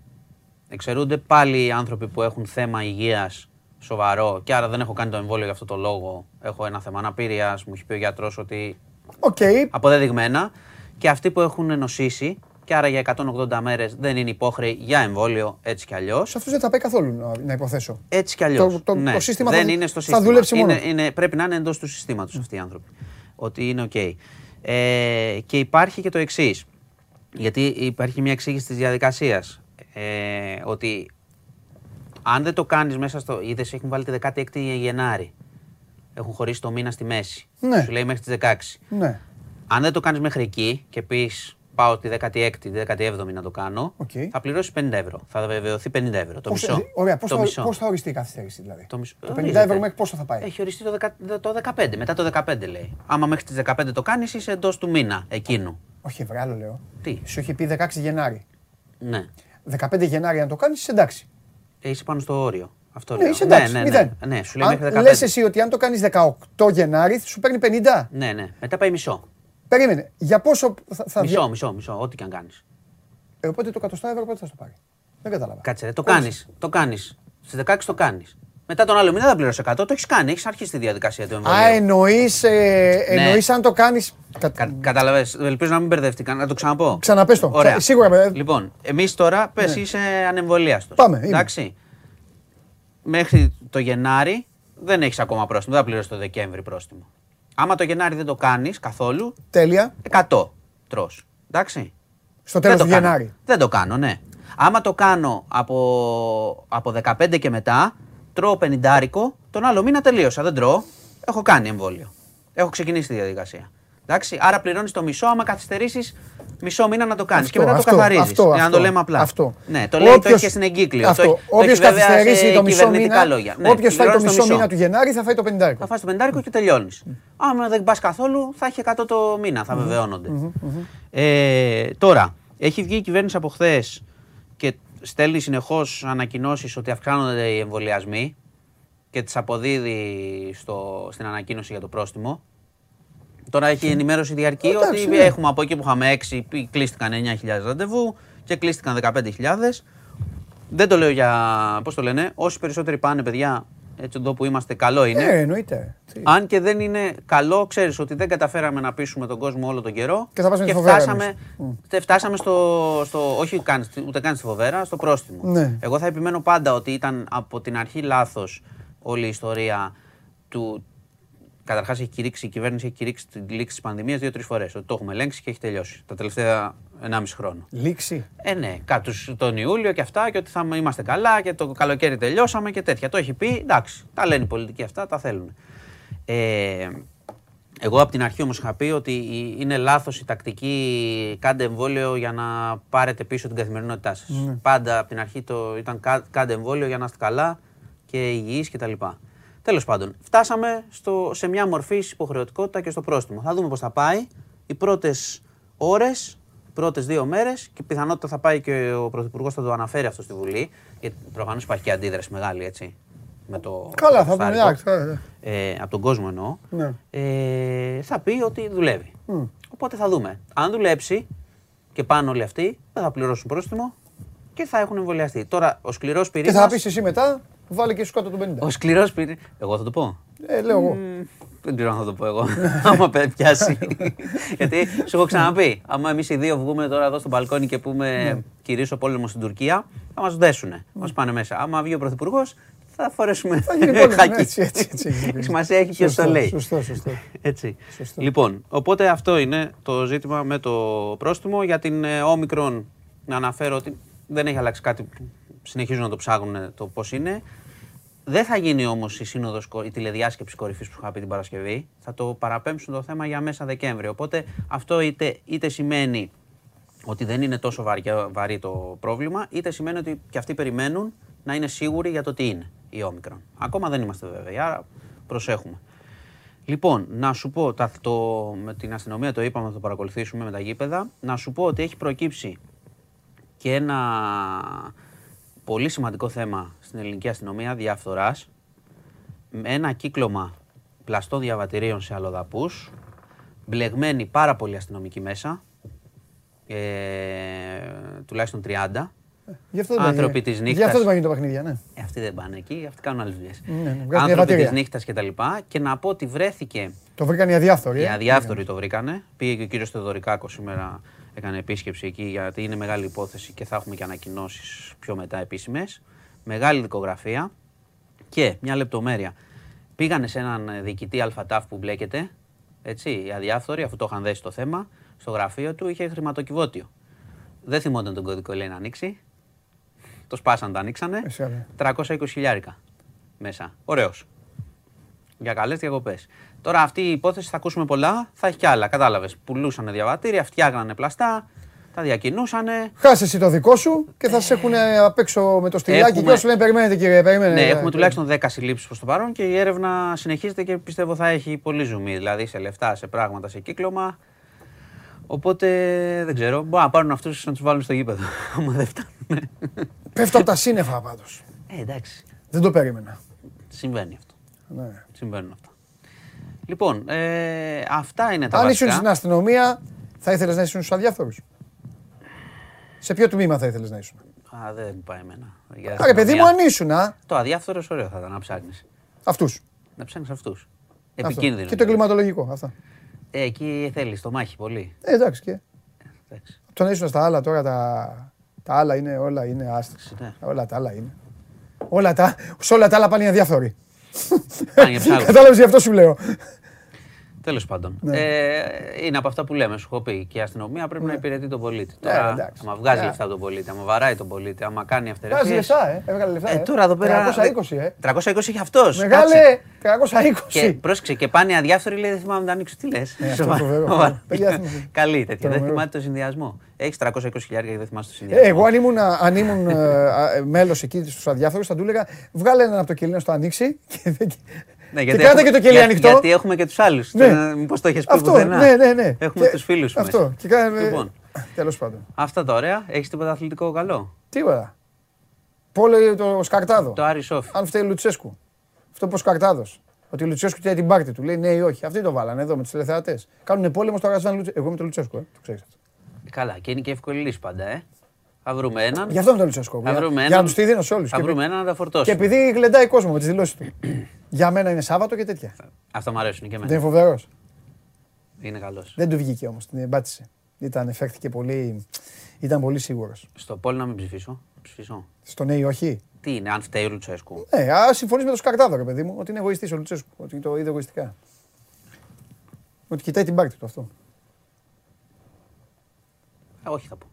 Εξαιρούνται πάλι οι άνθρωποι που έχουν θέμα υγείας σοβαρό και άρα δεν έχω κάνει το εμβόλιο για αυτό το λόγο. Έχω ένα θέμα αναπηρίας, μου έχει πει ο γιατρός ότι. Okay. Αποδεδειγμένα. Και αυτοί που έχουν νοσήσει και άρα για εκατόν ογδόντα μέρες δεν είναι υπόχρεοι για εμβόλιο έτσι κι αλλιώς. Σε αυτούς δεν θα πάει καθόλου να υποθέσω. Έτσι κι αλλιώς. Το, το, ναι. το σύστημα δεν θα, είναι στο σύστημα. Θα δουλέψει μόνο. Είναι, είναι, πρέπει να είναι εντός του συστήματος mm. αυτοί οι άνθρωποι. Ότι είναι οκ. Okay. Ε, και υπάρχει και το εξής. Γιατί υπάρχει μια εξήγηση της διαδικασίας. Ε, ότι αν δεν το κάνεις μέσα στο. Είδες, έχουν βάλει τη δεκάτη έκτη Γενάρη. Έχουν χωρίσει το μήνα στη μέση. Ναι. Σου λέει μέχρι τις δεκαέξι. Ναι. Αν δεν το κάνεις μέχρι εκεί και πεις. Πάω τη δεκαέξι, τη δεκαεφτά να το κάνω, okay. θα πληρώσει πενήντα ευρώ. Θα βεβαιωθεί πενήντα ευρώ. Το μισό. Ωραία, πώς θα, θα, θα οριστεί η καθυστέρηση δηλαδή. Το, μισό. Το πενήντα ευρώ μέχρι πόσο θα πάει. Έχει οριστεί το, το δεκαπέντε. Μετά το δεκαπέντε λέει. Άμα μέχρι τις δεκαπέντε το κάνεις, είσαι εντός του μήνα εκείνου. Όχι, βράλο λέω. Τι. Σου είχε πει δεκαέξι Γενάρη. Ναι. δεκαπέντε Γενάρη αν το κάνεις, είσαι εντάξει. Ε, είσαι πάνω στο όριο. Αυτό ναι, λέω. Είσαι εντάξει. Ναι, ναι, ναι. ναι. ναι σου λέει αν, μέχρι δεκαπέντε. Λες εσύ ότι αν το κάνεις δεκαοκτώ Γενάρη, σου παίρνει πενήντα. Ναι, ναι. Μετά πάει μισό. Περίμενε, για πόσο θα, θα... Μισό, μισό, μισό, ό,τι και αν κάνεις. Ε, οπότε το εκατό ευρώ πότε θα το πάρει. Δεν κατάλαβα. Κάτσε, το κάνεις. Το κάνεις. Στις δεκαέξι το κάνεις. Μετά τον άλλο μήνα δεν πληρώνεις εκατό, το έχεις κάνει, έχεις αρχίσει τη διαδικασία του εμβολίου. Α, εννοείς, ε, εννοείς ναι. αν το κάνεις. Κα, καταλαβες, ελπίζω να μην μπερδεύτηκα, να το ξαναπώ. Ξαναπες το. Ωραία. Σίγουρα μπερδεύτηκα. Λοιπόν, εμείς τώρα πες ναι. είσαι ανεμβολίαστος. Πάμε. Εντάξει. Είμαι. Μέχρι το Γενάρη δεν έχεις ακόμα πρόστιμο, δεν θα πληρώσεις το Δεκέμβρη πρόστιμο. Άμα το Γενάρη δεν το κάνεις καθόλου. Τέλεια. εκατό τρως. Εντάξει. Στο τέλος του Γενάρη. Δεν το κάνω, ναι. Άμα το κάνω από, από δεκαπέντε και μετά. Τρώω πενηντάρικο, τον άλλο μήνα τελείωσα. Δεν τρώω. Έχω κάνει εμβόλιο. Έχω ξεκινήσει τη διαδικασία. Εντάξει, άρα πληρώνεις το μισό, άμα καθυστερήσεις μισό μήνα να το κάνεις και μετά αυτό, το καθαρίζεις. Για να το λέμε απλά. Αυτό. Ναι, το λέει όποιος, το έχει στην εγκύκλιο. Όποιος καθυστερήσει το μισό μήνα, λόγια. Ναι, όποιος φάει το μισό μήνα του Γενάρη θα φάει το πενηντάρικο. Θα φάει το πενηντάρικο και τελειώνεις. Mm. Άμα δεν πας καθόλου, θα έχει εκατό το μήνα, θα mm. βεβαιώνονται. Mm-hmm, mm-hmm. Ε, τώρα, έχει βγει η κυβέρνηση από χθες και στέλνει συνεχώς ανακοινώσεις ότι αυξάνονται οι εμβολιασμοί και τις αποδίδει στο, στην ανακοίνωση για το πρόστιμο. Τώρα έχει ενημέρωση διαρκή ότι ναι. έχουμε από εκεί που είχαμε έξι, κλείστηκαν εννιά χιλιάδες ραντεβού και κλείστηκαν δεκαπέντε χιλιάδες. Δεν το λέω για, πώς το λένε, όσοι περισσότεροι πάνε παιδιά, έτσι εδώ που είμαστε καλό είναι. Ναι, εννοείται. Αν και δεν είναι καλό, ξέρεις ότι δεν καταφέραμε να πείσουμε τον κόσμο όλο τον καιρό και, και φτάσαμε, mm. φτάσαμε στο, στο, όχι ούτε καν στη φοβέρα, στο πρόστιμο. Ναι. Εγώ θα επιμένω πάντα ότι ήταν από την αρχή λάθος όλη η ιστορία του. Καταρχάς, έχει κηρύξει, η κυβέρνηση έχει κηρύξει τη λήξη της πανδημίας δύο-τρεις φορές. Ότι το έχουμε ελέγξει και έχει τελειώσει τα τελευταία ενάμιση χρόνο. Λήξη. Ε, ναι, κάτω τον Ιούλιο και αυτά, και ότι θα είμαστε καλά και το καλοκαίρι τελειώσαμε και τέτοια. Το έχει πει, εντάξει, τα λένε οι πολιτικοί αυτά, τα θέλουν. Ε, εγώ από την αρχή όμως είχα πει ότι είναι λάθος η τακτική. Κάντε εμβόλιο για να πάρετε πίσω την καθημερινότητά σας. Mm. Πάντα από την αρχή το, ήταν κάντε εμβόλιο για να είστε καλά και υγιείς κτλ. Τέλος πάντων, φτάσαμε στο, σε μια μορφή υποχρεωτικότητα και στο πρόστιμο. Θα δούμε πώς θα πάει. Οι πρώτες ώρες, οι πρώτες δύο μέρες, και πιθανότητα θα πάει και ο Πρωθυπουργός θα το αναφέρει αυτό στη Βουλή. Γιατί προφανώς υπάρχει και αντίδραση μεγάλη, έτσι. Με το καλά, το θα πούμε, εντάξει. Ε, από τον κόσμο εννοώ. Ναι. Ε, θα πει ότι δουλεύει. Mm. Οπότε θα δούμε. Αν δουλέψει και πάνε όλοι αυτοί, δεν θα πληρώσουν πρόστιμο και θα έχουν εμβολιαστεί. Τώρα ο σκληρός πυρήνας. Και θα πεις εσύ μετά. Βάλε και σου κάτω του πενήντα. Ο σκληρός πυρήνας. Εγώ θα το πω. Ε, λέω εγώ. Mm, δεν ξέρω αν θα το πω εγώ. Άμα πιάσει. Γιατί σου έχω ξαναπεί. Άμα εμείς οι δύο βγούμε τώρα εδώ στο μπαλκόνι και πούμε κυρίως ο πόλεμος στην Τουρκία, θα μας δέσουνε. Μας πάνε μέσα. Άμα βγει ο Πρωθυπουργός, θα φορέσουμε. Θα γίνει πόλεμος. Έτσι, έτσι, έτσι. Σημασία έχει ποιος το λέει. Σωστό, σωστό. Έτσι. Σωστό. Λοιπόν, οπότε αυτό είναι το ζήτημα με το πρόστιμο. Για την Όμικρον να αναφέρω ότι δεν έχει αλλάξει κάτι. Συνεχίζουν να το ψάχνουν το πώς είναι. Δεν θα γίνει όμως η σύνοδος, η τηλεδιάσκεψη κορυφής που είχα πει την Παρασκευή. Θα το παραπέμψουν το θέμα για μέσα Δεκέμβρη. Οπότε αυτό είτε, είτε σημαίνει ότι δεν είναι τόσο βαρύ, βαρύ το πρόβλημα, είτε σημαίνει ότι και αυτοί περιμένουν να είναι σίγουροι για το τι είναι η Όμικρον. Ακόμα δεν είμαστε βέβαιοι, άρα προσέχουμε. Λοιπόν, να σου πω, το, με την αστυνομία το είπαμε, θα το παρακολουθήσουμε με τα γήπεδα. Να σου πω ότι έχει προκύψει και ένα πολύ σημαντικό θέμα στην ελληνική αστυνομία διαφθοράς, με ένα κύκλωμα πλαστών διαβατηρίων σε αλλοδαπούς, μπλεγμένοι πάρα πολλοί αστυνομικοί μέσα, ε, τουλάχιστον τριάντα, ε, άνθρωποι της νύχτας. Γι' αυτό δεν πάνε τα παιχνίδια, ναι. Ε, αυτοί δεν πάνε εκεί, αυτοί κάνουν άλλες δουλειές. Ναι, ναι, άνθρωποι της νύχτας κτλ. Και, και να πω ότι βρέθηκε. Το βρήκαν οι αδιάφθοροι. Οι αδιάφθοροι το βρήκανε. Πήγε και ο κύριος Θεοδωρικάκος σήμερα. Έκανε επίσκεψη εκεί γιατί είναι μεγάλη υπόθεση και θα έχουμε και ανακοινώσεις πιο μετά επίσημες. Μεγάλη δικογραφία και μια λεπτομέρεια. Πήγανε σε έναν διοικητή ΑΛΦΑΤΑΦ που μπλέκεται, έτσι, οι αδιάφθοροι, αφού το είχαν δέσει το θέμα, στο γραφείο του είχε χρηματοκιβώτιο. Δεν θυμόταν τον κωδικό, λέει, να ανοίξει. Το σπάσαν, το ανοίξανε. τριακόσια είκοσι χιλιάρικα μέσα. Ωραίος. Για καλές διακοπές. Τώρα αυτή η υπόθεση θα ακούσουμε πολλά, θα έχει κι άλλα. Κατάλαβες. Πουλούσανε διαβατήρια, φτιάχνανε πλαστά, τα διακινούσανε. Χάσε εσύ το δικό σου και θα σε έχουν απ' έξω με το στυλάκι. Και όσοι λένε περιμένετε, κύριε, περιμένετε. Ναι, έχουμε τουλάχιστον δέκα συλλήψεις προς το παρόν και η έρευνα συνεχίζεται και πιστεύω θα έχει πολύ ζουμί. Δηλαδή σε λεφτά, σε πράγματα, σε κύκλωμα. Οπότε δεν ξέρω. Μπορεί να πάρουν αυτούς να τους βάλουν στο γήπεδο. Άμα δεν φτάνουν. Πέφτω από τα σύννεφα πάντως. Ε, εντάξει. Δεν το περίμενα. Συμβαίνει αυτό. Ναι. Συμβαίνουν αυτά. Λοιπόν, ε, αυτά είναι τα βασικά. Αν ήσουν στην αστυνομία, θα ήθελες να ήσουν στους αδιάφθορους. Σε ποιο τμήμα θα ήθελες να ήσουν? Α, δεν πάει εμένα. Άρα, παιδί μου, αν ήσουν, α. Το αδιάφθορο ωραίο θα ήταν να ψάχνεις. Αυτούς. Να ψάχνεις αυτούς. Επικίνδυνο. Και το εγκληματολογικό. Αυτά. Ε, εκεί θέλεις το μάχη πολύ. Ε, εντάξει και. Εντάξει. Το να ήσουν στα άλλα τώρα τα, τα άλλα είναι όλα είναι άστιξη. Ναι. Όλα τα άλλα είναι. Όλα τα, σε όλα τα άλλα πάνε οι αδιάφθοροι. Κατάλαβες, γι' αυτό σου λέω. Τέλος πάντων. Ναι. Ε, είναι από αυτά που λέμε, σου έχω πει, και η αστυνομία πρέπει ναι. να υπηρετεί τον πολίτη. Ναι, τώρα, άμα βγάζει ναι. λεφτά τον πολίτη, άμα βαράει τον πολίτη, άμα κάνει αυτερεσίες. Βγάζει λεφτά, ε, έβγαλε λεφτά. Ε, τώρα εδώ πέρα. τριακόσια είκοσι, ε. τριακόσια είκοσι έχει αυτός. Μεγάλε, τριακόσια είκοσι. Και, πρόσεξε, και πάνε αδιάφθοροι, λέει, δεν θυμάμαι να ανοίξω. Τι λες. Καλή τέτοια. Δεν θυμάται το συνδυασμό. Έχεις τριακόσια είκοσι χιλιάδες και δεν θυμάσαι το συνδυασμό. Εγώ αν ήμουν, αν ήμουν μέλος εκεί στους αδιάφθορους, θα του έλεγα βγάλε έναν από το κελί να στο ανοίξει. Ναι, γιατί, και έχουμε, και το κελί για, ανοιχτό. Γιατί έχουμε και τους άλλους. Ναι. Μήπως το έχεις πει πουθενά. Ναι, ναι, ναι. Έχουμε και τους φίλους μας. Αυτό. Και κάνουμε... Λοιπόν, τέλος πάντων. Αυτά τα ωραία. Έχεις τίποτα αθλητικό καλό? Τίποτα. Πόλε το Σκαρτάδο. Το Άρη Όφη. Αν φταίει Λουτσέσκου. Αυτό που ο Σκαρτάδος. Ότι ο Λουτσέσκου τιάει την πάρτη του. Λέει ναι ή όχι. Αυτοί το βάλανε εδώ με τους τηλεθεατές. Κάνουνε πόλεμο στο αγαθάν Λουτσέσκου. Εγώ με τον Λουτσέσκου. Ε. Το ξέρεις αυτό. Καλά. Και είναι και εύκολη λύση πάντα, ε. Θα βρούμε έναν. Γι' αυτό με τον Λουτσέσκου. Για να τους τη δίνω σε όλους. Θα βρούμε έναν να τα φορτώσει. Και επειδή γλεντάει κόσμο με τις δηλώσεις του. Για μένα είναι Σάββατο και τέτοια. Αυτά μου αρέσουν και εμένα. Δεν είναι φοβερός. Είναι καλός. Δεν του βγήκε όμως, την εμπάτησε. Ήταν, φέρθηκε πολύ, ήταν πολύ σίγουρος. Στο πόλι να μην ψηφίσω. ψηφίσω. Στο ναι ή όχι. Τι είναι, αν φταίει ο Λουτσέσκου. Ναι, α, συμφωνείς με τον Σκαρτάδο, ρε παιδί μου, ότι είναι εγωιστής ο Λουτσέσκου. Ότι το είδε εγωιστικά. Ότι κοιτάει την πάρκτη του αυτό. Α, όχι θα πω.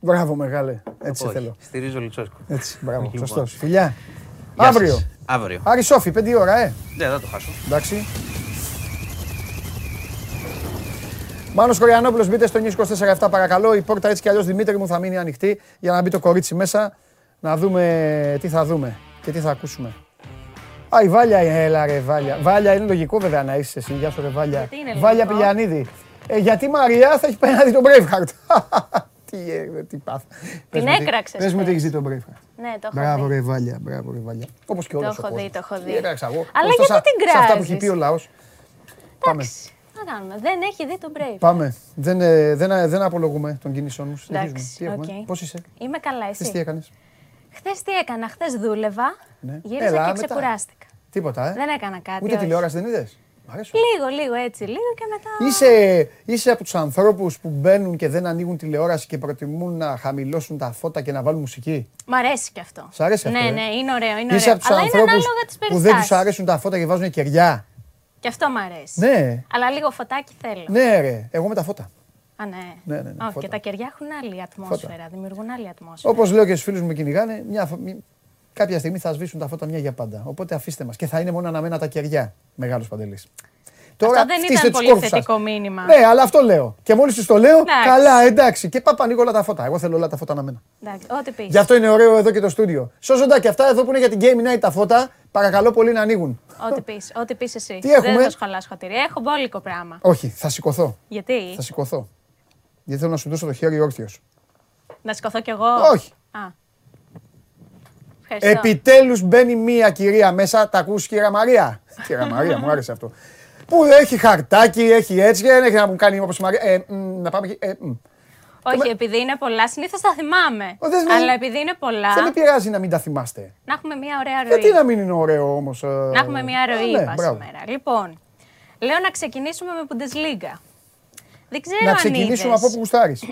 Μπράβο, μεγάλε. Έτσι πω, θέλω. Στηρίζω Λουτσέσκου. Έτσι, μπράβο. Σωστός. Φιλιά. Αύριο. Αύριο. Άρη Σόφη, πέντε ώρα, ε. Ναι, δεν το χάσω. Εντάξει. Μάνος Κοριανόπουλος, μπείτε στο News είκοσι τέσσερα επτά παρακαλώ. Η πόρτα έτσι κι αλλιώς, Δημήτρη μου, θα μείνει ανοιχτή για να μπει το κορίτσι μέσα. Να δούμε τι θα δούμε και τι θα ακούσουμε. Α, η Βάλια, έλα ρε Βάλια. Βάλια είναι λογικό βέβαια να είσαι εσύ. Γεια σου ρε Βάλια. Βάλια Πηλιανίδη. Ε, γιατί η Μαριά θα έχει πέναντι τον Braveheart. Τι πάθα. Την έκραξες. Πες μου ότι έχεις δει τον Braveheart. Ναι, το έχω δει. Μπράβο ρε Βάλια, μπράβο ρε Βάλια. Όπως και όλος ο κόσμος. Το έχω δει, το έχω δει. Έκραξα εγώ. Αλλά γιατί την κράζεις? Σε αυτά που έχει πει ο λαός. Εντάξει, να κάνουμε. Δεν έχει δει τον Braveheart. Πάμε. Δεν απολογούμε τον κίνησό μου. Συνεχίζουμε. Πώς είσαι? Είμαι καλά, εσύ? Χθες τι έκανες? Χθες τι έκανα? Χθες δούλευα, γύρισα και ξεκουράστηκα. Τίποτα, ε. Δεν έκανα κάτι. Ούτε τηλεόραση δεν είδες? Λίγο, λίγο έτσι, λίγο και μετά. Είσαι, είσαι από τους ανθρώπους που μπαίνουν και δεν ανοίγουν τηλεόραση και προτιμούν να χαμηλώσουν τα φώτα και να βάλουν μουσική. Μ' αρέσει και αυτό. Σ' αρέσει αυτό? Ναι, ε? Ναι, είναι ωραίο. Είναι είσαι ωραίο. Από τους ανθρώπους που δεν τους αρέσουν τα φώτα και βάζουν κεριά. Και αυτό μ' αρέσει. Ναι. Αλλά λίγο φωτάκι θέλω. Ναι, ρε. Εγώ με τα φώτα. Α, ναι. Ναι, ναι, ναι, ναι. Όχι, και τα κεριά έχουν άλλη ατμόσφαιρα. Φώτα. Δημιουργούν άλλη ατμόσφαιρα. Όπως λέω και στους φίλους μου, κυνηγάνε, μια... κάποια στιγμή θα σβήσουν τα φώτα μια για πάντα. Οπότε αφήστε μας. Και θα είναι μόνο αναμένα τα κεριά. Μεγάλος Παντελής. Τώρα δεν ήταν πολύ θετικό μήνυμα. Ναι, αλλά αυτό λέω. Και μόλις τους το λέω, καλά, εντάξει. Και πάπα ανοίγω όλα τα φώτα. Εγώ θέλω όλα τα φώτα αναμένα. Ό,τι πεις. Γι' αυτό είναι ωραίο εδώ και το στούντιο. Σώζοντα και αυτά εδώ που είναι για την Game Night τα φώτα, παρακαλώ πολύ να ανοίγουν. Ό,τι πεις, ό,τι πεις εσύ. Τι έχουμε? Δεν το σχολάσχω χατήρι. Έχω μπόλικο πράγμα. Όχι, θα σηκωθώ. Γιατί? Θα σηκωθώ. Γιατί θέλω να σου δώσω το χέρι όρθιος. Να σηκωθώ κι εγώ. Όχι. Επιτέλους μπαίνει μία κυρία μέσα, τα ακούς κυρία Μαρία? Κυρία Μαρία, μου άρεσε αυτό. Που έχει χαρτάκι, έχει έτσι και δεν έχει να μου κάνει όπως η Μαρία. Ε, μ, να πάμε εκεί. Ε, όχι, με... επειδή είναι πολλά, συνήθως τα θυμάμαι. Ο, δες, αλλά επειδή είναι πολλά. Δεν με πειράζει να μην τα θυμάστε. Να έχουμε μία ωραία ροή. Γιατί να μην είναι ωραίο όμως. Ε... Να έχουμε μία ροή, ε, είπα ναι, σήμερα. Λοιπόν, λέω να ξεκινήσουμε με Bundesliga. Δεν ξέρω να ξεκινήσουμε αν από όπου γουστάρεις.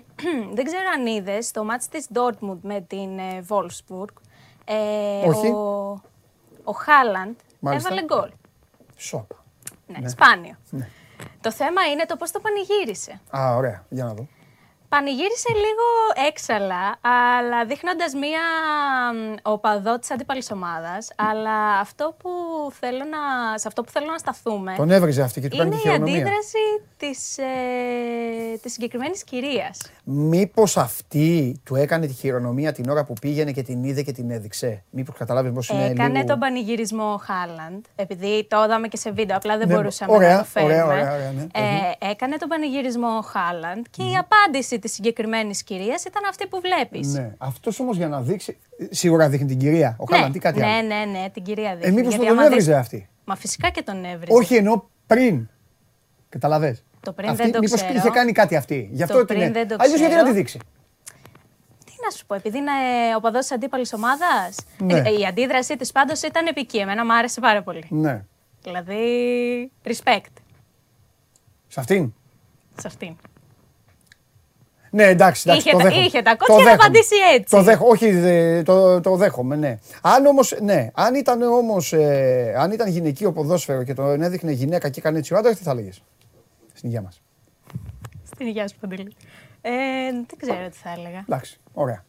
Δεν ξέρω αν είδες το μάτς της Dortmund με την ε, Wolfsburg. Ε, όχι. Ο, ο Χάλαντ έβαλε γκολ. Σόπα. Ναι, ναι, σπάνιο. Ναι. Το θέμα είναι το πώς το πανηγύρισε. Α, ωραία. Για να δω. Πανηγύρισε λίγο έξαλα, αλλά δείχνοντας μία οπαδό της αντίπαλης ομάδας. Αλλά αυτό που θέλω να, σε αυτό που θέλω να σταθούμε... Τον έβριζε αυτή και του κάνει τη χειρονομία. Είναι η αντίδραση της, ε, της συγκεκριμένης κυρίας. Μήπως αυτή του έκανε τη χειρονομία την ώρα που πήγαινε και την είδε και την έδειξε? Μήπως καταλάβει πώς είναι? Έκανε λίγο... τον πανηγυρισμό ο Χάλαντ, επειδή το είδαμε και σε βίντεο, απλά δεν ναι, μπορούσαμε ωραία, να το φέρουμε. Ωραία, ωραία, ωραία, ναι. ε, έκανε τον πανηγυρισμό ο Χάλαντ και mm. η απάντηση της συγκεκριμένης κυρίας ήταν αυτή που βλέπεις. Ναι. Αυτός όμως για να δείξει. Σίγουρα δείχνει την κυρία. Ο ναι, Χάλαντ ή κάτι ναι, άλλο. Ναι, ναι, ναι, την κυρία δείχνει. Ε, μήπως τον έβριζε αυτή? Μα φυσικά και τον έβριζε. Όχι, εννοώ πριν. Καταλαβες. Το πριν αυτή, δεν το μήπως ξέρω. Μήπως είχε κάνει κάτι αυτή. Γι' αυτό το πριν την... δεν το ξέρω. Αλλιώς γιατί να τη δείξει? να σου πω, επειδή είναι οπαδός της αντίπαλης ομάδας, ναι. ε, η αντίδρασή της πάντως ήταν επική. Εμένα μου άρεσε πάρα πολύ. Ναι. Δηλαδή, respect. Σε αυτήν. Σε αυτήν. Ναι, εντάξει, εντάξει, είχε, το δέχομαι. Είχε τα κότσια να απαντήσει έτσι. Το δέχομαι, όχι, το, το δέχομαι, ναι. Αν όμως, ναι, αν ήταν όμως, ε, αν ήταν γυναικείο ποδόσφαιρο και τον έδειχνε γυναίκα και έκανε έτσι ο άντρας, τι θα λέγες? Στην υγεία μας. Στην υγεία σου, Παντελή. Ε, δεν ξέρω τι θα έλεγα. Εντάξει, ωραία.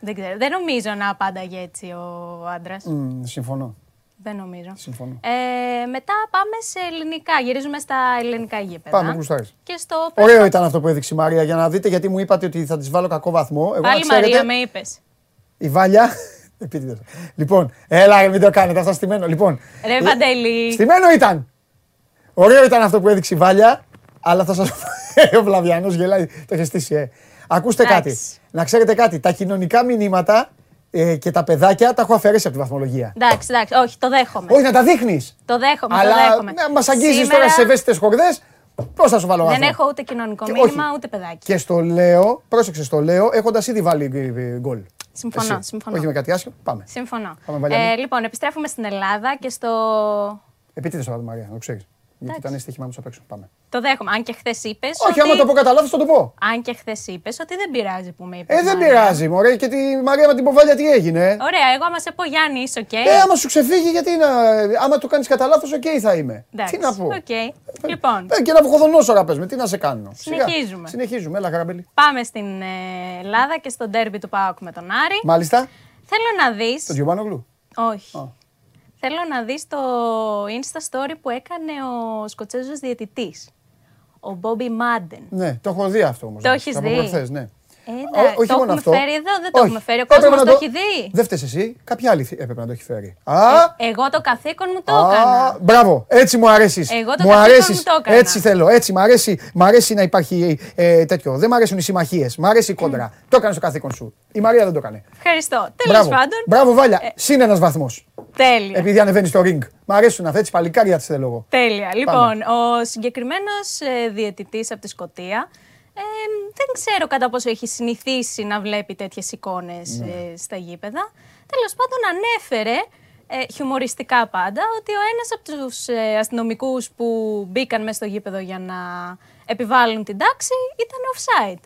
Δεν ξέρω, δεν νομίζω να απάνταγε έτσι ο άντρας. Mm, συμφωνώ. Δεν νομίζω. Συμφωνώ. Ε, μετά πάμε σε ελληνικά. Γυρίζουμε στα ελληνικά γήπεδα. Πάμε, γουστάρεις. Ωραίο ήταν αυτό που έδειξε η Μαρία, για να δείτε, γιατί μου είπατε ότι θα της βάλω κακό βαθμό. Εγώ, πάλι ξέρετε, Μαρία, με είπες. Η Βάλια. Επίτηδες. Λοιπόν, έλα, μην το κάνετε. Αυτά στημένο. Λοιπόν, ρε Παντελή. Στημένο ήταν. Ωραίο ήταν αυτό που έδειξε η Βάλια, αλλά θα σας πω. Ο Βλαβιανός γελάει. Το έχεις στήσει, ε. Ακούστε κάτι. Να ξέρετε κάτι. Τα κοινωνικά μηνύματα. Και τα παιδάκια τα έχω αφαιρέσει από τη βαθμολογία. Εντάξει, εντάξει, όχι, το δέχομαι. Όχι, να τα δείχνεις. Το δέχομαι. Αλλά το δέχομαι. Να μας αγγίζεις σήμερα... τώρα σε ευαίσθητες χορδές, πώς θα σου βάλω βαθμό? Δεν έχω ούτε κοινωνικό και μήνυμα, όχι, ούτε παιδάκι. Και στο λέω, πρόσεξε, στο λέω, έχοντας ήδη βάλει γκολ. Συμφωνώ, εσύ. Συμφωνώ. Όχι με κάτι άσχημο, πάμε. Συμφωνώ. Πάμε, ε, λοιπόν, επιστρέφουμε στην Ελλάδα και στο. Επίτηδες το Μαρία, να το ξέρεις. Γιατί ήταν στοίχημά τους απ' έξω. Πάμε. Το δέχομαι. Αν και χθες είπες. Όχι, ότι... άμα το πω κατά λάθος, θα το πω. Αν και χθες είπες ότι δεν πειράζει που με είπες. Ε, δεν πειράζει, μωρέ. Και τη Μαρία με την Ποβάλια τι έγινε. Ωραία, εγώ άμα σε πω Γιάννη, είσαι οκ. Okay. Ε, άμα σου ξεφύγει, γιατί να. Άμα το κάνεις κατά λάθος, οκ okay, θα είμαι. Εντάξει. Τι να πω. Okay. Ε, λοιπόν. Ε, και να βουχοδονώσω, ρε πες με, τι να σε κάνω. Συνεχίζουμε. Συνεχίζουμε, έλα, Καραμπέλη. Πάμε στην ε, Ελλάδα και στο ντέρμπι του ΠΑΟΚ με τον Άρη. Μάλιστα. Θέλω να δεις. Τον Γιοβάνογλου. Όχι. Oh. Θέλω να δεις το Insta story που έκανε ο Σκοτσέζος διαιτητής, ο Μπόμπι Μάντεν. Ναι, το έχω δει αυτό όμως. Το έχεις δει? Προχθές, ναι. Ε, ο, όχι το μόνο έχουμε αυτό. Φέρει εδώ, δεν το όχι. Έχουμε φέρει, ο κόσμος το... το έχει δει. Δεν φταίς εσύ, κάποια άλλη έπρεπε να το έχει φέρει. Α, ε, εγώ το καθήκον μου το α, έκανα. Μπράβο, έτσι μου αρέσεις. Εγώ το μου καθήκον αρέσεις, μου το έκανα. Έτσι θέλω, έτσι μου αρέσει, αρέσει να υπάρχει ε, τέτοιο. Δεν μου αρέσουν οι συμμαχίες, μου αρέσει η κόντρα. Mm. Το έκανες το καθήκον σου. Η Μαρία δεν το έκανε. Ευχαριστώ. Τέλος πάντων. Μπράβο, Βάλια. Ε... Συν ένας βαθμός. Τέλεια. Επειδή ανεβαίνει στο ring. Μ' αρέσουν αυτές τις παλικάρια, τις θέλω εγώ. Τέλεια. Λοιπόν, ο συγκεκριμένος διαιτητής από τη Σκωτία. Ε, δεν ξέρω κατά πόσο έχει συνηθίσει να βλέπει τέτοιες εικόνες ναι. ε, στα γήπεδα. Τέλος πάντων ανέφερε, ε, χιουμοριστικά πάντα, ότι ο ένας από τους ε, αστυνομικούς που μπήκαν μέσα στο γήπεδο για να επιβάλλουν την τάξη ήταν offside.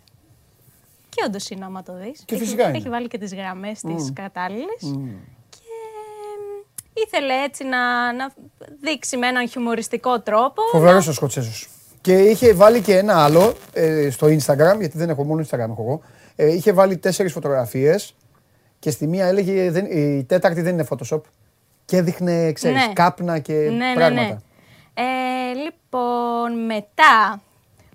Και όντως είναι, άμα το δεις. Και φυσικά έχει, έχει βάλει και τις γραμμές mm. τις κατάλληλες. Mm. Και ε, ήθελε έτσι να, να δείξει με έναν χιουμοριστικό τρόπο. Φοβερός να... ο Σκοτσέζος. Και είχε βάλει και ένα άλλο ε, στο Instagram, γιατί δεν έχω μόνο Instagram, έχω εγώ. Ε, είχε βάλει τέσσερις φωτογραφίες και στη μία έλεγε δεν, η τέταρτη δεν είναι Photoshop. Και έδειχνε, ξέρεις, ναι. κάπνα και ναι, πράγματα. Ναι, ναι. Ε, λοιπόν, μετά.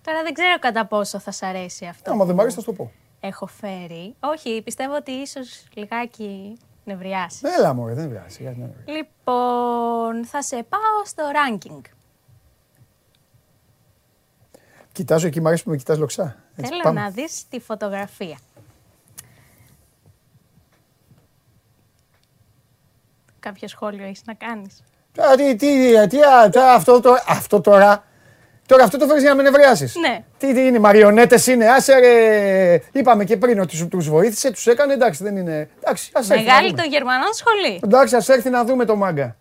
Τώρα δεν ξέρω κατά πόσο θα σ' αρέσει αυτό. Άμα δεν μ' αρέσει, θα σου το πω. Έχω φέρει. Όχι, πιστεύω ότι ίσως λιγάκι νευριάσει. Έλα, μωρέ, δεν νευριάσει. Λοιπόν, θα σε πάω στο ranking. Κοιτάζω εκεί, μ' αρέσει που με κοιτάς λοξά. Έτσι, θέλω πάμε. Να δεις τη φωτογραφία. Κάποιο σχόλιο έχεις να κάνεις? Α, τι, τι, τι, α, τα, αυτό, το, αυτό τώρα... Τώρα αυτό το φέρεις για να με νευριάσεις. Ναι. Τι, τι είναι, μαριονέτες είναι, άσε ρε... Είπαμε και πριν ότι τους βοήθησε, τους έκανε, εντάξει, δεν είναι... Εντάξει, ας έρθει. Μεγάλη των Γερμανών σχολή. Εντάξει, ας έρθει να δούμε το μάγκα.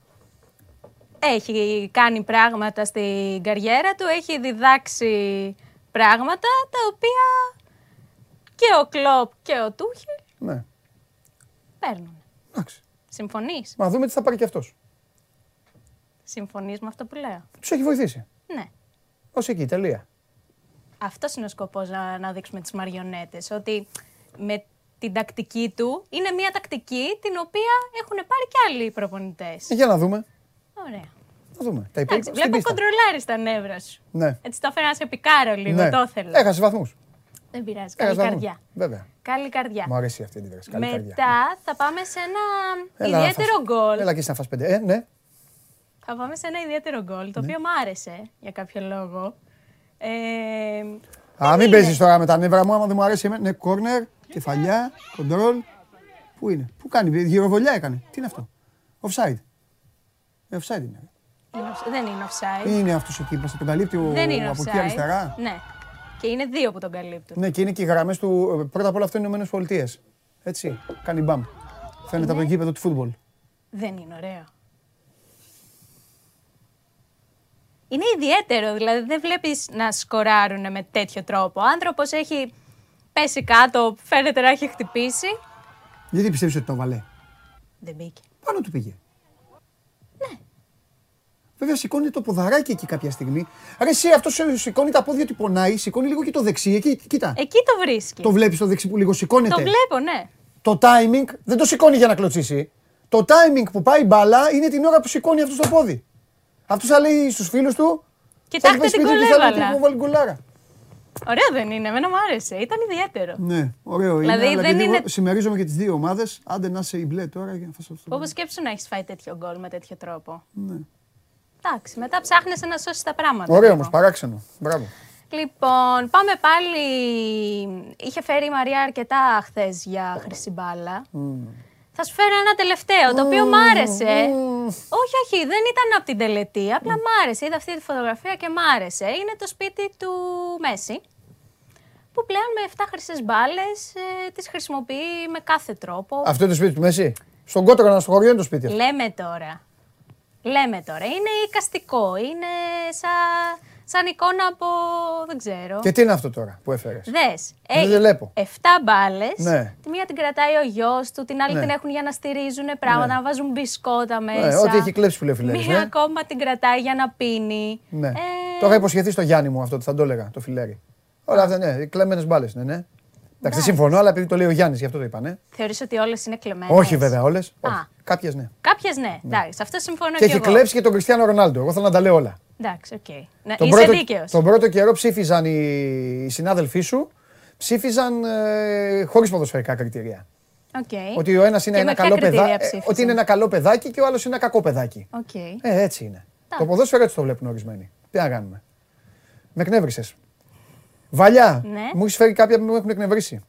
Έχει κάνει πράγματα στην καριέρα του, έχει διδάξει πράγματα τα οποία και ο Κλοπ και ο Τούχελ ναι. παίρνουν. Εντάξει. Συμφωνείς? Μα δούμε τι θα πάρει και αυτός. Συμφωνείς με αυτό που λέω? Τους έχει βοηθήσει. Ναι. Ως εκεί, τελεία. Αυτός είναι ο σκοπός, να, να δείξουμε τις μαριονέτες, ότι με την τακτική του είναι μια τακτική την οποία έχουν πάρει και άλλοι προπονητές. Για να δούμε. Ωραία. Να δούμε. Τα υπόλοιπα. Βλέπω κοντρολάρεις τα νεύρα σου. Ναι. Έτσι τα φέρα να σε πικάρω λίγο. Ναι. Το ήθελα. Έχασε βαθμούς. Δεν πειράζει. Καλή καρδιά. Βέβαια. Καλή καρδιά. Μου αρέσει αυτή η δίδαξη. Μετά καρδιά. Θα πάμε σε ένα έλα, ιδιαίτερο φας... γκολ. Έλα και εσύ να φας πέντε. Ε, ναι. Θα πάμε σε ένα ιδιαίτερο γκολ το ναι. οποίο μου άρεσε για κάποιο λόγο. Ε, α, μην παίζεις τώρα με τα νεύρα μου. Άμα δεν μου αρέσει, είναι κόρνερ, κεφαλιά, κοντρόλ. Πού είναι? Πού κάνει? Γυροβολιά έκανε. Τι είναι αυτό? Offside. Offside είναι. Δεν είναι offside. Είναι αυτός εκεί που τον καλύπτει ο... από εκεί αριστερά. Ναι. Και είναι δύο που τον καλύπτουν. Ναι, και είναι και οι γραμμές του. Πρώτα απ' όλα αυτό είναι οι Ηνωμένες Πολιτείες. Έτσι, κάνει μπαμ. Φαίνεται από το γήπεδο του φούτμπολ. Δεν είναι ωραίο. Είναι ιδιαίτερο, δηλαδή δεν βλέπεις να σκοράρουν με τέτοιο τρόπο. Ο άνθρωπος έχει πέσει κάτω, φαίνεται να έχει χτυπήσει. Γιατί πιστεύεις ότι το βάλε? Δεν μπήκε. Πάνω του πήγε. Ναι. Βέβαια σηκώνει το ποδαράκι εκεί κάποια στιγμή. Ρε εσύ, αυτός σηκώνει τα πόδια του, πονάει, σηκώνει λίγο και το δεξί. Εκεί, κοίτα. Εκεί το βρίσκει. Το βλέπεις το δεξί που λίγο σηκώνεται? Το βλέπω, ναι. Το timing δεν το σηκώνει για να κλωτσίσει. Το timing που πάει μπάλα είναι την ώρα που σηκώνει αυτό το πόδι. Αυτό θα λέει στους φίλους του. Κοιτάξτε την κολέβαλα. Ωραίο δεν είναι, εμένα μου άρεσε. Ήταν ιδιαίτερο. Ναι, ωραίο είναι. Δηλαδή, αλλά δεν και είναι... λίγο, συμμερίζομαι και τις δύο ομάδες. Άντε να είσαι η μπλε τώρα για να φας αυτό. Όπως σκέψου να έχεις φάει τέτοιο γκολ με τέτοιο τρόπο. Ναι. Εντάξει, μετά ψάχνεσαι να σώσεις τα πράγματα. Ωραίο όμως, παράξενο. Μπράβο. Λοιπόν, πάμε πάλι. Είχε φέρει η Μαρία αρκετά χθες για χρυσή μπάλα. Mm. Θα σου φέρω ένα τελευταίο, το οποίο μ' άρεσε. Όχι, όχι, δεν ήταν από την τελετή, απλά μ' άρεσε. Είδα αυτή τη φωτογραφία και μ' άρεσε. Είναι το σπίτι του Μέση, που πλέον με εφτά χρυσές μπάλες τις χρησιμοποιεί με κάθε τρόπο. Αυτό είναι το σπίτι του Μέση? Στον Κότρονα, στο χωριό είναι το σπίτι. Λέμε τώρα. Λέμε τώρα. Είναι εικαστικό, είναι σαν... σαν εικόνα από... δεν ξέρω. Και τι είναι αυτό τώρα που έφερες? Δες. Εφτά μπάλες. Ναι. Τη μία την κρατάει ο γιος του, την άλλη ναι. την έχουν για να στηρίζουν πράγματα, ναι. να βάζουν μπισκότα μέσα. Ναι, ό,τι έχει κλέψει φιλεράκι. Μία ναι. ακόμα την κρατάει για να πίνει. Ναι. Ε... Το είχα υποσχεθεί στο Γιάννη μου αυτό, θα το έλεγα, το φιλέρι. Όλα αυτά, ναι, κλεμμένες μπάλες. Ναι, ναι. Εντάξει, συμφωνώ, αλλά επειδή το λέει ο Γιάννης, γι' αυτό το είπα, ναι. Θεωρείς ότι όλες είναι κλεμμένες? Όχι, βέβαια, όλες. Κάποιες ναι. Κάποιες ναι. Εντάξει, αυτό συμφωνώ και εγώ. Και έχει κλέψει και τον Κριστιάνο Ρονάλντο. Εγώ θέλω να τα λέω όλα. Εντάξει, οκ. Okay. Να τον είσαι δίκαιος. Τον πρώτο καιρό ψήφιζαν οι, οι συνάδελφοί σου, ψήφιζαν ε, χωρίς ποδοσφαιρικά κριτήρια. Okay. Ότι ο ένας είναι ένα καλό, παιδά... ότι είναι ένα καλό παιδάκι και ο άλλος είναι ένα κακό παιδάκι. Okay. Ε, έτσι είναι. That's. Το ποδόσφαιρο έτσι το βλέπουν ορισμένοι. Τι να κάνουμε. Με εκνεύρισες. Βαλιά, ναι. μου έχεις φέρει κάποια που μου έχουν εκνευρίσει.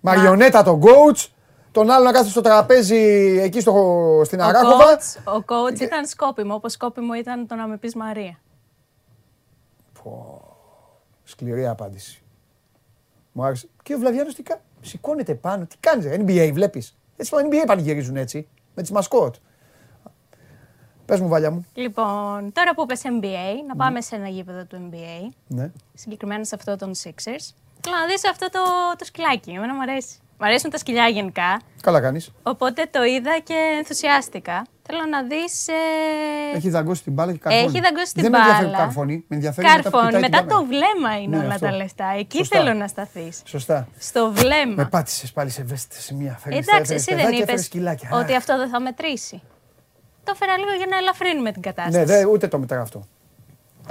Μαριονέτα τον coach. Τον άλλο να κάθεται στο τραπέζι εκεί στο, στην Αράχοβα. Ο coach και... ήταν σκόπιμο, όπως σκόπιμο ήταν το να με πεις Μαρία. Πω, σκληρή απάντηση. Μου άρεσε. Και ο Βλαβιάνος τι κάνει? Σηκώνεται πάνω, τι κάνεις? Ν Μπι Έι βλέπεις? Έτσι το Ν Μπι Έι πανηγυρίζουν έτσι, με τις μασκότ. Πες μου, Βάλια μου. Λοιπόν, τώρα που είπες Ν Μπι Έι, να πάμε ναι. σε ένα γήπεδο του Ν Μπι Έι. Ναι. Συγκεκριμένα σε αυτό των Sixers. Να δεις αυτό το, το σκυλάκι, εμένα μου αρέσει. Μ' αρέσουν τα σκυλιά γενικά. Καλά κάνεις. Οπότε το είδα και ενθουσιάστηκα. Θέλω να δεις... Ε... Έχει δαγκώσει την μπάλα και καρφώνει. Έχει δαγκώσει την μπάλα. Δεν με ενδιαφέρει καρφώνει. Με ενδιαφέρει καρφώνει. Μετά, μετά το βλέμμα είναι ναι, όλα αυτό. Τα λεφτά. Εκεί σωστά. θέλω να σταθείς. Σωστά. Στο βλέμμα. Με πάτησες πάλι σε ευαίσθητα σημεία. Εντάξει, εσύ δεν είπες ότι αυτό δεν θα μετρήσει. Το έφερα λίγο για να ελαφρύνουμε την κατάσταση. Ναι, δε, ούτε το μετρά αυτό.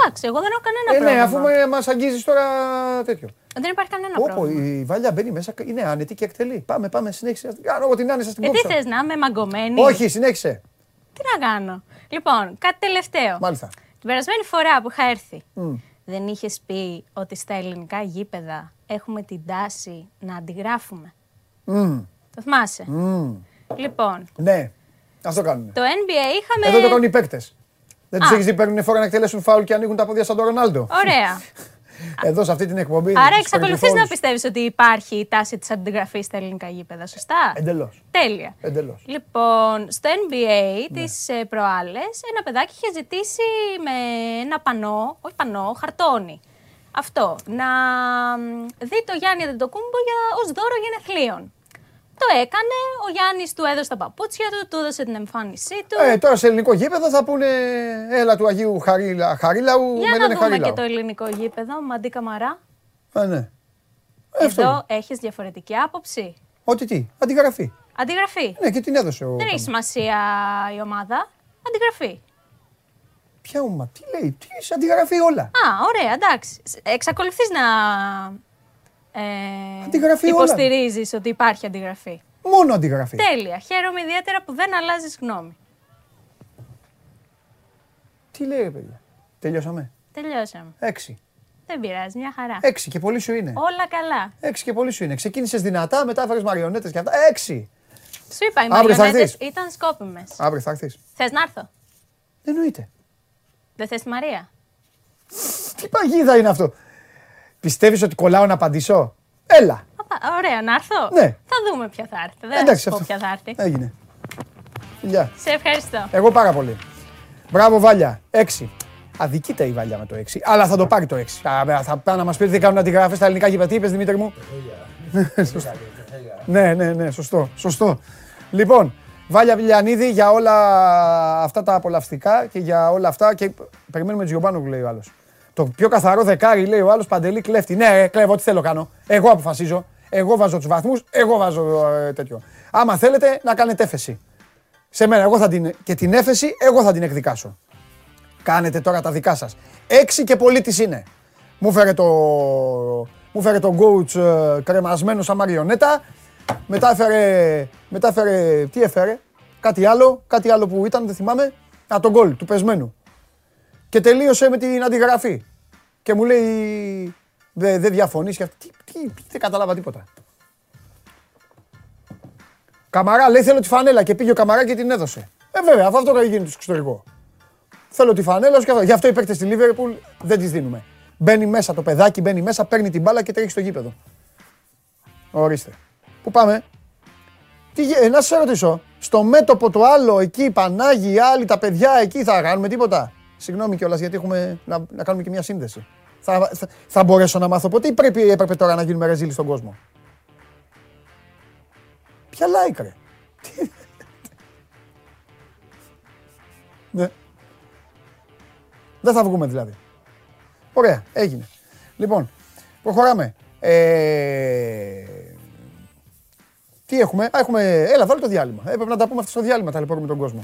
Εντάξει, εγώ δεν έχω κανένα ε, πρόβλημα. Ναι, αφού μας αγγίζεις τώρα τέτοιο. Δεν υπάρχει κανένα Όπο, πρόβλημα. Η Βάλια μπαίνει μέσα, είναι άνετη και εκτελεί. Πάμε, πάμε, συνέχισε. Κάνω εγώ την άνεση στην κόψω. Ε, τι θες, να είμαι μαγκωμένη? Όχι, συνέχισε. Τι να κάνω. Λοιπόν, κάτι τελευταίο. Μάλιστα. Την περασμένη φορά που είχα έρθει, mm. δεν είχες πει ότι στα ελληνικά γήπεδα έχουμε την τάση να αντιγράφουμε? Mm. Το θυμάσαι? Mm. Λοιπόν. Ναι, αυτό κάνουμε. Το Ν Μπι Έι είχαμε. Εδώ το κάνουν οι παίκτες. Δεν τους έχεις δει, παίρνουν φόρα να εκτελέσουν φάουλ και ανοίγουν τα πόδια σαν τον Ρονάλντο. Ωραία. Εδώ σε αυτή την εκπομπή. Άρα εξακολουθείς να πιστεύεις ότι υπάρχει η τάση της αντιγραφής στα ελληνικά γήπεδα, σωστά? Εντελώς. Τέλεια. Εντελώς. Λοιπόν, στο Ν Μπι Έι ναι. τις προάλλες, ένα παιδάκι είχε ζητήσει με ένα πανό, όχι πανό, χαρτόνι. Αυτό. Να δει το Γιάννη Αντετοκούνμπο για ως δώρο γενεθλίων. Το έκανε, ο Γιάννης του έδωσε τα παπούτσια του, του έδωσε την εμφάνισή του. Ε, τώρα σε ελληνικό γήπεδο θα πούνε έλα του Αγίου Χαρίλα, Χαρίλαου. Για να δούμε Χαρίλαου. Και το ελληνικό γήπεδο, Μαντί Καμαρά. Ε, ναι. Ε, εδώ έχεις διαφορετική άποψη. Ότι τι, αντιγραφή. Αντιγραφή. Ναι, και την έδωσε ο... Δεν έχει σημασία η ομάδα, αντιγραφή. Ποια ομάδα, τι λέει, τι είσαι, αντιγραφή όλα. Α, ωραία, εντάξει. Εξακολουθείς να... Ε, υποστηρίζεις όλα. Ότι υπάρχει αντιγραφή. Μόνο αντιγραφή. Τέλεια. Χαίρομαι ιδιαίτερα που δεν αλλάζεις γνώμη. Τι λέει, παιδιά. Τελειώσαμε. Τελειώσαμε. Έξι. Δεν πειράζει, μια χαρά. Έξι και πολύ σου είναι. Όλα καλά. Έξι και πολύ σου είναι. Ξεκίνησες δυνατά, μετά έφερες μαριονέτες και αυτά. Έξι. Σου είπα, οι μαριονέτες ήταν σκόπιμες. Αύριο θα έρθεις. Θες να έρθω? Δεν εννοείται. Δεν θες τη Μαρία? Τι παγίδα είναι αυτό. Πιστεύεις ότι κολλάω να απαντήσω? Έλα. Ωραία, να έρθω. Ναι. Θα δούμε ποια θα έρθει. Δεν εντάξει, θα πω ποια θα έρθει. Έγινε. Φιλιά. Σε ευχαριστώ. Εγώ πάρα πολύ. Μπράβο, Βάλια. έξι. Αδικείται η Βάλια με το έξι. Αλλά θα το πάρει το έξι. Θα, θα πάει να μα πει ότι δεν κάνουν αντιγραφές στα ελληνικά γήπεδα. Τι είπες, Δημήτρη μου? Ναι, ναι, ναι. Σωστό. Σωστό. Λοιπόν, Βάλια Βιλιανίδη, για όλα αυτά τα απολαυστικά και για όλα αυτά. Και περιμένουμε τον Γιωμπάνου, λέει ο άλλος. Το πιο καθαρό δεκάρι, λέει ο άλλος, Παντελή, κλέφτη. Ναι, κλέβω, τι θέλω κάνω. Εγώ αποφασίζω. Εγώ βάζω τους βαθμούς, εγώ βάζω ε, τέτοιο. Άμα θέλετε να κάνετε έφεση. Σε μένα, εγώ θα την. Και την έφεση, εγώ θα την εκδικάσω. Κάνετε τώρα τα δικά σας. Έξι και πολίτης είναι. Μου φέρε το. Μου φέρε τον coach ε, κρεμασμένο σαν μαριονέτα. Μετά έφερε. Μετά έφερε. Τι έφερε? Κάτι άλλο, κάτι άλλο που ήταν, δεν θυμάμαι. Α, τον γκολ του πεσμένου. Και τελείωσε με την αντιγραφή. Και μου λέει, δεν δε διαφωνείς και αυτή. Τι, τι, τι, δεν κατάλαβα τίποτα. Καμαρά, λέει, θέλω τη φανέλα. Και πήγε ο Καμαρά και την έδωσε. Ε, βέβαια, αυτό τώρα γίνει το εξωτερικό. Θέλω τη φανέλα, και αυτό. Γι' αυτό οι παίκτες στη Λίβερπουλ δεν τις δίνουμε. Μπαίνει μέσα το παιδάκι, μπαίνει μέσα, παίρνει την μπάλα και τρέχει στο γήπεδο. Ορίστε. Πού πάμε? Τι, ε, να σας ρωτήσω, στο μέτωπο το άλλο εκεί, Πανάγι, άλλοι, τα παιδιά εκεί θα κάνουμε τίποτα? Συγγνώμη κιόλας, γιατί έχουμε να, να κάνουμε και μια σύνδεση. Θα, θα, θα μπορέσω να μάθω ποτέ ή πρέπει, έπρεπε τώρα να γίνουμε ρεζίλοι στον κόσμο? Ποια like, ρε. Ναι. Δεν θα βγούμε δηλαδή. Ωραία, έγινε. Λοιπόν, προχωράμε. Ε... Τι έχουμε? Α, έχουμε... Έλα, βάλω το διάλειμμα. Έπρεπε να τα πούμε αυτό στο διάλειμμα, ταλαιπωρούμε τον κόσμο.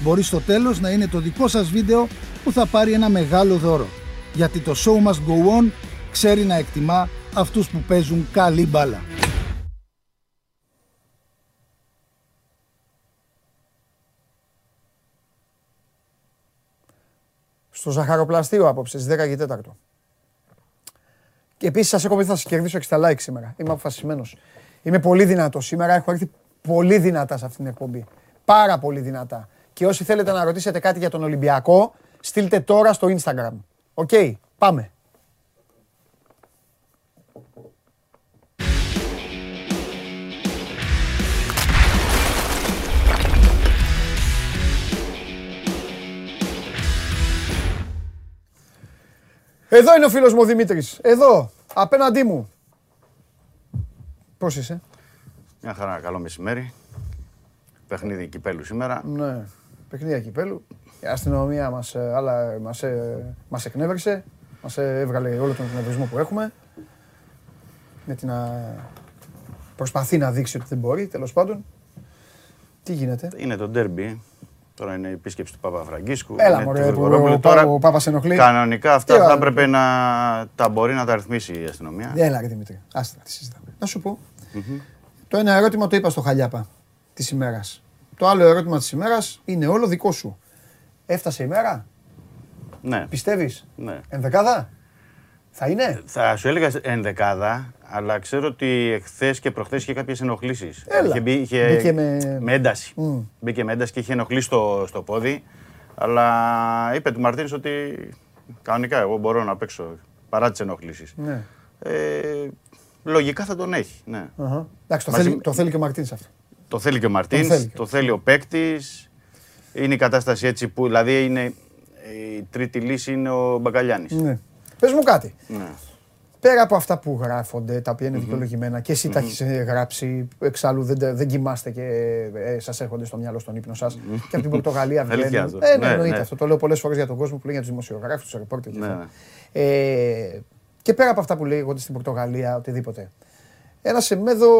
Μπορεί στο τέλος να είναι το δικό σας βίντεο που θα πάρει ένα μεγάλο δώρο. Γιατί το Show Must Go On ξέρει να εκτιμά αυτούς που παίζουν καλή μπάλα. Στο ζαχαροπλαστείο απόψε, στις δέκα και τέσσερα. Και επίσης σας έχω πει θα σας κερδίσω έξι τα like σήμερα. Είμαι αποφασισμένος. Είμαι πολύ δυνατός σήμερα. Έχω έρθει πολύ δυνατά σε αυτήν την εκπομπή. Πάρα πολύ δυνατά. Και όσοι θέλετε να ρωτήσετε κάτι για τον Ολυμπιακό, στείλτε τώρα στο Instagram. Οκ, okay, πάμε. Εδώ είναι ο φίλος μου ο Δημήτρης. Εδώ, απέναντί μου. Πώς είσαι? Μια χαρά, καλό μεσημέρι. Παιχνίδι κυπέλου σήμερα. Ναι. Παιχνίδια κυπέλου. Η αστυνομία μας, αλλά, μας, ε, μας εκνεύρισε, μας έβγαλε όλο τον εκνευρισμό που έχουμε. Με την να προσπαθεί να δείξει ότι δεν μπορεί, τέλος πάντων. Τι γίνεται? Είναι το ντέρμπι. Τώρα είναι η επίσκεψη του Παπα Φραγκίσκου. Έλα μωρέ, που ο, τώρα, ο Πάπας ενοχλεί. Κανονικά αυτά θα έπρεπε να τα μπορεί να τα ρυθμίσει η αστυνομία. Έλα ρε Δημήτρη, άστα τη συζητάμε. Να σου πω, mm-hmm. το ένα ερώτημα το είπα στο Χαλιάπα της ημέρας. Το άλλο ερώτημα της ημέρας είναι όλο δικό σου. Έφτασε η μέρα? Ναι. Πιστεύεις? Ναι. Ενδεκάδα? Θα είναι? Θα σου έλεγα ενδεκάδα, αλλά ξέρω ότι εχθές και προχθές είχε κάποιες ενοχλήσεις. Έλα. Είχε, είχε, μπήκε με... με ένταση. Mm. Μπήκε με ένταση και είχε ενοχλήσει στο, στο πόδι. Αλλά είπε του Μαρτίνς ότι κανονικά εγώ μπορώ να παίξω παρά τις ενοχλήσεις. Ναι. Ε, λογικά θα τον έχει. Ναι. Uh-huh. Εντάξει, το, Μαζί... θέλει, το θέλει και ο Μαρτίνς αυτό. Το θέλει και ο Μαρτίνς, το θέλει, το θέλει ο παίκτης. Είναι η κατάσταση έτσι που, δηλαδή, είναι, η τρίτη λύση είναι ο Μπακαλιάνης. Ναι. Πες μου κάτι. Ναι. Πέρα από αυτά που γράφονται, τα οποία είναι mm-hmm. δικαιολογημένα και εσύ mm-hmm. τα έχεις γράψει, εξάλλου δεν, δεν κοιμάστε και ε, σας έρχονται στο μυαλό στον ύπνο σας. Mm-hmm. Και από την Πορτογαλία βγαίνουν. ε, ναι, εννοείται ναι. αυτό. Το λέω πολλές φορές για τον κόσμο που λέει για τους δημοσιογράφους, τους ρεπόρτερ και αυτά. Ναι. Ε, και πέρα από αυτά που λέγονται στην Πορτογαλία, οτιδήποτε. Ένα Σεμέδο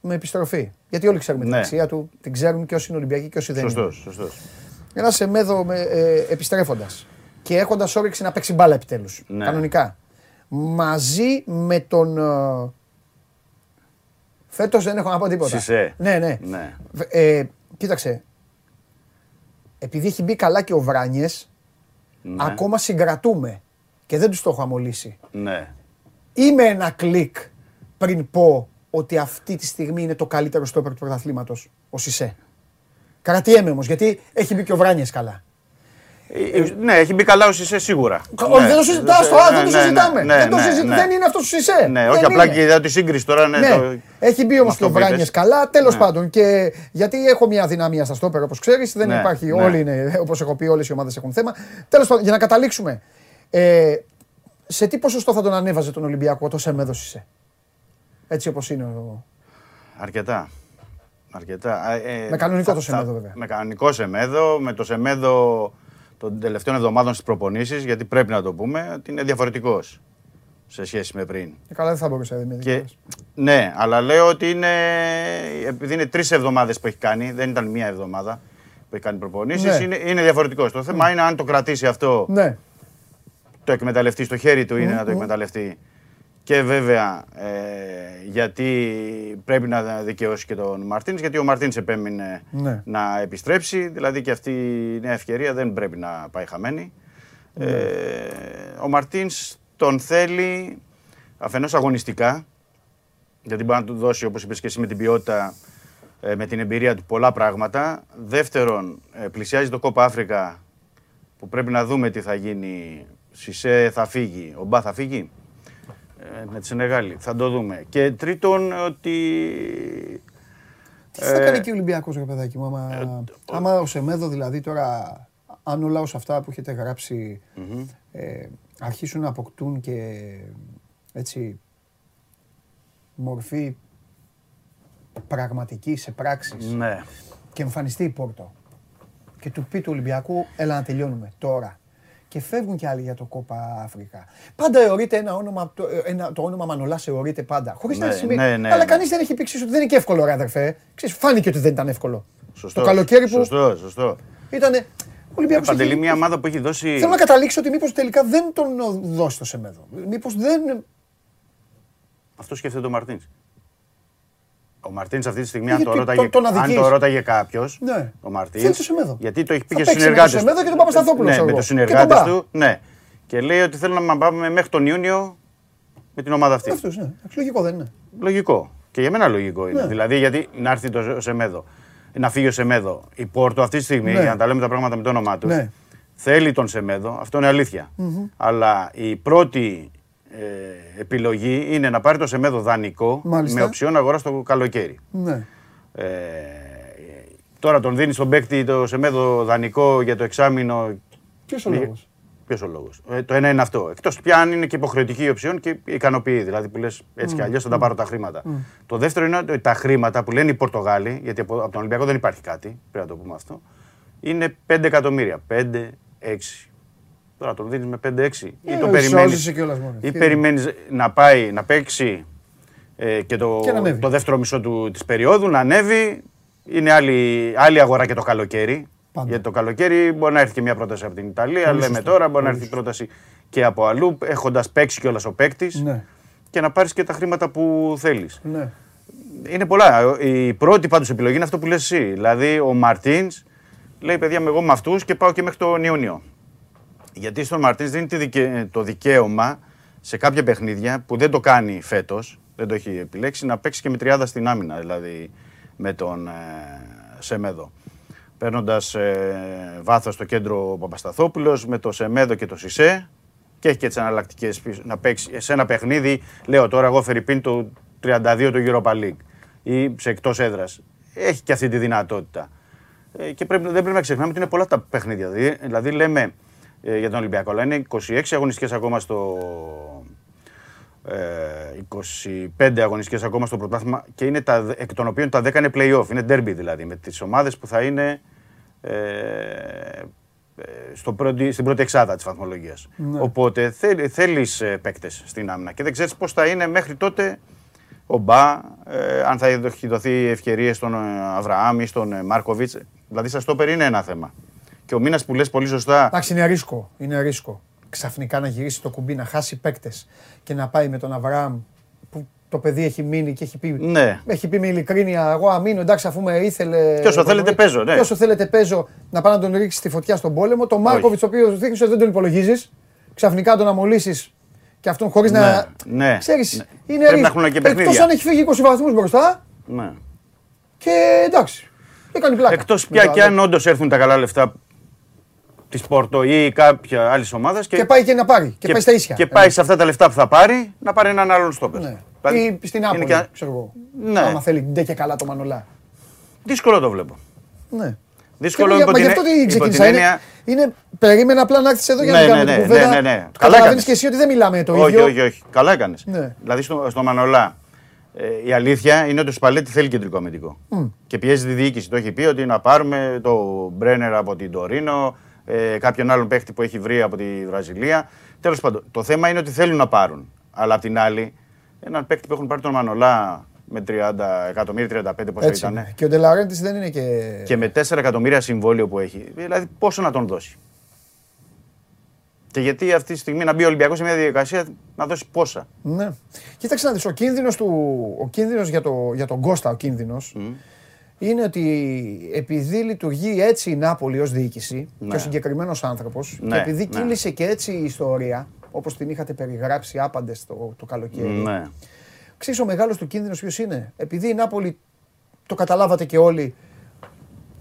με επιστροφή. Γιατί όλοι ξέρουμε ναι. την αξία του, την ξέρουν και όσοι είναι Ολυμπιακοί και όσοι δεν σωστός, είναι. Σωστός. Ένα Σεμέδο με, ε, επιστρέφοντας και έχοντας όρεξη να παίξει μπάλα επιτέλους. Ναι. Κανονικά. Μαζί με τον Φέτος δεν έχω να πω τίποτα. Σισέ. Ναι, ναι. ναι. Ε, κοίταξε. Επειδή έχει μπει καλά και ο Βράνιες, ναι. ακόμα συγκρατούμε και δεν τους το έχω αμολύσει. Ναι. Είμαι ένα κλικ πριν πω ότι αυτή τη στιγμή είναι το καλύτερο στόπερ του πρωταθλήματος, ο Σισέ. Κρατιέμαι όμως, γιατί έχει μπει και ο Βράνιες καλά. Ε, ναι, έχει μπει καλά ο Σισέ σίγουρα. Ο, ναι. Δεν το συζητάω, ναι, δεν το συζητάμε. Ναι, ναι, δεν, το συζη... ναι, ναι. δεν είναι αυτός ο Σισέ. Ναι, δεν όχι είναι. Απλά και τη σύγκριση τώρα. Ναι, ναι. Το... Έχει μπει όμως και ο Βράνιες καλά, τέλος ναι. πάντων. Και γιατί έχω μια αδυναμία στα στόπερ, όπως ξέρεις, δεν ναι, υπάρχει. Ναι. Όλοι είναι, όπως έχω πει, όλες οι ομάδες έχουν θέμα. Τέλος πάντων, για να καταλήξουμε. Ε, σε τι ποσοστό θα τον ανέβαζε τον Ολυμπιακό, το Σεμέδο Σισέ? Έτσι όπως είναι ο... Αρκετά. Αρκετά. Ε, με κανονικό θα, το Σεμέδο, βέβαια. Με κανονικό Σεμέδο, με το Σεμέδο των τελευταίων εβδομάδων στις προπονήσεις, γιατί πρέπει να το πούμε ότι είναι διαφορετικός σε σχέση με πριν. Ε, καλά, δεν θα μπορούσε να είναι. Ναι, αλλά λέω ότι είναι. Επειδή είναι τρεις εβδομάδες που έχει κάνει, δεν ήταν μία εβδομάδα που έχει κάνει προπονήσεις, ναι. είναι, είναι διαφορετικός. Το θέμα mm. είναι αν το κρατήσει αυτό. Ναι. Το εκμεταλλευτεί, στο χέρι του είναι mm. να το εκμεταλλευτεί. Και βέβαια ε, γιατί πρέπει να δικαιώσει και τον Μαρτίνς, γιατί ο Μαρτίνς επέμεινε ναι. να επιστρέψει, δηλαδή και αυτή η νέα ευκαιρία δεν πρέπει να πάει χαμένη. Ναι. Ε, ο Μαρτίνς τον θέλει αφενός αγωνιστικά, γιατί μπορεί να του δώσει, όπως είπες και εσύ, με την ποιότητα, με την εμπειρία του πολλά πράγματα. Δεύτερον, πλησιάζει το Κόπα Αφρικα, που πρέπει να δούμε τι θα γίνει. Σισε θα φύγει, ο Μπα θα φύγει. Με τη Σενεγάλη, θα το δούμε. Και τρίτον, ότι... Τι θα ε... κάνει και ο Ολυμπιακός, ρε παιδάκι μου, άμα, ε, το... άμα ο Σεμέδο, δηλαδή τώρα, αν όλα όσα αυτά που έχετε γράψει, mm-hmm. ε, αρχίσουν να αποκτούν και έτσι μορφή πραγματική σε πράξεις ναι. και εμφανιστεί η Πόρτο και του πει του Ολυμπιακού, έλα να τελειώνουμε τώρα. Και φεύγουν και άλλοι για το Κόπα Αφρικα. Πάντα εωρείται ένα όνομα, το, ένα, το όνομα Μανολάς εωρείται πάντα. Χωρίς ναι, να σημαίνει. Ναι, ναι, αλλά ναι. κανείς δεν έχει πει ότι δεν είναι και εύκολο, ρε αδερφέ. Ξέρεις, φάνηκε ότι δεν ήταν εύκολο. Σωστό, το καλοκαίρι που. Σωστό, σωστό. Ήτανε. Ολυμπιακός. Παντελή, μια ομάδα που έχει δώσει. Θέλω να καταλήξω ότι μήπως τελικά δεν τον δώσει το Σεμέδο. Μήπως δεν. Αυτό σκέφτεται ο Μαρτίνς. Ο Μαρτίνς αυτή τη στιγμή, αν το, ρώταγε, το, αν το ρώταγε κάποιος, ναι. ο Μαρτίνς, γιατί το έχει πει και στους συνεργάτες του. Σεμέδο και τον Παπασταθόπουλο. Ναι, με τους συνεργάτες του, ναι. Και λέει ότι θέλουμε να πάμε μέχρι τον Ιούνιο με την ομάδα αυτή. Αυτούς, ναι. Λογικό δεν είναι? Λογικό. Και για μένα λογικό είναι. Ναι. Δηλαδή, γιατί να έρθει το Σεμέδο, να φύγει ο Σεμέδο, η Πόρτο αυτή τη στιγμή, ναι. για να τα λέμε τα πράγματα με το όνομά του, ναι. θέλει τον Σεμέδο, αυτό είναι αλήθεια. Mm-hmm. Αλλά η πρώτη Ε, επιλογή είναι να πάρει το Σεμέδο δανεικό. Μάλιστα. Με οψιόν αγορά στο καλοκαίρι. Ναι. Ε, τώρα τον δίνει στον παίκτη το Σεμέδο δανεικό για το εξάμηνο. Ποιος ο λόγος? Ποιος ο λόγος? Ε, το ένα είναι αυτό. Εκτός πια αν είναι και υποχρεωτική η οψιόν και ικανοποιεί. Δηλαδή που λες έτσι mm. κι αλλιώς θα τα πάρω τα χρήματα. Mm. Το δεύτερο είναι ότι τα χρήματα που λένε οι Πορτογάλοι, γιατί από, από τον Ολυμπιακό δεν υπάρχει κάτι, πρέπει να το πούμε αυτό, είναι πέντε εκατομμύρια. πέντε έξι. Τώρα τον δίνεις με πέντε έξι ή το περιμένεις, ή περιμένεις να πάει να παίξει και το δεύτερο μισό της περίοδου, να ανέβει. Είναι άλλη αγορά και το καλοκαίρι. Γιατί το καλοκαίρι μπορεί να έρθει και μια πρόταση από την Ιταλία, λέμε τώρα, μπορεί να έρθει πρόταση και από αλλού, έχοντας παίξει κιόλας ο παίκτης και να πάρεις και τα χρήματα που θέλεις. Είναι πολλά. Η πρώτη πάντως επιλογή είναι αυτό που λες εσύ. Δηλαδή ο Μαρτίνς λέει, παιδιά, εγώ με αυτούς και πάω και μέχρι τον Ιούνιο. Γιατί στον Μαρτίνς δίνει το δικαίωμα σε κάποια παιχνίδια που δεν το κάνει φέτος, δεν το έχει επιλέξει, να παίξει και με τριάδα στην άμυνα, δηλαδή με τον ε, Σεμέδο. Παίρνοντας ε, βάθος στο κέντρο ο Παπασταθόπουλος, με το Σεμέδο και το Σισέ, και έχει και τις αναλλακτικές να παίξει σε ένα παιχνίδι, λέω τώρα εγώ φερειπίν το τριάντα δύο του Europa League ή σε εκτός έδρας. Έχει και αυτή τη δυνατότητα. Ε, και πρέπει, δεν πρέπει να ξεχνάμε ότι είναι πολλά τα παιχνίδια. Δηλαδή, δηλαδή λέμε για τον Ολυμπιακό, αλλά είναι είκοσι έξι αγωνιστικές ακόμα στο είκοσι πέντε αγωνιστικές ακόμα στο πρωτάθλημα και είναι τα, εκ των οποίων τα δέκα είναι play-off, είναι derby δηλαδή, με τις ομάδες που θα είναι ε, στο πρώτη, στην πρώτη εξάδα της βαθμολογίας. Ναι. Οπότε θέλ, θέλεις παίκτες στην άμυνα και δεν ξέρεις πώς θα είναι μέχρι τότε ο Μπα, ε, αν θα έχει δοθεί ευκαιρίες στον Αβραάμ ή στον Μάρκοβιτς, δηλαδή στα στόπερ είναι ένα θέμα. Και ο μήνας που λες πολύ σωστά. Εντάξει, είναι ρίσκο, είναι ρίσκο. Ξαφνικά να γυρίσει το κουμπί, να χάσει παίκτες και να πάει με τον Αβραάμ που το παιδί έχει μείνει και έχει πει, ναι. έχει πει με ειλικρίνεια, εγώ αμήνω, εντάξει, αφού με ήθελε... Και όσο θέλετε παίζω, ναι. Και όσο θέλετε παίζω, να πάει να τον ρίξει τη φωτιά στον πόλεμο. Το Μάρκοβιτς, ο οποίος δείχνει ότι δεν τον υπολογίζεις, ξαφνικά τον αμολύσεις και αυτόν χωρίς ναι. να... Ναι, ξέρεις, ναι. είναι ρίσκο. Εκτός αν έχει φύγει είκοσι βαθμούς μπροστά ναι. και εντάξει, έκανε πλάκα. Εκτός πια και αν όντως έρθουν τα καλά λεφτά της Πόρτο ή κάποια άλλη ομάδα. Και, και πάει και να πάρει. Και, και πάει στα ίσια. Και πάει σε αυτά τα λεφτά που θα πάρει να πάρει έναν άλλον στόπερ. Ναι. Ή στην Νάπολη, και... ξέρω εγώ. Ναι. Άμα θέλει, ντε και καλά το Μανολά. Δύσκολο το βλέπω. Ναι. Δύσκολο και, υπό μα, την... Μα γι' αυτό τι ξεκίνησα. Είναι... Είναι... είναι περίμενα απλά να έρθεις εδώ για ναι, να κάνουμε ναι, ναι, την κουβέντα. Ναι, ναι, ναι. Καταλαβαίνεις και εσύ ότι δεν μιλάμε το όχι, ίδιο. Όχι, όχι. Καλά έκανες. Ναι. Δηλαδή στο, στο Μανολά ε, η αλήθεια είναι ότι ο Σπαλέτη θέλει κεντρικό αμυντικό. Και πιέζει τη διοίκηση. Το έχει πει ότι να πάρουμε το Μπρένερ από την Τωρίνο. Ε, κάποιον άλλον παίχτη που έχει βρει από τη Βραζιλία. Τέλος πάντων, το θέμα είναι ότι θέλουν να πάρουν. Αλλά απ' την άλλη, έναν παίχτη που έχουν πάρει τον Μανολά με τριάντα εκατομμύρια, τριάντα πέντε πόσο ήταν. Και ο Ντελαρέντης δεν είναι και. Και με τέσσερα εκατομμύρια συμβόλαιο που έχει. Δηλαδή, πόσο να τον δώσει. Και γιατί αυτή τη στιγμή να μπει ο Ολυμπιακός σε μια διαδικασία να δώσει πόσα. Ναι. Κοίταξε να δεις, ο κίνδυνος του... ο κίνδυνος για, το... για τον Κώστα, ο κίνδυνος. Mm. Είναι ότι επειδή λειτουργεί έτσι η Νάπολη ως διοίκηση ναι. και ο συγκεκριμένος άνθρωπος ναι, και επειδή ναι. κύλησε και έτσι η ιστορία, όπως την είχατε περιγράψει άπαντες το, το καλοκαίρι, ναι. ξέρεις ο μεγάλος του κίνδυνος ποιος είναι. Επειδή η Νάπολη, το καταλάβατε και όλοι,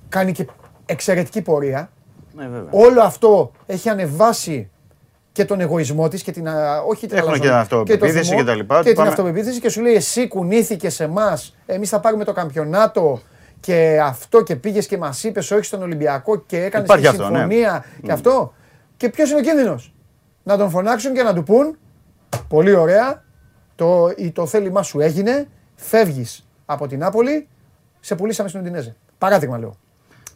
κάνει και εξαιρετική πορεία, ναι, όλο αυτό έχει ανεβάσει και τον εγωισμό της και την, όχι την και, αυτοπεποίθηση και, τα λοιπά, και την πάμε... αυτοπεποίθηση και σου λέει εσύ κουνήθηκε σε εμάς, εμείς θα πάρουμε το καμπιονάτο. Και αυτό και πήγες και μας είπες όχι στον Ολυμπιακό και έκανες τη συμφωνία ναι. και αυτό. Mm. Και ποιος είναι ο κίνδυνος. Να τον φωνάξουν και να του πούν πολύ ωραία, το, το θέλημά σου έγινε, φεύγεις από την Νάπολη, σε πουλήσαμε στην Ουντινέζε. Παράδειγμα λέω.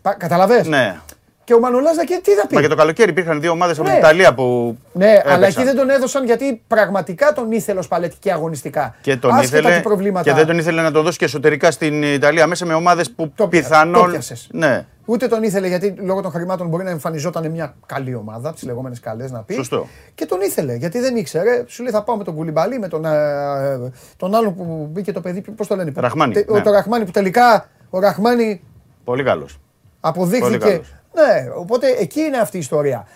Πα, καταλαβες. Ναι. Και ο Μανολάζα και τι θα πει. Μα και το καλοκαίρι υπήρχαν δύο ομάδες ναι. από την Ιταλία που. Ναι, έπαιξαν. Αλλά εκεί δεν τον έδωσαν γιατί πραγματικά τον ήθελε ο Σπαλέτη και αγωνιστικά. Και τον άσχετα ήθελε. Και, προβλήματα... και δεν τον ήθελε να τον δώσει και εσωτερικά στην Ιταλία μέσα με ομάδες που το, πιθανόν. Το πιάσες. Ναι. Ούτε τον ήθελε γιατί λόγω των χρημάτων μπορεί να εμφανιζόταν μια καλή ομάδα, από τις λεγόμενες καλές να πει. Σωστό. Και τον ήθελε γιατί δεν ήξερε. Σου λέει θα πάω με τον Κουλιμπαλί, με τον, ε, τον άλλο που μπήκε το παιδί. Πώς το λένε. Ραχμάνι. Τε, ναι. Το Ραχμάνι που τελικά ο Ραχμάνι. Πολύ καλός. Αποδείχθηκε. Ναι, οπότε εκεί είναι αυτή η ιστορία.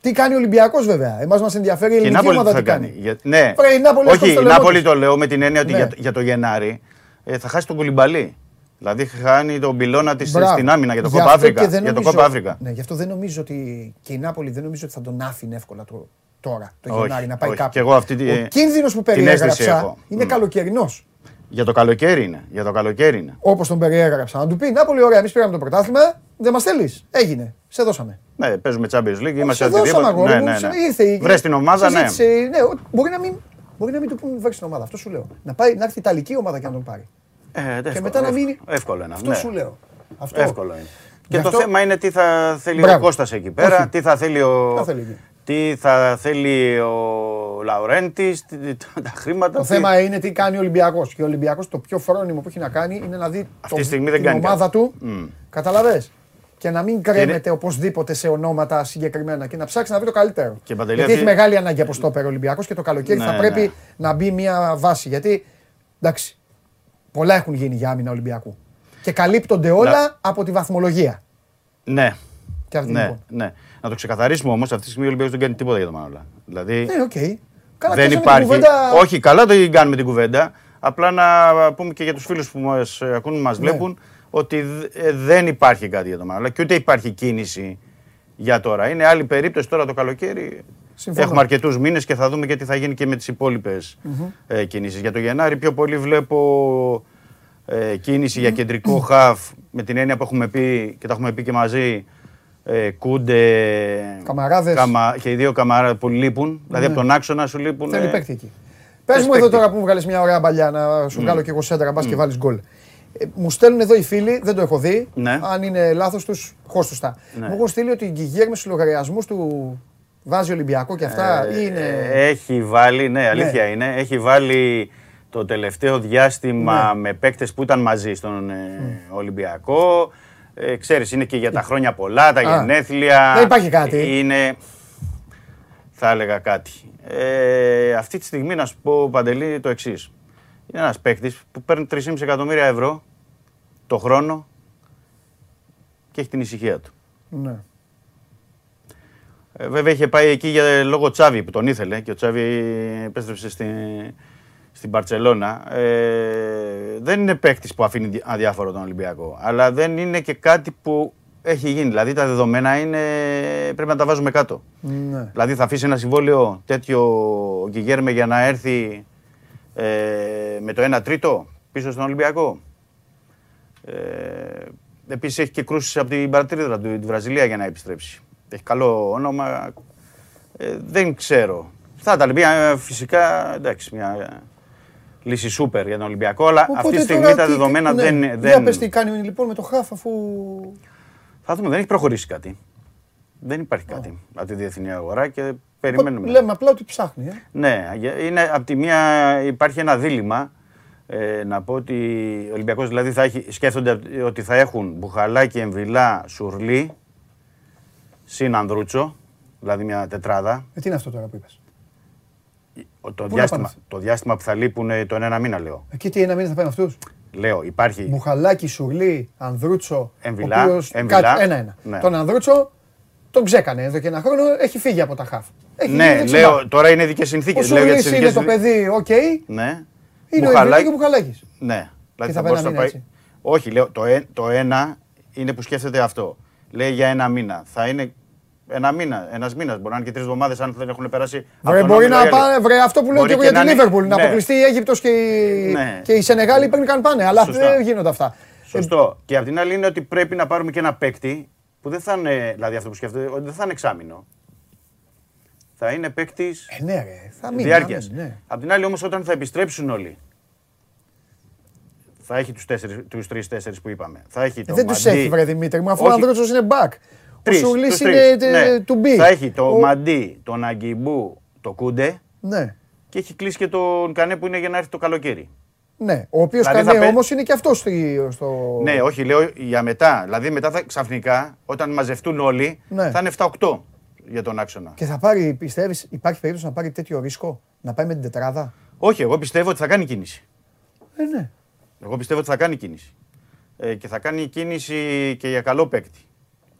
Τι κάνει ο Ολυμπιακός βέβαια. Εμάς μας ενδιαφέρει η ελληνική ομάδα τι κάνει. Για... Ναι. Φρέ, η Νάπολη όχι, η Νάπολη το λέω με την έννοια ναι. ότι για, για το Γενάρη ε, θα χάσει τον Κουλιμπαλί. Δηλαδή χάνει τον πυλώνα της στην άμυνα για το Κόπα Αφρικα. Για το Κόπα Αφρικα. Ναι, γι' αυτό δεν νομίζω ότι και η Νάπολη δεν νομίζω ότι θα τον άφηνε εύκολα το, τώρα το όχι, Γενάρη να πάει όχι, κάπου. Και εγώ αυτή τη... Ο κίνδυνος που περιέγραψα είναι καλοκαιρινός. Για το καλοκαίρι είναι, για το καλοκαίρι είναι. Όπως τον περιέγραψα. Να του πει Νάπολη, ωραία, εμείς πήραμε το πρωτάθλημα, δεν μας θέλεις. Έγινε, σε δώσαμε. Ναι, παίζουμε Champions League, είμαστε οτιδήποτε. Ναι, ναι, ναι. Ήρθε, βρες την ομάδα, ναι. ναι. Μπορεί να μην, μπορεί να μην του πούμε βρες την ομάδα, αυτό σου λέω. Να, πάει, να έρθει η Ιταλική ομάδα και να τον πάρει. Ε, εύκολο, και μετά να μείνει. Εύκολο είναι αυτό. Ναι. Σου λέω. Αυτό. Εύκολο είναι. Και αυτό... το θέμα είναι τι θα θέλει μπράβο. Ο Κώστας εκεί πέρα, όχι. τι θα θέλει ο. Τι θα θέλει ο Λαουρέντης, τα χρήματα. Το θέμα είναι τι κάνει ο Ολυμπιακός. Και ο Ολυμπιακός το πιο φρόνιμο που έχει να κάνει είναι να δει την ομάδα του. Καταλαβες. Και να μην κρέμεται οπωσδήποτε σε ονόματα συγκεκριμένα και να ψάξει να βρει το καλύτερο. Γιατί έχει μεγάλη ανάγκη από στόπερ ο Ολυμπιακός και το καλοκαίρι θα πρέπει να μπει μια βάση. Γιατί εντάξει, πολλά έχουν γίνει για άμυνα Ολυμπιακού. Και καλύπτονται όλα από τη βαθμολογία. Ναι. Ναι, ναι. Να το ξεκαθαρίσουμε όμως, αυτή τη στιγμή ο Ολυμπιακός δεν κάνει τίποτα για τον Μανολά. Δηλαδή. Ναι, okay. Καλά, δεν υπάρχει. Κουβέντα... Όχι, καλά το κάνουμε την κουβέντα. Απλά να πούμε και για τους φίλους που μας ακούν, μας βλέπουν, ναι. ότι δεν υπάρχει κάτι για τον Μανολά και ούτε υπάρχει κίνηση για τώρα. Είναι άλλη περίπτωση τώρα το καλοκαίρι. Συμφωνώ. Έχουμε αρκετούς μήνες και θα δούμε και τι θα γίνει και με τις υπόλοιπες mm-hmm. κινήσεις. Για το Γενάρη, πιο πολύ βλέπω ε, κίνηση mm-hmm. για κεντρικό mm-hmm. χαφ με την έννοια που έχουμε πει και τα έχουμε πει και μαζί. Ε, Κούντε καμα, και οι δύο καμαράδες που λείπουν, ναι. δηλαδή από τον άξονα σου λείπουν. Θέλει ε... παίκτη εκεί. Πες μου εδώ τώρα που μου βγάλεις μια ωραία μπαλιά, να σου mm. βγάλω και εγώ σέντρα, μπας mm. και βάλεις γκολ. Ε, μου στέλνουν εδώ οι φίλοι, δεν το έχω δει, ναι. αν είναι λάθος τους, χώστουστα. Ναι. Μου έχουν στείλει ότι η Γκιγέρ με στους λογαριασμούς του βάζει Ολυμπιακό και αυτά ε, ή είναι... Έχει βάλει, ναι αλήθεια ναι. είναι, έχει βάλει το τελευταίο διάστημα ναι. με παίκτες που ήταν μαζί στον ε, mm. Ολυμπιακό. Ε, ξέρεις, είναι και για τα χρόνια πολλά, τα α, γενέθλια. Δεν υπάρχει κάτι. Είναι, θα έλεγα κάτι. Ε, αυτή τη στιγμή να σου πω, Παντελή, το εξής. Είναι ένας παίκτης που παίρνει τρία κόμμα πέντε εκατομμύρια ευρώ το χρόνο και έχει την ησυχία του. Ναι. Ε, βέβαια είχε πάει εκεί για λόγω Τσάβη που τον ήθελε και ο Τσάβη επέστρεψε στην, στην Μπαρτσελώνα. Ε, δεν είναι παίκτης που αφήνει αδιάφορο τον Ολυμπιακό, αλλά δεν είναι και κάτι που έχει γίνει. Δηλαδή τα δεδομένα είναι, πρέπει να τα βάζουμε κάτω. Ναι. Δηλαδή θα αφήσει ένα συμβόλαιο τέτοιο ο Γκιγέρμε για να έρθει ε, με το ένα τρίτο πίσω στον Ολυμπιακό. Ε, Επίσης έχει και κρούσεις από την παρατηρήτρα του, τη Βραζιλία, για να επιστρέψει. Έχει καλό όνομα. Ε, δεν ξέρω. Θα τα λυπάμαι φυσικά, εντάξει, μια λύση σούπερ για τον Ολυμπιακό, αλλά οπότε αυτή τη στιγμή τα δεδομένα ναι, δεν... δεν... Για πες τι κάνει λοιπόν με το χαφ αφού... Θα δούμε, δεν έχει προχωρήσει κάτι. Δεν υπάρχει oh. κάτι από τη διεθνή αγορά και περιμένουμε. Λέμε απλά ότι ψάχνει. Ε? Ναι, είναι, από τη μία υπάρχει ένα δίλημμα. Ε, να πω ότι ο Ολυμπιακός δηλαδή θα έχει, σκέφτονται ότι θα έχουν Μπουχαλάκη, Εμβιλά, Σουρλί, συν Ανδρούτσο, δηλαδή μια τετράδα. Ε, τι είναι αυτό τώρα που είπες? Το, διάστημα, το διάστημα που θα λείπουν τον ένα μήνα, λέω. Εκεί τι ένα μήνα θα πάνε αυτούς? Λέω, υπάρχει. Μπουχαλάκη, Σουρλί, Ανδρούτσο, Εμβιλά. Οποίος... Εμβιλά. Ένα-ένα. Ναι. Τον Ανδρούτσο τον ξέκανε εδώ και ένα χρόνο, έχει φύγει από τα χαφ. Έχει ναι, λέω, τώρα είναι ειδικές συνθήκες. Ο Σουρλής είναι ειδικές... το παιδί, οκ. Okay. Ναι. Είναι Μπουχαλά... ο Εμβιλά και ο Μπουχαλάκης. Ναι. Δηλαδή θα, θα πάει ένα μήνα, πάει... Όχι, λέω, το, ε, το ένα είναι που σκέφτεται αυτό. Λέει για ένα μήνα. Θα είναι ένα μήνα, ένας μήνας, μπορεί να είναι και τρεις εβδομάδες αν δεν έχουν περάσει. Βρε, μπορεί να πάνε, βρε, αυτό που λέω και εγώ για την Λίβερπουλ, να αποκλειστεί η Αίγυπτος και η, ναι. και η Σενεγάλη πριν καν πάνε, αλλά δεν γίνονται αυτά. Σωστό. Ε... Και απ' την άλλη είναι ότι πρέπει να πάρουμε και ένα παίκτη που δεν θα είναι, δηλαδή αυτό που σκέφτεται, ότι δεν θα είναι εξάμηνο. Θα είναι παίκτης ε, ναι, ρε. Θα μείνει, διάρκειας. Μείνει, ναι. Απ' την άλλη όμως όταν θα επιστρέψουν όλοι, θα έχει τους, τέσσερι, τους τρεις τέσσερις που είπαμε. Θα έχει το ε, δεν Μαντί... τους έχει βρε Δημήτρη μου, αφού ο Ανδρούτσος είναι back. Τρεις, ο Σουλής είναι ναι. to be. Θα έχει το ο... Μαντί, τον Αγκιμπού, το Κούντε ναι. και έχει κλείσει και τον Κανέ που είναι για να έρθει το καλοκαίρι. Ναι, ο οποίος δηλαδή Κανέ πέ... όμως είναι και αυτός στο... Ναι, όχι, λέω για μετά. Δηλαδή μετά θα, ξαφνικά όταν μαζευτούν όλοι ναι. θα είναι επτά οκτώ. Για τον άξονα. Και θα πάρει, πιστεύεις, υπάρχει περίπτωση να πάρει τέτοιο ρίσκο, να πάει με την τετράδα? Όχι, εγώ πιστεύω ότι θα κάνει κίνηση. Ε, ναι. Εγώ πιστεύω ότι θα κάνει κίνηση. Ε, και θα κάνει κίνηση και για καλό παίκτη.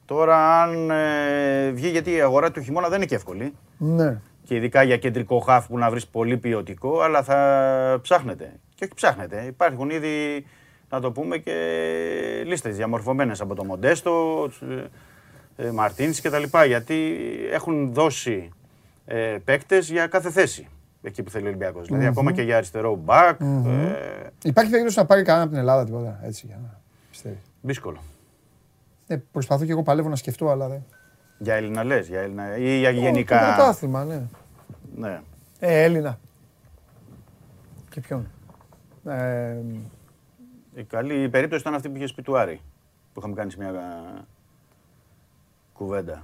Τώρα αν ε, βγει, γιατί η αγορά του χειμώνα δεν είναι και εύκολη. Ναι. Και ειδικά για κεντρικό χαφ που να βρεις πολύ ποιοτικό, αλλά θα ψάχνετε. Και όχι ψάχνετε, υπάρχουν ήδη, να το πούμε, και λίστες διαμορφωμένες από το Μοντέστο, Μαρτίνς και τα λοιπά, γιατί έχουν δώσει ε, παίκτες για κάθε θέση εκεί που θέλει ο Ολυμπιακός. Mm-hmm. Δηλαδή ακόμα και για αριστερό μπακ. Mm-hmm. ε... Υπάρχει περίπτωση να πάρει κανένα από την Ελλάδα τίποτα, έτσι, για να πιστεύει? Δύσκολο. Ε, προσπαθώ και εγώ, παλεύω να σκεφτώ, αλλά δεν. Για Έλληνα λες, για Έλληνα ή για γενικά? Για πρωτάθλημα, ναι. ναι. Ε, Έλληνα. Και ποιον? Ε... Η καλή περίπτωση ήταν αυτή που είχε πει του Άρη, που είχαμε κάνει σε μια κουβέντα.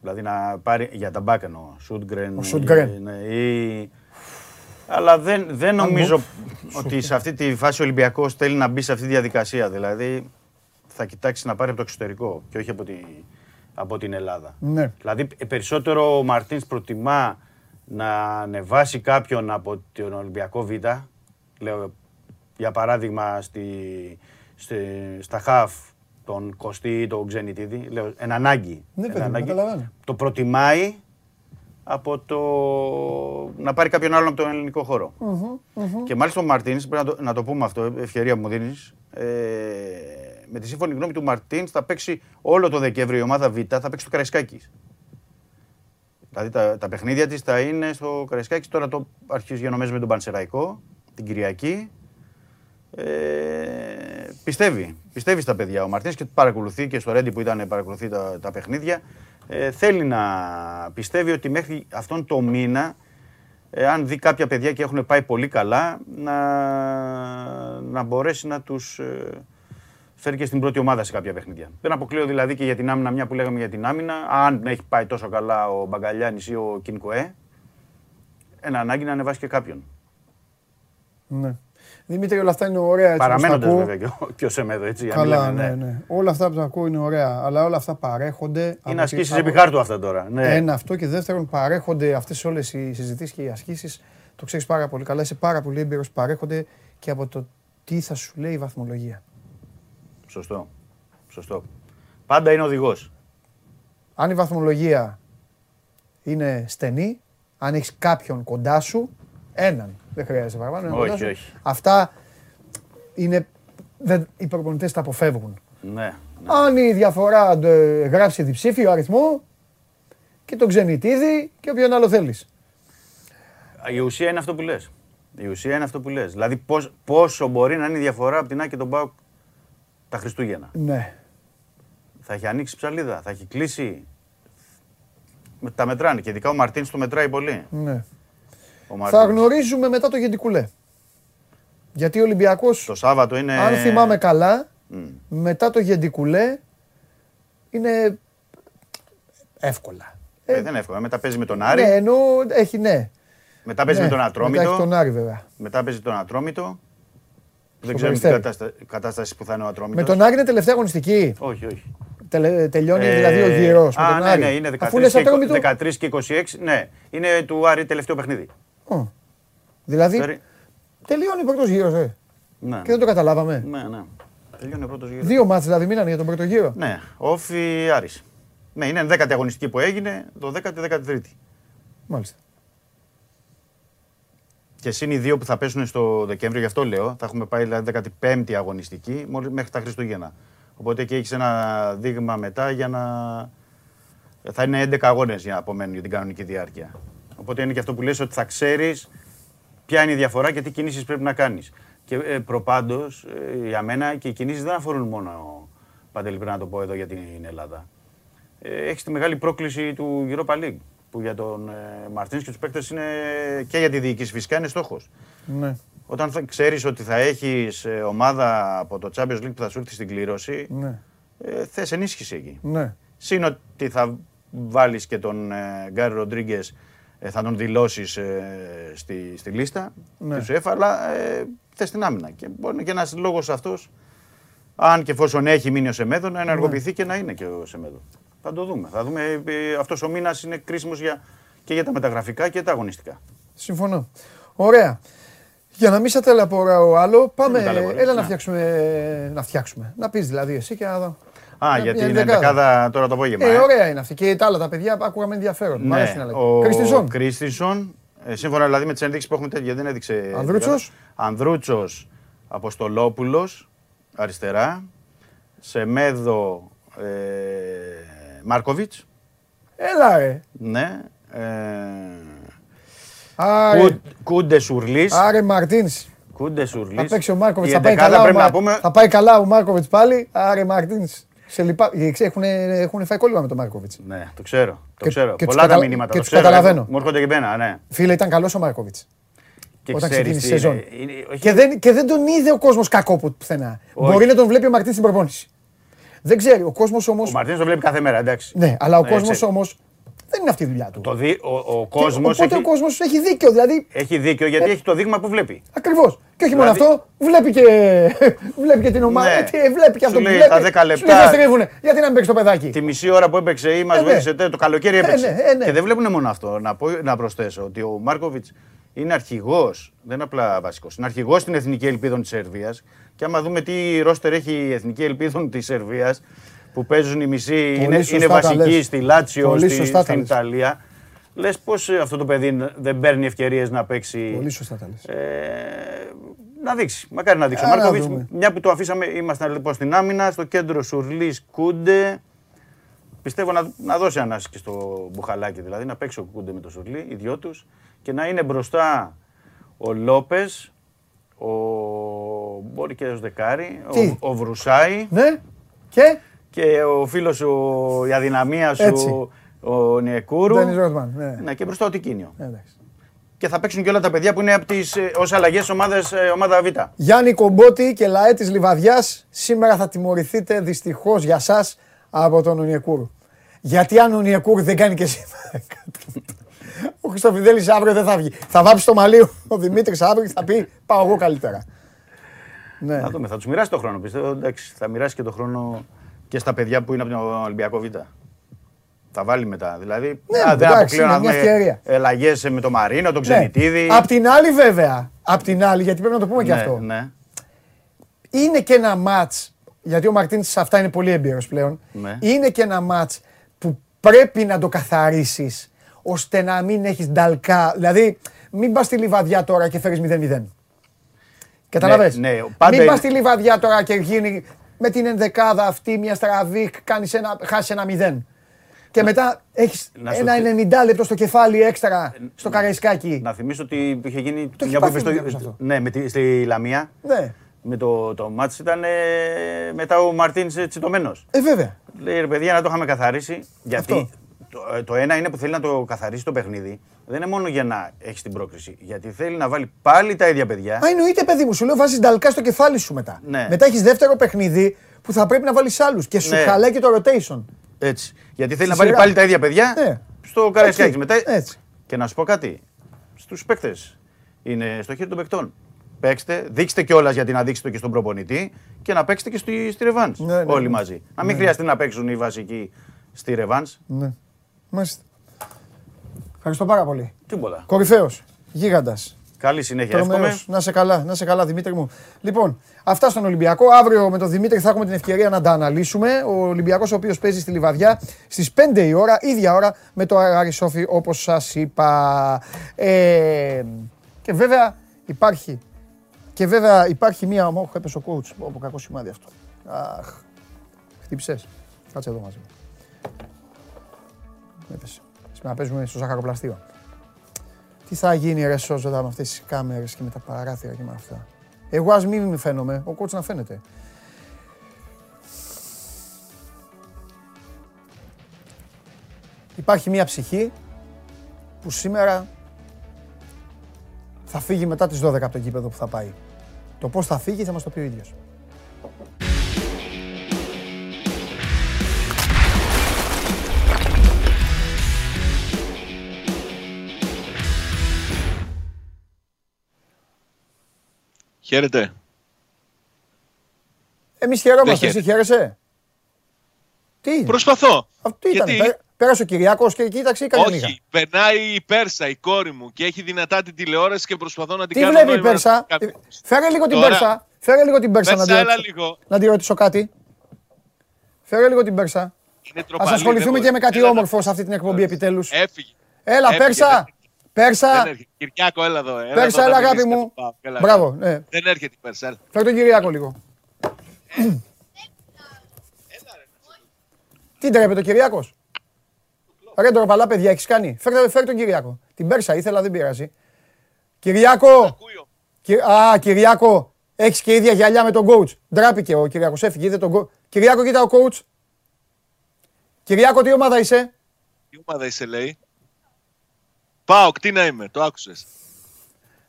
Δηλαδή να πάρει για τα μπάκανο, Σούντγκρεν. Ο Σούντγκρεν. Ναι, ή... Αλλά δεν, δεν νομίζω ότι σε αυτή τη φάση ο Ολυμπιακός θέλει να μπει σε αυτή τη διαδικασία. Δηλαδή θα κοιτάξει να πάρει από το εξωτερικό και όχι από, τη, από την Ελλάδα. Ναι. Δηλαδή περισσότερο ο Μαρτίνς προτιμά να ανεβάσει κάποιον από τον Ολυμπιακό Β. Λέω για παράδειγμα στη, στη, στα χαφ, τον Κωστή ή τον Ξενιτίδη, λέω, εν ανάγκη. Ναι, παιδί, ανάγκη. Το προτιμάει από το να πάρει κάποιον άλλον από τον ελληνικό χώρο. Mm-hmm, mm-hmm. Και μάλιστα ο Μαρτίνς, πρέπει να το, να το πούμε αυτό, ευκαιρία που μου δίνεις, ε, με τη σύμφωνη γνώμη του Μαρτίνς θα παίξει όλο το Δεκέμβριο η ομάδα Β, θα παίξει το Καραϊσκάκη. Δηλαδή τα, τα παιχνίδια της θα είναι στο Καραϊσκάκη, τώρα το αρχίζει γενομέζουμε με τον Πανσεραϊκό, την Κυριακή. Ε, πιστεύει, πιστεύει στα παιδιά ο Μαρτίνς και παρακολουθεί και στο Ρέντι που ήταν παρακολουθεί τα, τα παιχνίδια. Ε, θέλει να πιστεύει ότι μέχρι αυτόν το μήνα, ε, αν δει κάποια παιδιά και έχουν πάει πολύ καλά, να, να μπορέσει να τους ε, φέρει και στην πρώτη ομάδα σε κάποια παιχνίδια. Δεν αποκλείω δηλαδή και για την άμυνα, μια που λέγαμε για την άμυνα, αν έχει πάει τόσο καλά ο Μπαγκαλιάνης ή ο Κινκοέ, ένα ανάγκη να ανεβάσει και κάποιον. Ναι. Δημήτρη, όλα αυτά είναι ωραία, έτσι. Παραμένοντας βέβαια και ο Σεμέδο, έτσι. Καλά, ναι, ναι. Όλα αυτά που τα ακούω είναι ωραία, αλλά όλα αυτά παρέχονται. Είναι ασκήσεις επί χάρτου αυτά τώρα. Ναι. Ένα αυτό, και δεύτερον, παρέχονται αυτές όλες οι συζητήσεις και οι ασκήσεις Το ξέρεις πάρα πολύ καλά, είσαι πάρα πολύ έμπειρος, παρέχονται και από το τι θα σου λέει η βαθμολογία. Σωστό. Σωστό. Πάντα είναι οδηγός. Αν η βαθμολογία είναι στενή, αν έχεις κάποιον κοντά σου, έναν, δεν χρειάζεται παραπάνω. Όχι, όχι. Αυτά είναι, δεν, οι προπονητές τα αποφεύγουν. Ναι. Ναι. Αν η διαφορά δε, γράψει διψήφιο αριθμό και τον ξενιτίδι και όποιον άλλο θέλεις. Η ουσία είναι αυτό που λες. Η ουσία είναι αυτό που λες. Δηλαδή πώς, πόσο μπορεί να είναι η διαφορά από την ΑΕΚ και τον ΠΑΟΚ τα Χριστούγεννα. Ναι. Θα έχει ανοίξει ψαλίδα, θα έχει κλείσει. Τα μετράνε και ειδικά ο Μαρτίνς το μετράει πολύ. Ναι. Θα γνωρίζουμε μετά το Γεντικουλέ. Γιατί ο Ολυμπιακός, το Σάββατο είναι... αν θυμάμαι καλά, mm. μετά το Γεντικουλέ είναι εύκολα. Ε, ε, δεν είναι εύκολα. Μετά παίζει με τον Άρη. Ναι, ενώ έχει ναι. Μετά παίζει ναι, με τον Ατρόμητο. Μετά έχει τον Άρη βέβαια. Μετά παίζει τον Ατρόμητο. Στο δεν ξέρουμε την κατάστα... κατάσταση που θα είναι ο Ατρόμητος. Με τον Άρη είναι τελευταία αγωνιστική. Όχι, όχι. Τελε... Τελειώνει ε... δηλαδή ο γύρος. Α, ναι, ναι, είναι δεκατρία και είκοσι έξι. Ναι, είναι του Άρη τελευταίο παιχνίδι. Oh. Δηλαδή, Φέρι... τελειώνει ο πρώτος γύρος. Ε. Ναι. Και δεν το καταλάβαμε. Ναι, ναι. Τελειώνει ο πρώτος γύρος. Δύο μάτς δηλαδή μείνανε για τον πρώτο γύρο. Ναι, Όφη Άρης. Ναι, είναι δέκατη αγωνιστική που έγινε, το δέκατη δεκατρίτη. Μάλιστα. Και συν οι δύο που θα πέσουν στο Δεκέμβριο, γι' αυτό λέω, θα έχουμε πάει δηλαδή δεκαπέμπτη αγωνιστική μέχρι τα Χριστούγεννα. Οπότε και έχεις ένα δείγμα μετά για να... θα είναι έντεκα αγώνες για να απομένουν για την κανονική διάρκεια. Οπότε είναι και αυτό που λες ότι θα ξέρεις ποια είναι η διαφορά και τι κινήσεις πρέπει να κάνεις. Και ε, προπάντως, ε, για μένα και οι κινήσεις δεν αφορούν μόνο, Παντελή, πρέπει να το πω εδώ για την Ελλάδα. Ε, έχεις τη μεγάλη πρόκληση του Europa League. Που για τον ε, Μαρτίνς και τους παίκτες είναι και για τη διοίκηση φυσικά είναι στόχος. Ναι. Όταν θα ξέρεις ότι θα έχεις ε, ομάδα από το Champions League που θα σου έρθει στην κλήρωση, ναι. ε, θες ενίσχυση εκεί. Ναι. Συν ότι θα βάλεις και τον ε, Γκάρι Ροντρίγκες, ε, θα τον δηλώσεις ε, στη, στη λίστα, ναι. της UEFA, αλλά ε, θες την άμυνα. Και μπορεί να είναι και ένας λόγος αυτός, αν και εφόσον έχει μείνει ο Σεμέδο, να ενεργοποιηθεί ναι. και να είναι και ο Σεμέδο. Θα το δούμε. Θα δούμε. Αυτός ο μήνας είναι κρίσιμος για, και για τα μεταγραφικά και τα αγωνιστικά. Συμφωνώ. Ωραία. Για να μην σε ταλαιπωρώ άλλο, πάμε. Έλα να, να φτιάξουμε. Να φτιάξουμε. Να πεις δηλαδή εσύ και να δω. Α, να, γιατί είναι δεκάδα τώρα το απόγευμα. Ε, ε. Ωραία είναι αυτή. Και τα άλλα τα παιδιά άκουγα με ενδιαφέρον. Ναι, μ' αρέσει να λέγεται. Ο Κρίστινσον, σύμφωνα δηλαδή με τις ενδείξεις που έχουμε τέτοια, δεν έδειξε. Ανδρούτσος. Ανδρούτσος, Αποστολόπουλος, αριστερά. Σεμέδο. Ε, Μάρκοβιτς. Έλα, ε. Ναι. Ε, Κούντε Σουρλής. Άρε Μαρτίνς. Κούντε Σουρλής. Θα παίξει ο Μάρκοβιτς. Θα πάει, καλά, πρέπει ο, να πούμε... θα πάει καλά ο Μάρκοβιτς πάλι. Άρε Μαρτίνς. Σε λυπά... Έχουν φάει κόλλημα με τον Μάρκοβιτς. Ναι, το ξέρω. Το και, ξέρω. Και πολλά κατα... τα μηνύματα. Και το ξέρω. Καταλαβαίνω. Μου έρχονται και πένα, ναι. Φίλε, ήταν καλός ο Μάρκοβιτς. Και όταν ξεκίνησε η σεζόν. Είναι, όχι... και, δεν, και δεν τον είδε ο κόσμος κακό πουθενά. Μπορεί να τον βλέπει ο Μαρτίνς στην προπόνηση. Δεν ξέρει, ο κόσμος όμως. Ο Μαρτίνς το βλέπει κάθε μέρα, εντάξει. Ναι, αλλά ο ναι, κόσμος όμως δεν είναι αυτή η δουλειά του. Το δι... ο, ο κόσμος οπότε έχει... ο κόσμος έχει δίκιο, δηλαδή. Έχει δίκιο γιατί ε... έχει το δείγμα που βλέπει. Ακριβώς. Και όχι δηλαδή... μόνο αυτό, βλέπει και, βλέπει και την ομάδα. Ναι. Και βλέπει και αυτό που βλέπει. Λέει, τα δέκα λεπτά. Στρίβουνε. Γιατί να μην παίξει το παιδάκι. Τη μισή ώρα που έπαιξε ή μας ε, βοήθησε ναι. το καλοκαίρι έπαιξε. Ε, ναι, ε, ναι. Και δεν βλέπουν μόνο αυτό. Να, πω, να προσθέσω ότι ο Μάρκοβιτς είναι αρχηγός, δεν είναι απλά βασικός. Είναι αρχηγός στην Εθνική Ελπίδων της Σερβίας. Και άμα δούμε τι ρόστερ έχει η Εθνική Ελπίδων της Σερβίας, που παίζουν οι μισοί, είναι, είναι βασικοί στη Λάτσιο, στη, στην λες. Ιταλία. Λες πώς αυτό το παιδί δεν παίρνει ευκαιρίες να παίξει. Πολύ σωστά τα λες. Ε, να δείξει. Μακάρι να δείξει. Άρα, ο Μάρκοβιτς, μια που το αφήσαμε, ήμασταν λοιπόν στην άμυνα, στο κέντρο Σουρλής Κούντε. Πιστεύω να, να δώσει ανάσκηση στο Μπουχαλάκη, δηλαδή να παίξει ο Κούντε με το Σουρλή, οι δυο τους, και να είναι μπροστά ο Λόπες. Ο Μπορεί και ο Δεκάρη, ο, ο Βρουσάη. Ναι. Και, και ο φίλος σου, η αδυναμία σου, ο Νιεκούρου. Ναι. Ναι, και μπροστά ο Τικίνιο. Εντάξει. Και θα παίξουν και όλα τα παιδιά που είναι από τις ως αλλαγές ομάδες, ομάδα Β. Γιάννη Κομπότη και λαέ της Λιβαδιάς, σήμερα θα τιμωρηθείτε δυστυχώς για σας από τον Νιεκούρου. Γιατί αν ο Νιεκούρου δεν κάνει και σήμερα κάτι. Ο Χρυστοφιδέλης αύριο δεν θα βγει. Θα βάψει το μαλλί ο Δημήτρης αύριο και θα πει πάω εγώ καλύτερα. Ναι. Να δούμε, θα τους μοιράσει το χρόνο, πιστεύω. Εντάξει, θα μοιράσει και το χρόνο και στα παιδιά που είναι από τον Ολυμπιακό Β. Θα βάλει μετά. Δηλαδή, ναι, δεν αποκλείω να δούμε ελλαγές με τον Μαρίνο, τον Ξενιτίδη. Ναι. Απ' την άλλη, βέβαια. Απ' την άλλη, γιατί πρέπει να το πούμε ναι, και αυτό. Ναι. Είναι και ένα μάτς. Γιατί ο Μαρτίνς σε αυτά είναι πολύ έμπειρος πλέον. Ναι. Είναι και ένα μάτς που πρέπει να το καθαρίσεις ώστε να μην έχεις νταλκά. Δηλαδή, μην πας στη Λιβαδιά τώρα και φέρεις μηδέν μηδέν. Καταλαβες. Ναι, ναι, πάντα... Μην πας στη Λιβαδιά τώρα και γίνει με την ενδεκάδα αυτή μια στραβή, κάνεις ένα, χάσεις ένα μηδέν. Και να, μετά έχεις ένα ενενήντα λεπτό στο κεφάλι έξτρα στο Καραϊσκάκι. Να θυμίσω ότι είχε γίνει το μια που στο... Ναι, με τη, στη Λαμία. Ναι. Με το, το μάτς ήταν ε, μετά ο Μαρτίνς τσιτωμένος. Ε, βέβαια. Λέει ρε παιδιά να το είχαμε καθαρίσει. Γιατί το, το ένα είναι που θέλει να το καθαρίσει το παιχνίδι. Δεν είναι μόνο για να έχει την πρόκριση. Γιατί θέλει να βάλει πάλι τα ίδια παιδιά. Μα εννοείται, παιδί μου, σου λέω βάζεις νταλκά στο κεφάλι σου μετά. Ναι. Μετά έχεις δεύτερο παιχνίδι που θα πρέπει να βάλεις άλλους. Και σου ναι. χαλάει και το rotation. Έτσι. Γιατί θέλει να πάρει πάλι τα ίδια παιδιά ναι. στο Καραϊσκάκι. Μετά... Και να σου πω κάτι. Στους παίκτες. Είναι στο χέρι των παικτών. Παίξτε, δείξτε κιόλας γιατί να δείξετε και στον προπονητή και να παίξετε και στη, στη ρεβάνς. Ναι, ναι, όλοι ναι. μαζί. Να μην ναι. χρειαστεί να παίξουν οι βασικοί στη ρεβάνς. Ναι. Μάλιστα. Ευχαριστώ πάρα πολύ. Τίποτα. Κορυφαίος. Γίγαντας. Καλή συνέχεια. Εύχομαι. Να σε καλά, να σε καλά, Δημήτρη μου. Λοιπόν, αυτά στον Ολυμπιακό. Αύριο με τον Δημήτρη θα έχουμε την ευκαιρία να τα αναλύσουμε. Ο Ολυμπιακός, ο οποίος παίζει στη Λιβαδιά στις πέντε η ώρα, ίδια ώρα με το Άρη Σόφι, όπως σας είπα. Ε, και βέβαια υπάρχει. Και βέβαια υπάρχει μία ομόχο, έπεσε ο coach. Όπου κακό σημάδι αυτό. Αχ. Χτύπησες. Κάτσε εδώ μαζί μου. Έπεσε. Σήμερα παίζουμε στο ζαχαροπλαστείο. Τι θα γίνει ρε Σόζοντα με αυτές τις κάμερες και με τα παράθυρα και με αυτά. Εγώ ας μην φαίνομαι, ο coach να φαίνεται. Υπάρχει μία ψυχή που σήμερα θα φύγει μετά τις δώδεκα από το γήπεδο που θα πάει. Το πώς θα φύγει θα μας το πει ο ίδιος. Χαίρετε. Εμείς χαιρόμαστε, εσύ χαίρεσαι. Τι είναι? Προσπαθώ. Αυτό ήταν. Γιατί... Πέρασε ο Κυριάκος και κοίταξε η Καλονίγα. Όχι, περνάει η Πέρσα, η κόρη μου, και έχει δυνατά την τηλεόραση και προσπαθώ να την κάνω. Τι βλέπει η Πέρσα? Φέρε λίγο την Πέρσα. Φέρε λίγο την Πέρσα να τη ρωτήσω. Να τη ρωτήσω κάτι. Φέρε λίγο την Πέρσα. Ας ασχοληθούμε και με κάτι όμορφο σε αυτή την εκπομπή επιτέλους. Έφυγε. Έλα Πέρσα. Πέρσα. Κυριάκο, έλα εδώ. Πέρσα, έλα αγάπη μου. Μπράβο. Δεν έρχεται η Πέρσα. Φέρε τον Κυριάκο λίγο. Τι τρέπεται ο Κυριάκος? Ρε ντροπαλά παιδιά, έχεις κάνει. Φέρτε, φέρτε τον Κυριάκο. Την Πέρσα ήθελα, δεν πειράζει. Κυριάκο! Κι... Α, Κυριάκο, έχεις και ίδια γυαλιά με τον coach. Ντράπηκε ο Κυριάκος, έφυγε, είδε τον coach. Κυριάκο, κοίτα ο coach. Κυριάκο, τι ομάδα είσαι? Τι ομάδα είσαι, λέει? ΠΑΟΚ, τι να είμαι, το άκουσες.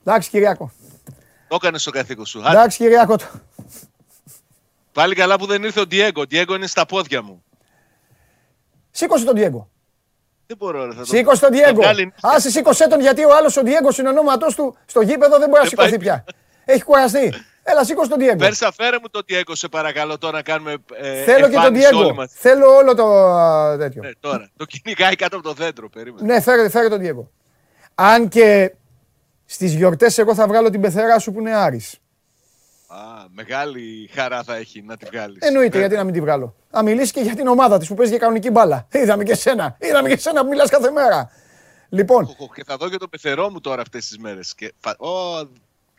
Εντάξει, Κυριάκο. Το έκανες στο καθήκον σου. Εντάξει, Κυριάκο. Πάλι καλά που δεν ήρθε ο Ντιέγκο. Ο Ντιέγκο είναι στα πόδια μου. Σήκωσε τον Ντιέγκο. Δεν μπορώ, ρε, θα το... Σήκωσε τον Διέγκο. Άσε, σήκωσέ τον, γιατί ο άλλος ο Διέγκος είναι ονόματός του στο γήπεδο, δεν μπορεί να σηκωθεί πια. Έχει κουραστεί. Έλα, σήκωσε τον Διέγκο. Πέρσα, φέρε μου τον Διέγκο, σε παρακαλώ τώρα να κάνουμε. Ε, Θέλω και τον Διέγκο. Θέλω όλο το τέτοιο. Ναι, τώρα. Το κυνηγάει κάτω από το δέντρο, περίμενα. Ναι, φέρε, φέρε τον Διέγκο. Αν και στις γιορτές εγώ θα βγάλω την πεθερά σου που είναι Άρης. Α, μεγάλη χαρά θα έχει να την βγάλεις. Εννοείται, γιατί να μην την βγάλω. Να μιλήσει και για την ομάδα της που παίζει για κανονική μπάλα. Είδαμε και σένα. Είδαμε και σένα που μιλάς κάθε μέρα. Λοιπόν. Και θα δω και το πεθερό μου τώρα αυτές τις μέρες. Και... Ω,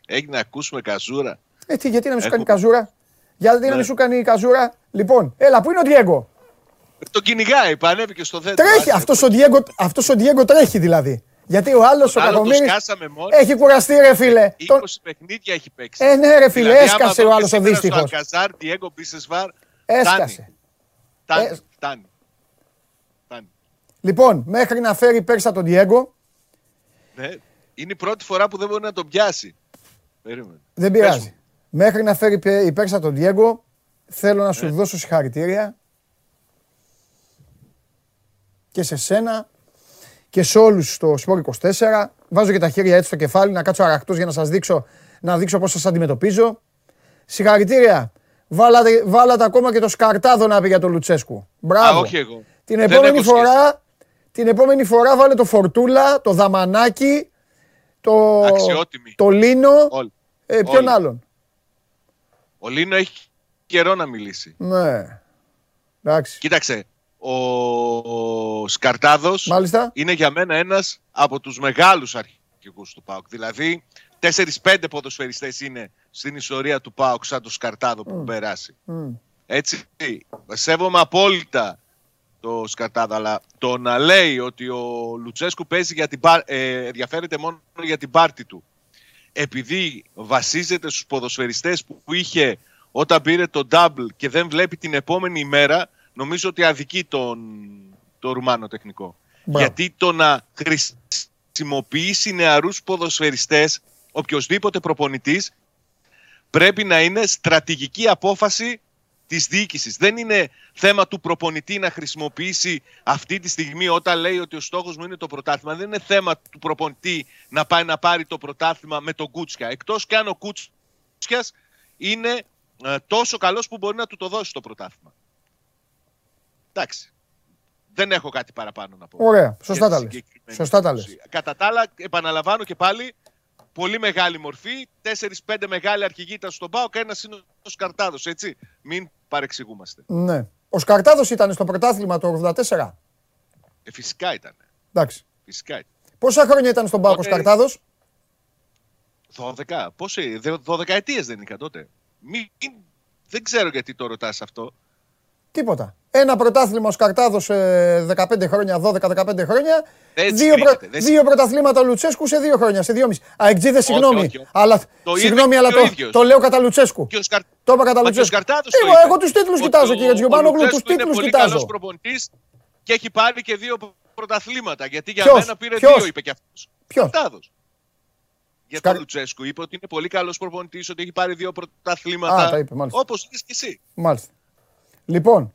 έγινε να ακούσουμε καζούρα. Ε, τι, γιατί να μην σου κάνει καζούρα. Γιατί να μην σου κάνει καζούρα. Λοιπόν, έλα, πού είναι ο Διέγκο? Το κυνηγάει, πανέβηκε στο δέντρο. Τρέχει. Αυτός ο Διέγκο τρέχει δηλαδή. Γιατί ο άλλος ο Κακομοίρης έχει κουραστεί ρε φίλε. είκοσι τον... παιχνίδια έχει παίξει. Ε, ναι ρε φίλε, δηλαδή, έσκασε ο άλλος ο δύστιχος. Έσκασε. Φτάνει. Ε... Φτάνει. Φτάνει. Λοιπόν, μέχρι να φέρει Πέρσα τον Διέγκο. Ναι, είναι η πρώτη φορά που δεν μπορεί να τον πιάσει. Περίμενε. Δεν πειράζει. Πέσου. Μέχρι να φέρει η Πέρσα τον Διέγκο, θέλω να σου ε. δώσω συγχαρητήρια. Και σε σένα. Και σε όλους στο Sport είκοσι τέσσερα, βάζω και τα χέρια έτσι στο κεφάλι να κάτσω αραχτός για να σας δείξω, να δείξω πώς σας αντιμετωπίζω. Συγχαρητήρια. Βάλατε, βάλατε ακόμα και το Σκαρτάδο να πει για τον Λουτσέσκου. Μπράβο. Α, όχι εγώ. Την επόμενη φορά, την επόμενη φορά βάλε το Φορτούλα, το Δαμανάκι, το, το Λίνο, ε, ποιον όλοι. Άλλον. Ο Λίνο έχει καιρό να μιλήσει. Ναι. Εντάξει. Κοίταξε, ο, ο Σκαρτάδος μάλιστα είναι για μένα ένας από τους μεγάλους αρχηγούς του ΠΑΟΚ. Δηλαδή, τέσσερις πέντε ποδοσφαιριστές είναι στην ιστορία του ΠΑΟΚ σαν το Σκαρτάδο που mm. περάσει. Mm. Έτσι, σέβομαι απόλυτα το Σκαρτάδο, αλλά το να λέει ότι ο Λουτσέσκου παίζει για την πα, ε, ενδιαφέρεται μόνο για την πάρτη του, επειδή βασίζεται στους ποδοσφαιριστές που είχε όταν πήρε το double και δεν βλέπει την επόμενη ημέρα, νομίζω ότι αδικεί τον, τον Ρουμάνο τεχνικό. Μπα. Γιατί το να χρησιμοποιήσει νεαρούς ποδοσφαιριστές, οποιοσδήποτε προπονητής, πρέπει να είναι στρατηγική απόφαση της διοίκησης. Δεν είναι θέμα του προπονητή να χρησιμοποιήσει αυτή τη στιγμή όταν λέει ότι ο στόχος μου είναι το πρωτάθλημα. Δεν είναι θέμα του προπονητή να πάει να πάρει το πρωτάθλημα με τον Κούτσια. Εκτός κι αν ο Κούτσιας είναι ε, τόσο καλός που μπορεί να του το δώσει το πρωτάθλημα. Εντάξει. Δεν έχω κάτι παραπάνω να πω. Ωραία. Σωστά τα λες. Σωστά τα λες. Κατά τα άλλα, επαναλαμβάνω και πάλι, πολύ μεγάλη μορφή, τέσσερις πέντε μεγάλη αρχηγή ήταν στον ΠΑΟΚ, ένας είναι ο Σκαρτάδος, έτσι. Μην παρεξηγούμαστε. Ναι. Ο Σκαρτάδος ήταν στο πρωτάθλημα το ογδόντα τέσσερα. Ε, φυσικά ήταν. Εντάξει. Φυσικά ήταν. Πόσα χρόνια ήταν στον ΠΑΟΚ ο Σκαρτάδος? δώδεκα. Πόσοι, δώδεκα ετίες δεν είχα τότε. Μην, δεν ξέρω γιατί το ρωτάς αυτό. Τίποτα. Ένα πρωτάθλημα ο Σκαρτάδος δεκαπέντε χρόνια, δώδεκα δεκαπέντε χρόνια. Δύο, κρίνεται, προ... δύο πρωταθλήματα Λουτσέσκου σε δύο χρόνια, σε δυόμιση. Αεκτζίδε, συγγνώμη. Αλλά το, συγγνώμη, αλλά το, το λέω κατά Λουτσέσκου. Σκαρ... Το είπα κατά Λουτσέσκου. Εγώ, εγώ τους τίτλους ο κοιτάζω, ο... κύριε Τζιομπάνογλου. Τους τίτλους κοιτάζω. Είναι καλός προπονητής και έχει πάρει και δύο πρωταθλήματα. Γιατί για ποιος, μένα πήρε ποιος, δύο, είπε κι αυτός. Ποιος. Για τον Σκα... Λουτσέσκου είπε ότι είναι πολύ καλός προπονητής, ότι έχει πάρει δύο πρωταθλήματα. Όπως είσαι κι εσύ. Μάλιστα. Λοιπόν.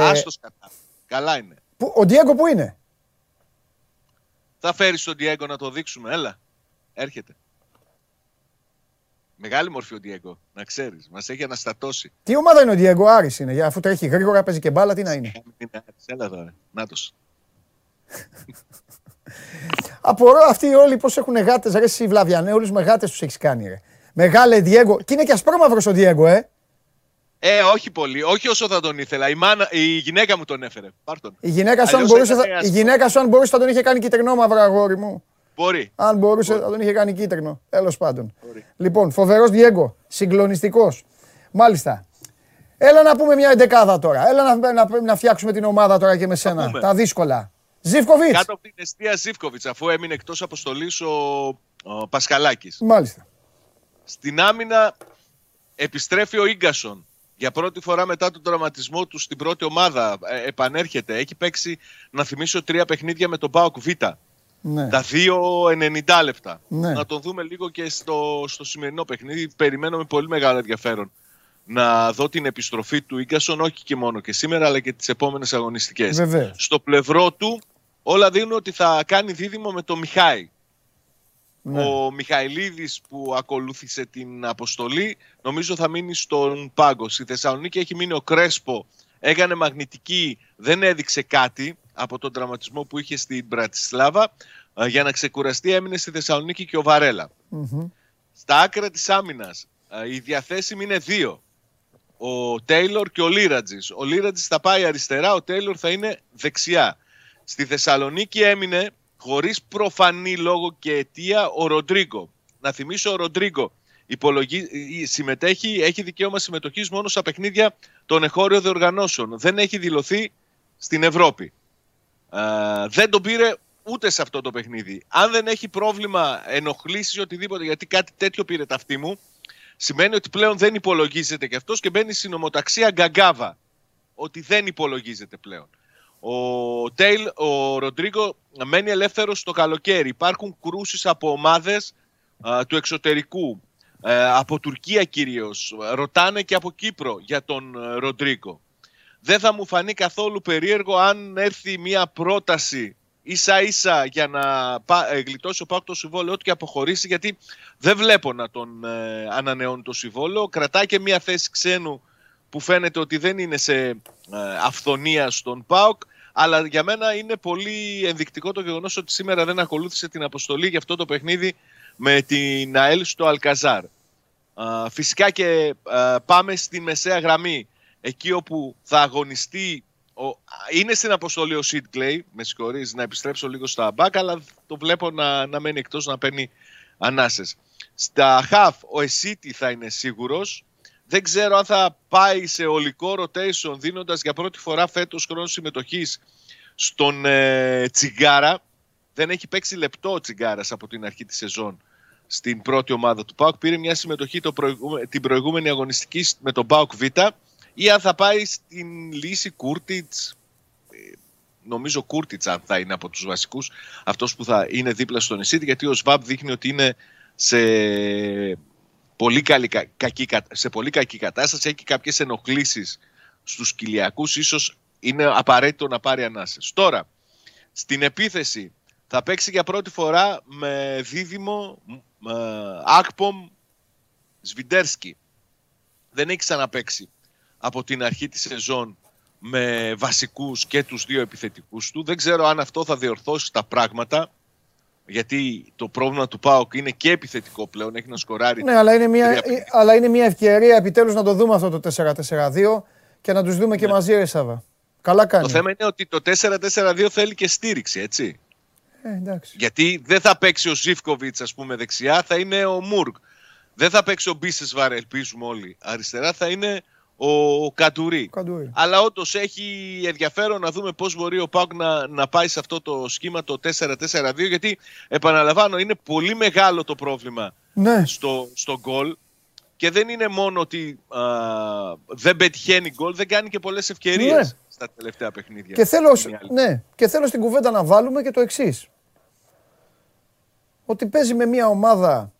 Άστος κατά. Καλά είναι. Ο Ντιέγκο πού είναι? Θα φέρεις τον Ντιέγκο να το δείξουμε. Έλα. Έρχεται. Μεγάλη μορφή ο Ντιέγκο. Να ξέρεις. Μας έχει αναστατώσει. Τι ομάδα είναι ο Ντιέγκο? Άρης είναι. Αφού τρέχει γρήγορα, παίζει και μπάλα. Τι να είναι. Έλα εδώ. Νάτος. Απορώ αυτοί όλοι πώς έχουν γάτες. Ρε εσύ Βλαβιανέ. Όλους με γάτες τους έχεις κάνει ρε. Μεγάλε Ντιέγκο. Και είναι και ασπρόμαυρος ο Ντιέγκο, ε. Ε, όχι πολύ, όχι όσο θα τον ήθελα. Η, μάνα, η γυναίκα μου τον έφερε. Πάρ' τον. Η γυναίκα σου, αν μπορούσε, θα, η γυναίκα σου, αν μπορούσε, θα τον είχε κάνει κίτρινο, μαύρο αγόρι μου. Μπορεί. Αν μπορούσε, μπορεί. Θα τον είχε κάνει κίτρινο. Τέλος πάντων. Μπορεί. Λοιπόν, φοβερός Διέγκο. Συγκλονιστικός. Μάλιστα. Έλα να πούμε μια εντεκάδα τώρα. Έλα να, να, να φτιάξουμε την ομάδα τώρα και με σένα. Τα δύσκολα. Ζίβκοβιτς. Κάτω από την εστία Ζίβκοβιτς, αφού έμεινε εκτός αποστολής ο, ο Πασχαλάκης. Μάλιστα. Στην άμυνα επιστρέφει ο Ίγκασον. Για πρώτη φορά μετά τον τραυματισμό του στην πρώτη ομάδα ε, επανέρχεται. Έχει παίξει, να θυμίσω, τρία παιχνίδια με τον ΠΑΟΚ Β. Ναι. Τα δύο ενενήντα λεπτά. Ναι. Να τον δούμε λίγο και στο, στο σημερινό παιχνίδι. Περιμένω με πολύ μεγάλο ενδιαφέρον να δω την επιστροφή του Ίγκασον, όχι και μόνο και σήμερα, αλλά και τις επόμενες αγωνιστικές. Βεβαίως. Στο πλευρό του όλα δίνουν ότι θα κάνει δίδυμο με τον Μιχάη. Ναι. Ο Μιχαηλίδης που ακολούθησε την αποστολή νομίζω θα μείνει στον πάγκο. Στη Θεσσαλονίκη έχει μείνει ο Κρέσπο, έκανε μαγνητική, δεν έδειξε κάτι από τον τραυματισμό που είχε στην Μπρατισλάβα. Για να ξεκουραστεί έμεινε στη Θεσσαλονίκη και ο Βαρέλα. Mm-hmm. Στα άκρα της άμυνας οι διαθέσιμοι είναι δύο, ο Τέιλορ και ο Λίρατζης. Ο Λίρατζης θα πάει αριστερά, ο Τέιλορ θα είναι δεξιά. Στη Θεσσαλονίκη έμεινε χωρίς προφανή λόγο και αιτία ο Ροντρίγκο. Να θυμίσω, ο Ροντρίγκο υπολογι... συμμετέχει, έχει δικαίωμα συμμετοχής μόνο στα παιχνίδια των εχώριων διοργανώσεων. Δεν έχει δηλωθεί στην Ευρώπη. Ε, δεν τον πήρε ούτε σε αυτό το παιχνίδι. Αν δεν έχει πρόβλημα, ενοχλήσεις ή οτιδήποτε, γιατί κάτι τέτοιο πήρε ταυτί μου, σημαίνει ότι πλέον δεν υπολογίζεται και αυτός και μπαίνει στην ομοταξία γκαγκάβα. Ότι δεν υπολογίζεται πλέον. Ο Τέιλ, ο Ροντρίγκο μένει ελεύθερος στο καλοκαίρι. Υπάρχουν κρούσεις από ομάδες α, του εξωτερικού, α, από Τουρκία κυρίως. Ρωτάνε και από Κύπρο για τον Ροντρίγκο. Δεν θα μου φανεί καθόλου περίεργο αν έρθει μια πρόταση ίσα ίσα για να γλιτώσει ο ΠΑΟΚ το συμβόλαιο του και αποχωρήσει, γιατί δεν βλέπω να τον ε, ανανεώνει το συμβόλαιο. Κρατάει και μια θέση ξένου που φαίνεται ότι δεν είναι σε αυθονία στον ΠΑΟΚ, αλλά για μένα είναι πολύ ενδεικτικό το γεγονός ότι σήμερα δεν ακολούθησε την αποστολή για αυτό το παιχνίδι με την ΑΕΛ στο Αλκαζάρ. Φυσικά και πάμε στη μεσαία γραμμή, εκεί όπου θα αγωνιστεί, είναι στην αποστολή ο Σιντ Κλέι, με συγχωρείς, να επιστρέψω λίγο στα μπακ, αλλά το βλέπω να, να μένει εκτός, να παίρνει ανάσες. Στα χαφ ο Εσίτη θα είναι σίγουρος. Δεν ξέρω αν θα πάει σε ολικό rotation, δίνοντας για πρώτη φορά φέτος χρόνο συμμετοχής στον ε, Τσιγκάρα. Δεν έχει παίξει λεπτό ο Τσιγκάρας από την αρχή της σεζόν στην πρώτη ομάδα του ΠΑΟΚ. Πήρε μια συμμετοχή το προηγούμε, την προηγούμενη αγωνιστική με τον ΠΑΟΚ Β, ή αν θα πάει στην λύση Κούρτιτς. Νομίζω Κούρτιτς αν θα είναι από τους βασικούς, αυτός που θα είναι δίπλα στον Εσίτη, γιατί ο ΣΒΑΠ δείχνει ότι είναι σε πολύ, καλή, κακή, σε πολύ κακή κατάσταση, έχει κάποιες ενοχλήσεις στους κοιλιακούς, ίσως είναι απαραίτητο να πάρει ανάσες. Τώρα, στην επίθεση θα παίξει για πρώτη φορά με δίδυμο με Ακπομ Σβιντέρσκι. Δεν έχει ξαναπαίξει από την αρχή της σεζόν με βασικούς και τους δύο επιθετικούς του. Δεν ξέρω αν αυτό θα διορθώσει τα πράγματα, γιατί το πρόβλημα του ΠΑΟΚ είναι και επιθετικό πλέον, έχει να σκοράρει. Ναι, αλλά είναι μια, αλλά είναι μια ευκαιρία επιτέλους να το δούμε αυτό το τέσσερα τέσσερα δύο και να τους δούμε ναι. και μαζί, ρε Σάβα. Καλά κάνει. Το θέμα είναι ότι το τέσσερα τέσσερα δύο θέλει και στήριξη, έτσι. Ε, εντάξει. Γιατί δεν θα παίξει ο Ζίβκοβιτς, ας πούμε, δεξιά, θα είναι ο Μούργκ. Δεν θα παίξει ο Μπίσεσβαρ, ελπίζουμε όλοι, αριστερά, θα είναι ο Καντουρί. Καντουρί. Αλλά όντως έχει ενδιαφέρον να δούμε πώς μπορεί ο ΠΑΟΚ να, να πάει σε αυτό το σχήμα το τέσσερα τέσσερα δύο, γιατί επαναλαμβάνω είναι πολύ μεγάλο το πρόβλημα ναι. στο, στο γκολ, και δεν είναι μόνο ότι α, δεν πετυχαίνει γκολ, δεν κάνει και πολλές ευκαιρίες ναι. στα τελευταία παιχνίδια. Και θέλω, ναι, και θέλω στην κουβέντα να βάλουμε και το εξής, ότι παίζει με μια ομάδα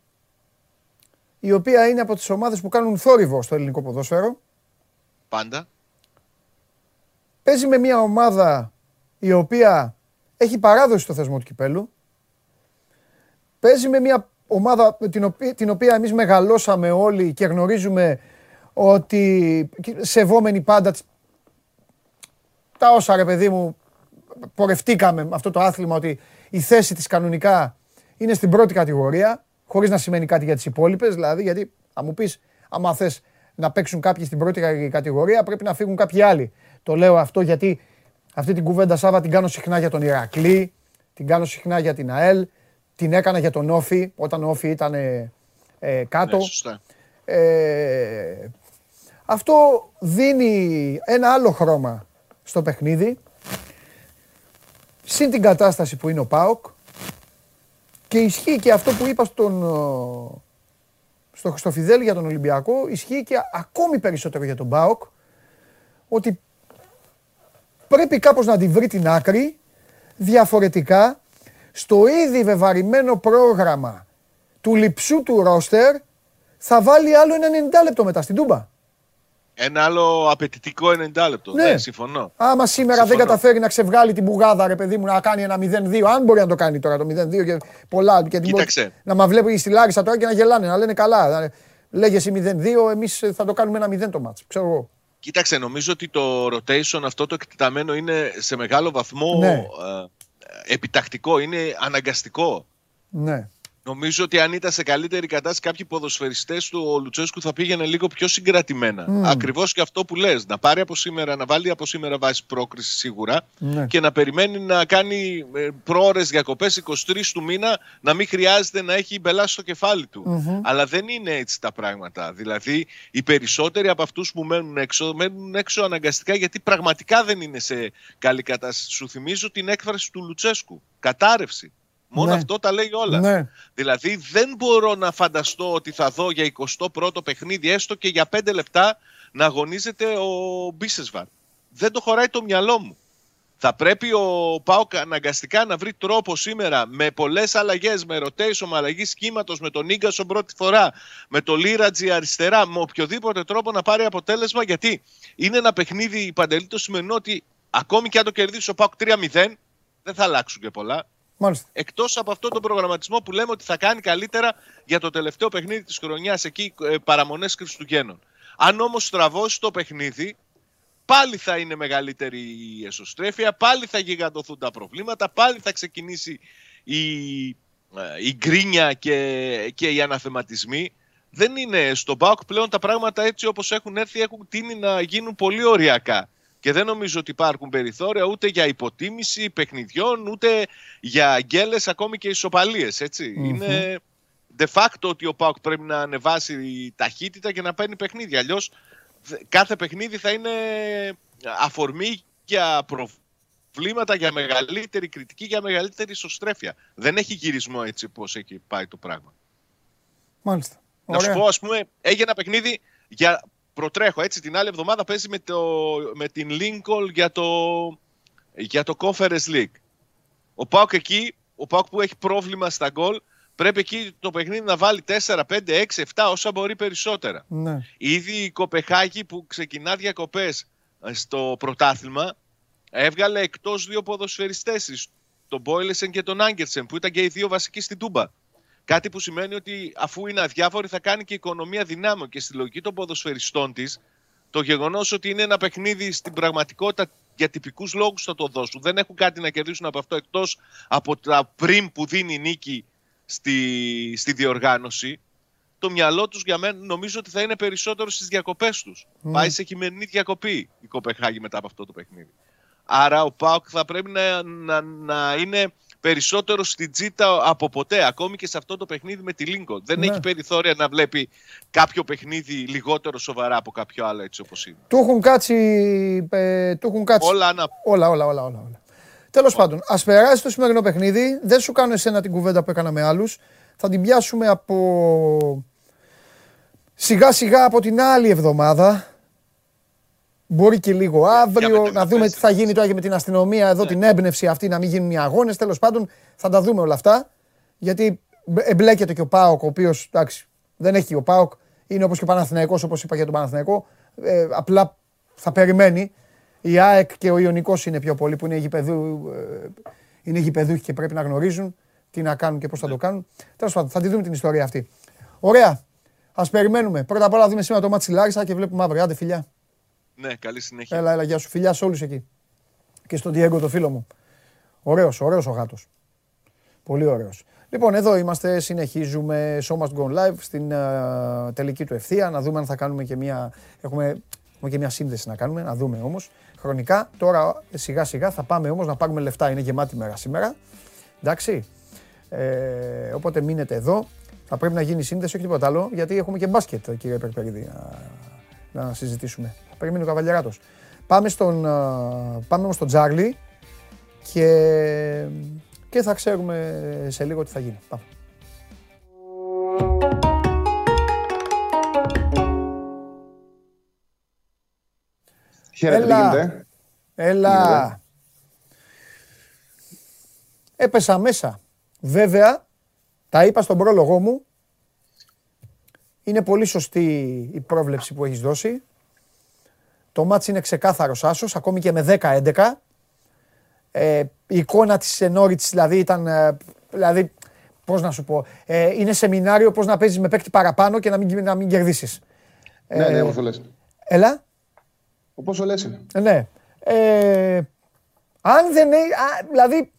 η οποία είναι από τις ομάδες που κάνουν θόρυβο στο ελληνικό ποδόσφαιρο. Πάντα. Παίζει με μια ομάδα η οποία έχει παράδοση στο θεσμό του κυπέλλου. Παίζει με μια ομάδα την οποία, την οποία εμείς μεγαλώσαμε όλοι και γνωρίζουμε ότι σεβόμενοι πάντα τα όσα, ρε παιδί μου, πορευτήκαμε με αυτό το άθλημα, ότι η θέση της κανονικά είναι στην πρώτη κατηγορία, χωρίς να σημαίνει κάτι για τις υπόλοιπες, δηλαδή, γιατί θα μου πεις, άμα θες να παίξουν κάποιοι στην πρώτη κατηγορία, πρέπει να φύγουν κάποιοι άλλοι. Το λέω αυτό γιατί αυτή την κουβέντα, Σάβα, την κάνω συχνά για τον Ηρακλή, την κάνω συχνά για την ΑΕΛ, την έκανα για τον Όφη, όταν ο Όφη ήταν ε, ε, κάτω. Ναι, ε, αυτό δίνει ένα άλλο χρώμα στο παιχνίδι, συν την κατάσταση που είναι ο ΠΑΟΚ, και ισχύει και αυτό που είπα στον... στο Χριστοφιδέλη για τον Ολυμπιακό, ισχύει και ακόμη περισσότερο για τον ΠΑΟΚ, ότι πρέπει κάπως να τη βρει την άκρη, διαφορετικά στο ήδη βεβαρημένο πρόγραμμα του λειψού του ρόστερ θα βάλει άλλο ένα ενενήντα λεπτό μετά στην Τούμπα. Ένα άλλο απαιτητικό ενενήντα λεπτό, ναι. ναι, συμφωνώ. Άμα σήμερα συμφωνώ. δεν καταφέρει να ξεβγάλει την μπουγάδα, ρε παιδί μου, να κάνει ένα μηδέν δύο, αν μπορεί να το κάνει τώρα το μηδέν δύο και πολλά. Και κοίταξε. Να μα βλέπει στη Λάρισα τώρα και να γελάνε, να λένε καλά. Λέγεσαι μηδέν δύο, εμείς θα το κάνουμε ένα μηδέν το μάτς, ξέρω εγώ. Κοίταξε, νομίζω ότι το rotation αυτό το εκτεταμένο είναι σε μεγάλο βαθμό ναι. ε, επιτακτικό, είναι αναγκαστικό. Ναι. Νομίζω ότι αν ήταν σε καλύτερη κατάσταση κάποιοι ποδοσφαιριστές του, ο Λουτσέσκου θα πήγαινε λίγο πιο συγκρατημένα. Mm. Ακριβώς και αυτό που λες, να πάρει από σήμερα, να βάλει από σήμερα βάση πρόκριση σίγουρα mm. και να περιμένει να κάνει προώρες διακοπές εικοστή τρίτη του μήνα, να μην χρειάζεται να έχει μπελάσει στο κεφάλι του. Mm-hmm. Αλλά δεν είναι έτσι τα πράγματα. Δηλαδή, οι περισσότεροι από αυτούς που μένουν έξω, μένουν έξω αναγκαστικά, γιατί πραγματικά δεν είναι σε καλή κατάσταση. Σου θυμίζω την έκφραση του Λουτσέσκου. Κατάρρευση. Μόνο ναι. αυτό τα λέει όλα. Ναι. Δηλαδή δεν μπορώ να φανταστώ ότι θα δω για εικοστό πρώτο παιχνίδι, έστω και για πέντε λεπτά, να αγωνίζεται ο Μπίσεσβαρ. Δεν το χωράει το μυαλό μου. Θα πρέπει ο ΠΑΟΚ αναγκαστικά να βρει τρόπο σήμερα, με πολλές αλλαγές, με rotation, με αλλαγή σχήματος, με τον Ίγκασο πρώτη φορά, με το Λίρατζι αριστερά, με οποιοδήποτε τρόπο να πάρει αποτέλεσμα, γιατί είναι ένα παιχνίδι, η Παντελή, το σημερινό, ότι ακόμη και αν το κερδίσει ο ΠΑΟΚ τρία μηδέν, δεν θα αλλάξουν και πολλά. Μάλιστα. Εκτός από αυτό τον προγραμματισμό που λέμε ότι θα κάνει καλύτερα για το τελευταίο παιχνίδι της χρονιάς, εκεί παραμονές Χριστουγέννων. Αν όμως στραβώσει το παιχνίδι, πάλι θα είναι μεγαλύτερη η εσωστρέφεια, πάλι θα γιγαντωθούν τα προβλήματα, πάλι θα ξεκινήσει η, η γκρίνια και, και οι αναθεματισμοί. Δεν είναι στον ΠΑΟΚ πλέον τα πράγματα έτσι όπως έχουν έρθει, έχουν τείνει να γίνουν πολύ οριακά. Και δεν νομίζω ότι υπάρχουν περιθώρια ούτε για υποτίμηση παιχνιδιών, ούτε για αγγέλες, ακόμη και ισοπαλίες. Έτσι. Mm-hmm. Είναι de facto ότι ο ΠΑΟΚ πρέπει να ανεβάσει ταχύτητα και να παίρνει παιχνίδια. Αλλιώς κάθε παιχνίδι θα είναι αφορμή για προβλήματα, για μεγαλύτερη κριτική, για μεγαλύτερη ισοστρέφεια. Δεν έχει γυρισμό έτσι πώς έχει πάει το πράγμα. Μάλιστα. Να σου πω, ας πούμε, έγινε ένα παιχνίδι για... Προτρέχω, έτσι, την άλλη εβδομάδα παίζει με, το, με την Lincoln για το, για το Conference League. Ο ΠΑΟΚ εκεί, ο ΠΑΟΚ που έχει πρόβλημα στα γκολ, πρέπει εκεί το παιχνίδι να βάλει τέσσερα, πέντε, έξι, επτά, όσα μπορεί περισσότερα. Ναι. Ήδη η Κοπεχάγη που ξεκινά διακοπές στο πρωτάθλημα, έβγαλε εκτός δύο ποδοσφαιριστές, τον Μπόιλεσεν και τον Άγκερσεν, που ήταν και οι δύο βασικοί στην Τούμπα. Κάτι που σημαίνει ότι αφού είναι αδιάφορη θα κάνει και η οικονομία δυνάμεων, και στη λογική των ποδοσφαιριστών της το γεγονός ότι είναι ένα παιχνίδι στην πραγματικότητα για τυπικούς λόγους θα το δώσουν. Δεν έχουν κάτι να κερδίσουν από αυτό εκτός από τα πριν που δίνει η νίκη στη, στη διοργάνωση. Το μυαλό τους για μένα νομίζω ότι θα είναι περισσότερο στις διακοπές τους. Mm. Πάει σε χειμερινή διακοπή η Κοπεχάγη μετά από αυτό το παιχνίδι. Άρα ο ΠΑΟΚ θα πρέπει να, να, να είναι... περισσότερο στην τσίτα από ποτέ, ακόμη και σε αυτό το παιχνίδι με τη Lincoln. Δεν ναι. έχει περιθώρια να βλέπει κάποιο παιχνίδι λιγότερο σοβαρά από κάποιο άλλο, έτσι όπως είναι. Του έχουν κάτσει... Ε, του έχουν κάτσει. Όλα, να... όλα, όλα, όλα, όλα. Τέλος όλα. πάντων, ας περάσει το σημερινό παιχνίδι. Δεν σου κάνω εσένα την κουβέντα που έκανα με άλλους. Θα την πιάσουμε από... σιγά σιγά από την άλλη εβδομάδα. Μπορεί και λίγο αύριο, να δούμε τι θα γίνει τώρα και με την αστυνομία εδώ, την έμπνευση αυτή να μην γίνουν οι αγώνες. Τέλος πάντων, θα τα δούμε όλα αυτά. Γιατί εμπλέκεται και ο ΠΑΟΚ, ο οποίος εντάξει, δεν έχει ο ΠΑΟΚ, είναι όπως και ο Παναθηναϊκός, όπως είπα για τον Παναθηναϊκό. Ε, απλά θα περιμένει. Η ΑΕΚ και ο Ιωνικός είναι πιο πολλοί που είναι γηπεδούχοι ε, και πρέπει να γνωρίζουν τι να κάνουν και πώς θα το κάνουν. Τέλος πάντων, θα τη δούμε την ιστορία αυτή. Ωραία. Ας περιμένουμε. Πρώτα απ' όλα δούμε σήμερα το μάτσι Λάρισα και βλέπουμε αύριο. Άντε, φιλιά. Ναι, καλή συνέχεια. Έλα, έλα, γεια σου. Φιλιά σε όλους εκεί. Και στον Διέγκο, το φίλο μου. Ωραίος, ωραίος ο γάτος. Πολύ ωραίος. Λοιπόν, εδώ είμαστε, συνεχίζουμε Show Must Go On Live στην uh, τελική του ευθεία. Να δούμε αν θα κάνουμε και μια... Έχουμε, έχουμε και μια σύνδεση να κάνουμε, να δούμε όμως. Χρονικά, τώρα σιγά σιγά θα πάμε όμως να πάρουμε λεφτά. Είναι γεμάτη μέρα σήμερα. Εντάξει. Ε, οπότε μείνετε εδώ. Θα πρέπει να γίνει σύνδεση, όχι τίποτα άλλο, γιατί έχουμε και μπάσκετ, κύριε Περπερίδη, να, να συζητήσουμε. Περιμένει ο Καβαλιαράτος. Πάμε στον, πάμε όμως στον Τζάρλι και, και θα ξέρουμε σε λίγο τι θα γίνει. Πάμε. Χαίρετε, τι γίνεται. Έλα. Έπεσα μέσα. Βέβαια, τα είπα στον πρόλογο μου. Είναι πολύ σωστή η πρόβλεψη που έχεις δώσει. Το μάτς είναι ξεκάθαρος άσος, ακόμη και με δέκα έντεκα. Ε, η εικόνα της Νόριτς δηλαδή ήταν, δηλαδή, πώς να σου πω, ε, είναι σεμινάριο πώς να παίζεις με παίκτη παραπάνω και να μην, να μην κερδίσεις. Ναι, ε, ναι, όπως το λες. Έλα. Όπως το λες είναι. Ναι. Ε, αν δεν, α, δηλαδή,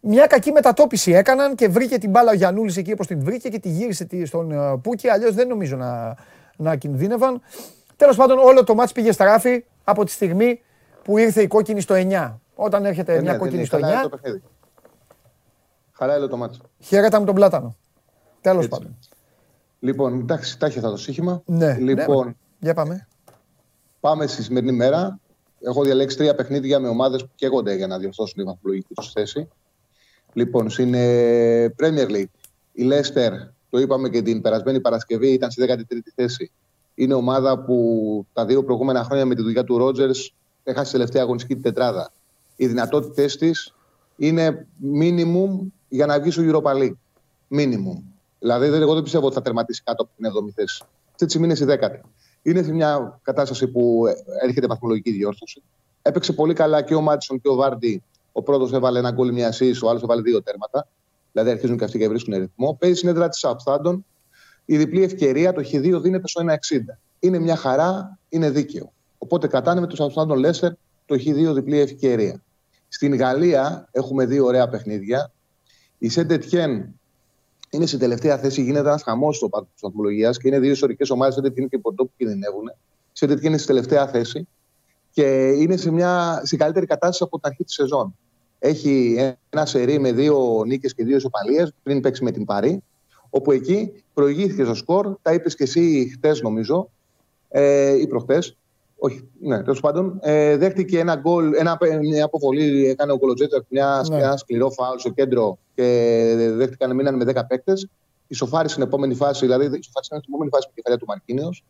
μια κακή μετατόπιση έκαναν και βρήκε την μπάλα ο Γιαννούλης εκεί όπως την βρήκε και τη γύρισε στον Πούκη, αλλιώς δεν νομίζω να, να κινδύνευαν. Τέλος πάντων, όλο το μάτς πήγε στράφη από τη στιγμή που ήρθε η κόκκινη στο εννιά. Όταν έρχεται ε, μια ναι, κόκκινη στο εννιά. Χαρά το μάτς. Χαίρετα με τον Πλάτανο. Τέλος έτσι. πάντων. Λοιπόν, εντάξει, τάχει θα το σύγχυμα. Ναι, λοιπόν, ναι. Για πάμε. Πάμε στη σημερινή μέρα. Έχω διαλέξει τρία παιχνίδια με ομάδες που καίγονται για να διορθώσουν τη βαθμολογική τους θέση. Λοιπόν, είναι Premier League. Η Λέστερ, το είπαμε και την περασμένη Παρασκευή, ήταν στη δέκατη τρίτη θέση. Είναι ομάδα που τα δύο προηγούμενα χρόνια με τη δουλειά του Ρότζερς έχασε τελευταία αγωνιστική τετράδα. Οι δυνατότητές της είναι μίνιμουμ για να βγει στο Europa League. Μίνιμουμ. Δηλαδή, εγώ δεν πιστεύω ότι θα τερματίσει κάτω από την έβδομη θέση. Αυτή τη στιγμή είναι στη δέκατη. Είναι σε μια κατάσταση που έρχεται βαθμολογική διόρθωση. Έπαιξε πολύ καλά και ο Μάτσον και ο Βάρντι. Ο πρώτος έβαλε ένα γκολ, μια ασίστ, ο άλλος έβαλε δύο τέρματα. Δηλαδή, αρχίζουν και αυτοί και βρίσκουν ρυθμό. Παίζει συνέδρα τη Southampton. Η διπλή ευκαιρία, το χ δύο δίνεται στο ένα εξήντα. είναι μια χαρά, είναι δίκαιο. Οπότε κρατάνε με τους Αλεξάνδρου Λέστερ το χ δύο διπλή ευκαιρία. Στην Γαλλία έχουμε δύο ωραία παιχνίδια. Η Σεντ Ετιέν είναι στην τελευταία θέση, γίνεται ένα χαμό στο πάτο τη βαθμολογία και είναι δύο ιστορικές ομάδες, Σεντ Ετιέν και Ποντό, που κινδυνεύουν. Η Σεντ Ετιέν είναι στη τελευταία θέση και είναι σε μια, σε καλύτερη κατάσταση από την αρχή τη σεζόν. Έχει ένα σερί με δύο νίκες και δύο ισοπαλίες πριν παίξει με την Παρί, όπου εκεί προηγήθηκε στο σκορ, τα είπες και εσύ χτες νομίζω, ε, ή προχτές, όχι, ναι, τέλος πάντων, ε, δέχτηκε ένα γκολ, ένα, μια αποβολή, έκανε ο Κολοτζέτζακ, μια ναι. σκληρό φάουλ στο κέντρο και δέχτηκαν, μείναν με δέκα παίκτες, ισοφάρισαν στην επόμενη φάση, δηλαδή ισοφάρισαν στην επόμενη φάση με την κεφαλιά του Μαρκίνιος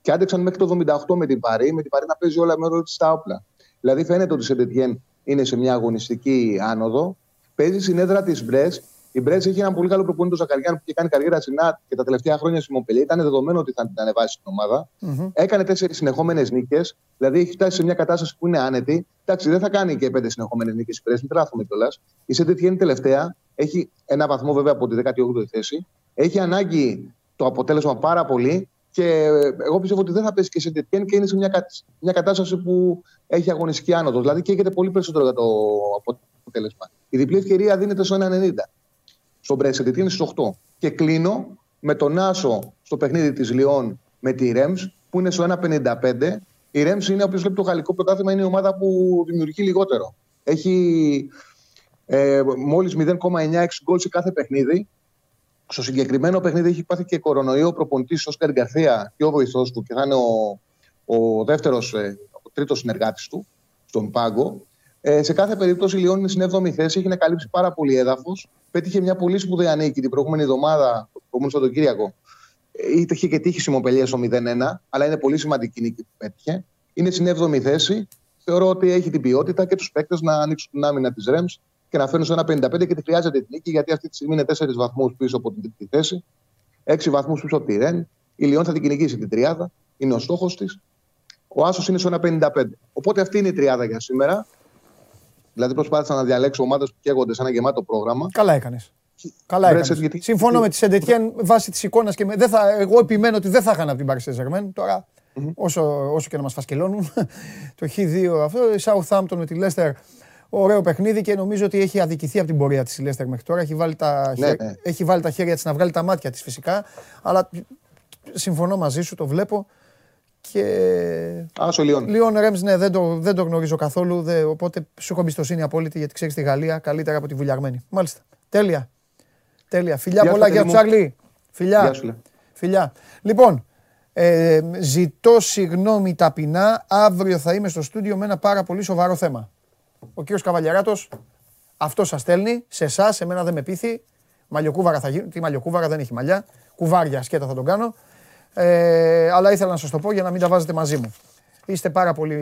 και άντεξαν μέχρι το εβδομήντα οκτώ με την Παρί, με την Παρί να παίζει όλα με όλα τα όπλα. Δηλαδή φαίνεται ότι σε Τετιέν είναι σε μια αγωνιστική άνοδο. Παίζει στην έδρα τη Μπρες. Η Μπρες έχει έναν πολύ καλό προπονητή, τον Ζακαριάν, που είχε κάνει καριέρα στην ΑΤ και τα τελευταία χρόνια στη Μομπελή. Ήταν δεδομένο ότι θα την ανεβάσει την ομάδα. Mm-hmm. Έκανε τέσσερις συνεχόμενες νίκες. Δηλαδή έχει φτάσει σε μια κατάσταση που είναι άνετη. Εντάξει, δεν θα κάνει και πέντε συνεχόμενες νίκες η Μπρες, μην τράθουμε κιόλας. Η Σεντετιέν είναι τελευταία. Έχει ένα βαθμό βέβαια από τη δέκατη όγδοη θέση. Έχει ανάγκη το αποτέλεσμα πάρα πολύ. Και εγώ πιστεύω ότι δεν θα πέσει και σε Σεντετιέν και είναι σε μια, μια κατάσταση που έχει αγωνιστική άνοδο. Δηλαδή καίγεται πολύ περισσότερο για το αποτέλεσμα. Η διπλή ευκαιρία δίνεται στο ένα ενενήντα. Στον Σεντετιέν είναι στους οκτώ. Και κλείνω με τον Άσο στο παιχνίδι της Λιόν με τη Ρέμς που είναι στο ένα πενήντα πέντε. Η Ρέμς είναι, όποιος βλέπει το γαλλικό πρωτάθλημα, είναι η ομάδα που δημιουργεί λιγότερο. Έχει ε, μόλις μηδέν κόμμα εννιά έξι γκολ σε κάθε παιχνίδι. Στο συγκεκριμένο παιχνίδι έχει πάθει και κορονοϊό ο προπονητής Όσκαρ Γκαρθία και ο βοηθός του, και θα είναι ο, ο δεύτερος, ο τρίτος συνεργάτης του στον πάγκο. Ε, σε κάθε περίπτωση η Λιόν είναι στην έβδομη θέση, έχει να καλύψει πάρα πολύ έδαφος. Πέτυχε μια πολύ σπουδαία νίκη την προηγούμενη εβδομάδα, τον προηγούμενο Σαββατοκύριακο. Είχε και τύχη στη Μομπελιέ στο μηδέν ένα, αλλά είναι πολύ σημαντική νίκη που πέτυχε. Είναι στην έβδομη θέση. Θεωρώ ότι έχει την ποιότητα και τους παίκτες να ανοίξουν την άμυνα της Ρέμς και να φέρνουν στο ένα πενήντα πέντε και τη χρειάζεται την νίκη, γιατί αυτή τη στιγμή είναι τέσσερις βαθμούς πίσω από την τρίτη θέση, έξι βαθμούς πίσω από τη Ρεν. Η Λιόν θα την κυνηγήσει την τριάδα, είναι ο στόχος της. Ο Άσος είναι στο ένα πενήντα πέντε. Οπότε αυτή είναι η τριάδα για σήμερα. Δηλαδή προσπάθησα να διαλέξω ομάδες που καίγονται σε ένα γεμάτο πρόγραμμα. Καλά έκανες. Καλά έκανες. Γιατί... Συμφωνώ με τη Σεντ Ετιέν βάσει της εικόνας και με... δεν θα... εγώ επιμένω ότι δεν θα είχαν από την Παρί Σεν Ζερμέν. Τώρα, mm-hmm. όσο... όσο και να μας φασκελώνουν, το χ δύο αυτό, η Southampton με τη Leicester. Ωραίο παιχνίδι και νομίζω ότι έχει αδικηθεί από την πορεία της Λέστερ μέχρι τώρα. Έχει βάλει τα, ναι, χέρ... ναι. έχει βάλει τα χέρια της να βγάλει τα μάτια της φυσικά. Αλλά συμφωνώ μαζί σου, το βλέπω. Και... Άσο Λιόν. Λιόν Ρέμς, ναι, δεν το, δεν το γνωρίζω καθόλου. Δε... Οπότε σου έχω εμπιστοσύνη απόλυτη, γιατί ξέρεις τη Γαλλία καλύτερα από τη βουλιαγμένη. Μάλιστα. Τέλεια. Τέλεια. Φιλιά πολλά για τον Τσάρλι. Φιλιά. Φιλιά. Λοιπόν, ε, ζητώ συγγνώμη ταπεινά. Αύριο θα είμαι στο στούντιο με ένα πάρα πολύ σοβαρό θέμα. Ο κύριος Καβαλιαράτος, αυτό σας στέλνει, σε εσάς, εμένα δεν με πείθει. Μαλλιοκούβαρα θα γίνω, τι μαλλιοκούβαρα, δεν έχει μαλλιά. Κουβάρια σκέτα θα τον κάνω. Ε, αλλά ήθελα να σας το πω για να μην τα βάζετε μαζί μου. Είστε πάρα πολύ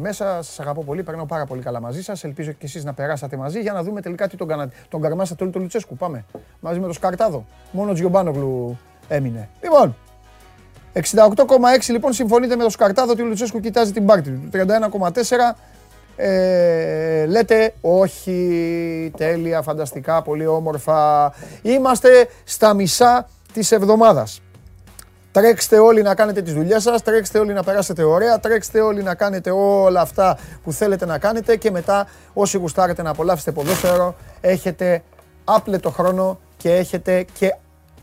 μέσα, σας αγαπώ πολύ, περνάω πάρα πολύ καλά μαζί σας. Ελπίζω και εσείς να περάσατε μαζί, για να δούμε τελικά τι τον κάνατε. Τον καρμάσατε όλοι τον Λουτσέσκου, πάμε. Μαζί με τον Σκαρτάδο. Μόνο ο Γιοβάνοβιτς έμεινε. Λοιπόν, εξήντα οκτώ κόμμα έξι λοιπόν συμφωνείτε με τον Σκαρτάδο ότι ο Λουτσέσκου κοιτάζει την πάρτι του. τριάντα ένα κόμμα τέσσερα. Ε, λέτε όχι, τέλεια, φανταστικά, πολύ όμορφα. Είμαστε στα μισά της εβδομάδας. Τρέξτε όλοι να κάνετε τις δουλειές σας, τρέξτε όλοι να περάσετε ωραία, τρέξτε όλοι να κάνετε όλα αυτά που θέλετε να κάνετε και μετά όσοι γουστάρετε να απολαύσετε ποδόσφαιρο, έχετε άπλετο χρόνο και έχετε και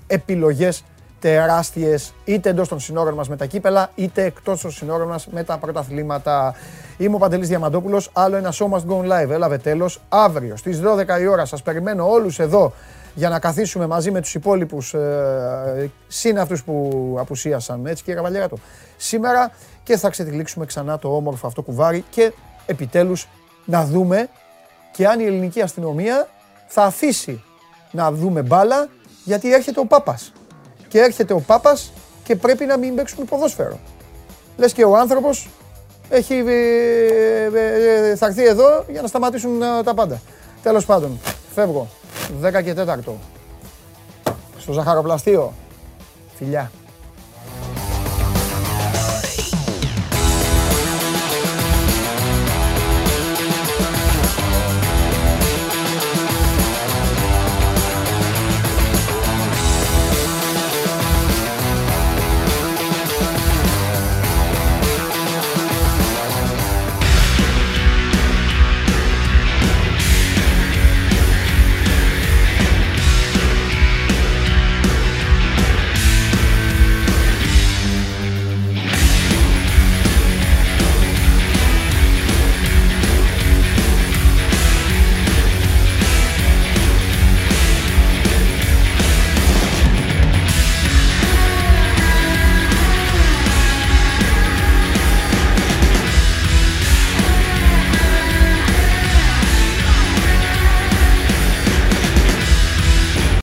επιλογές τεράστιες, είτε εντός των συνόρων μας με τα κύπελα, είτε εκτός των συνόρων μας με τα πρωταθλήματα. Είμαι ο Παντελής Διαμαντόπουλος, άλλο ένα Show Must Go On Live έλαβε τέλος. Αύριο στις δώδεκα η ώρα σας περιμένω όλους εδώ για να καθίσουμε μαζί με τους υπόλοιπους, ε, συν αυτούς που απουσίασαν, έτσι κύριε Καβαλιαράτο, σήμερα, και θα ξετυλίξουμε ξανά το όμορφο αυτό κουβάρι και επιτέλους να δούμε και αν η ελληνική αστυνομία θα αφήσει να δούμε μπάλα, γιατί έρχεται ο Πάπας. Και έρχεται ο Πάπας και πρέπει να μην παίξουμε ποδόσφαιρο. Λες και ο άνθρωπος έχει, θα έρθει εδώ για να σταματήσουν τα πάντα. Τέλος πάντων, φεύγω δέκα και τέσσερα στο ζαχαροπλαστείο. Φιλιά.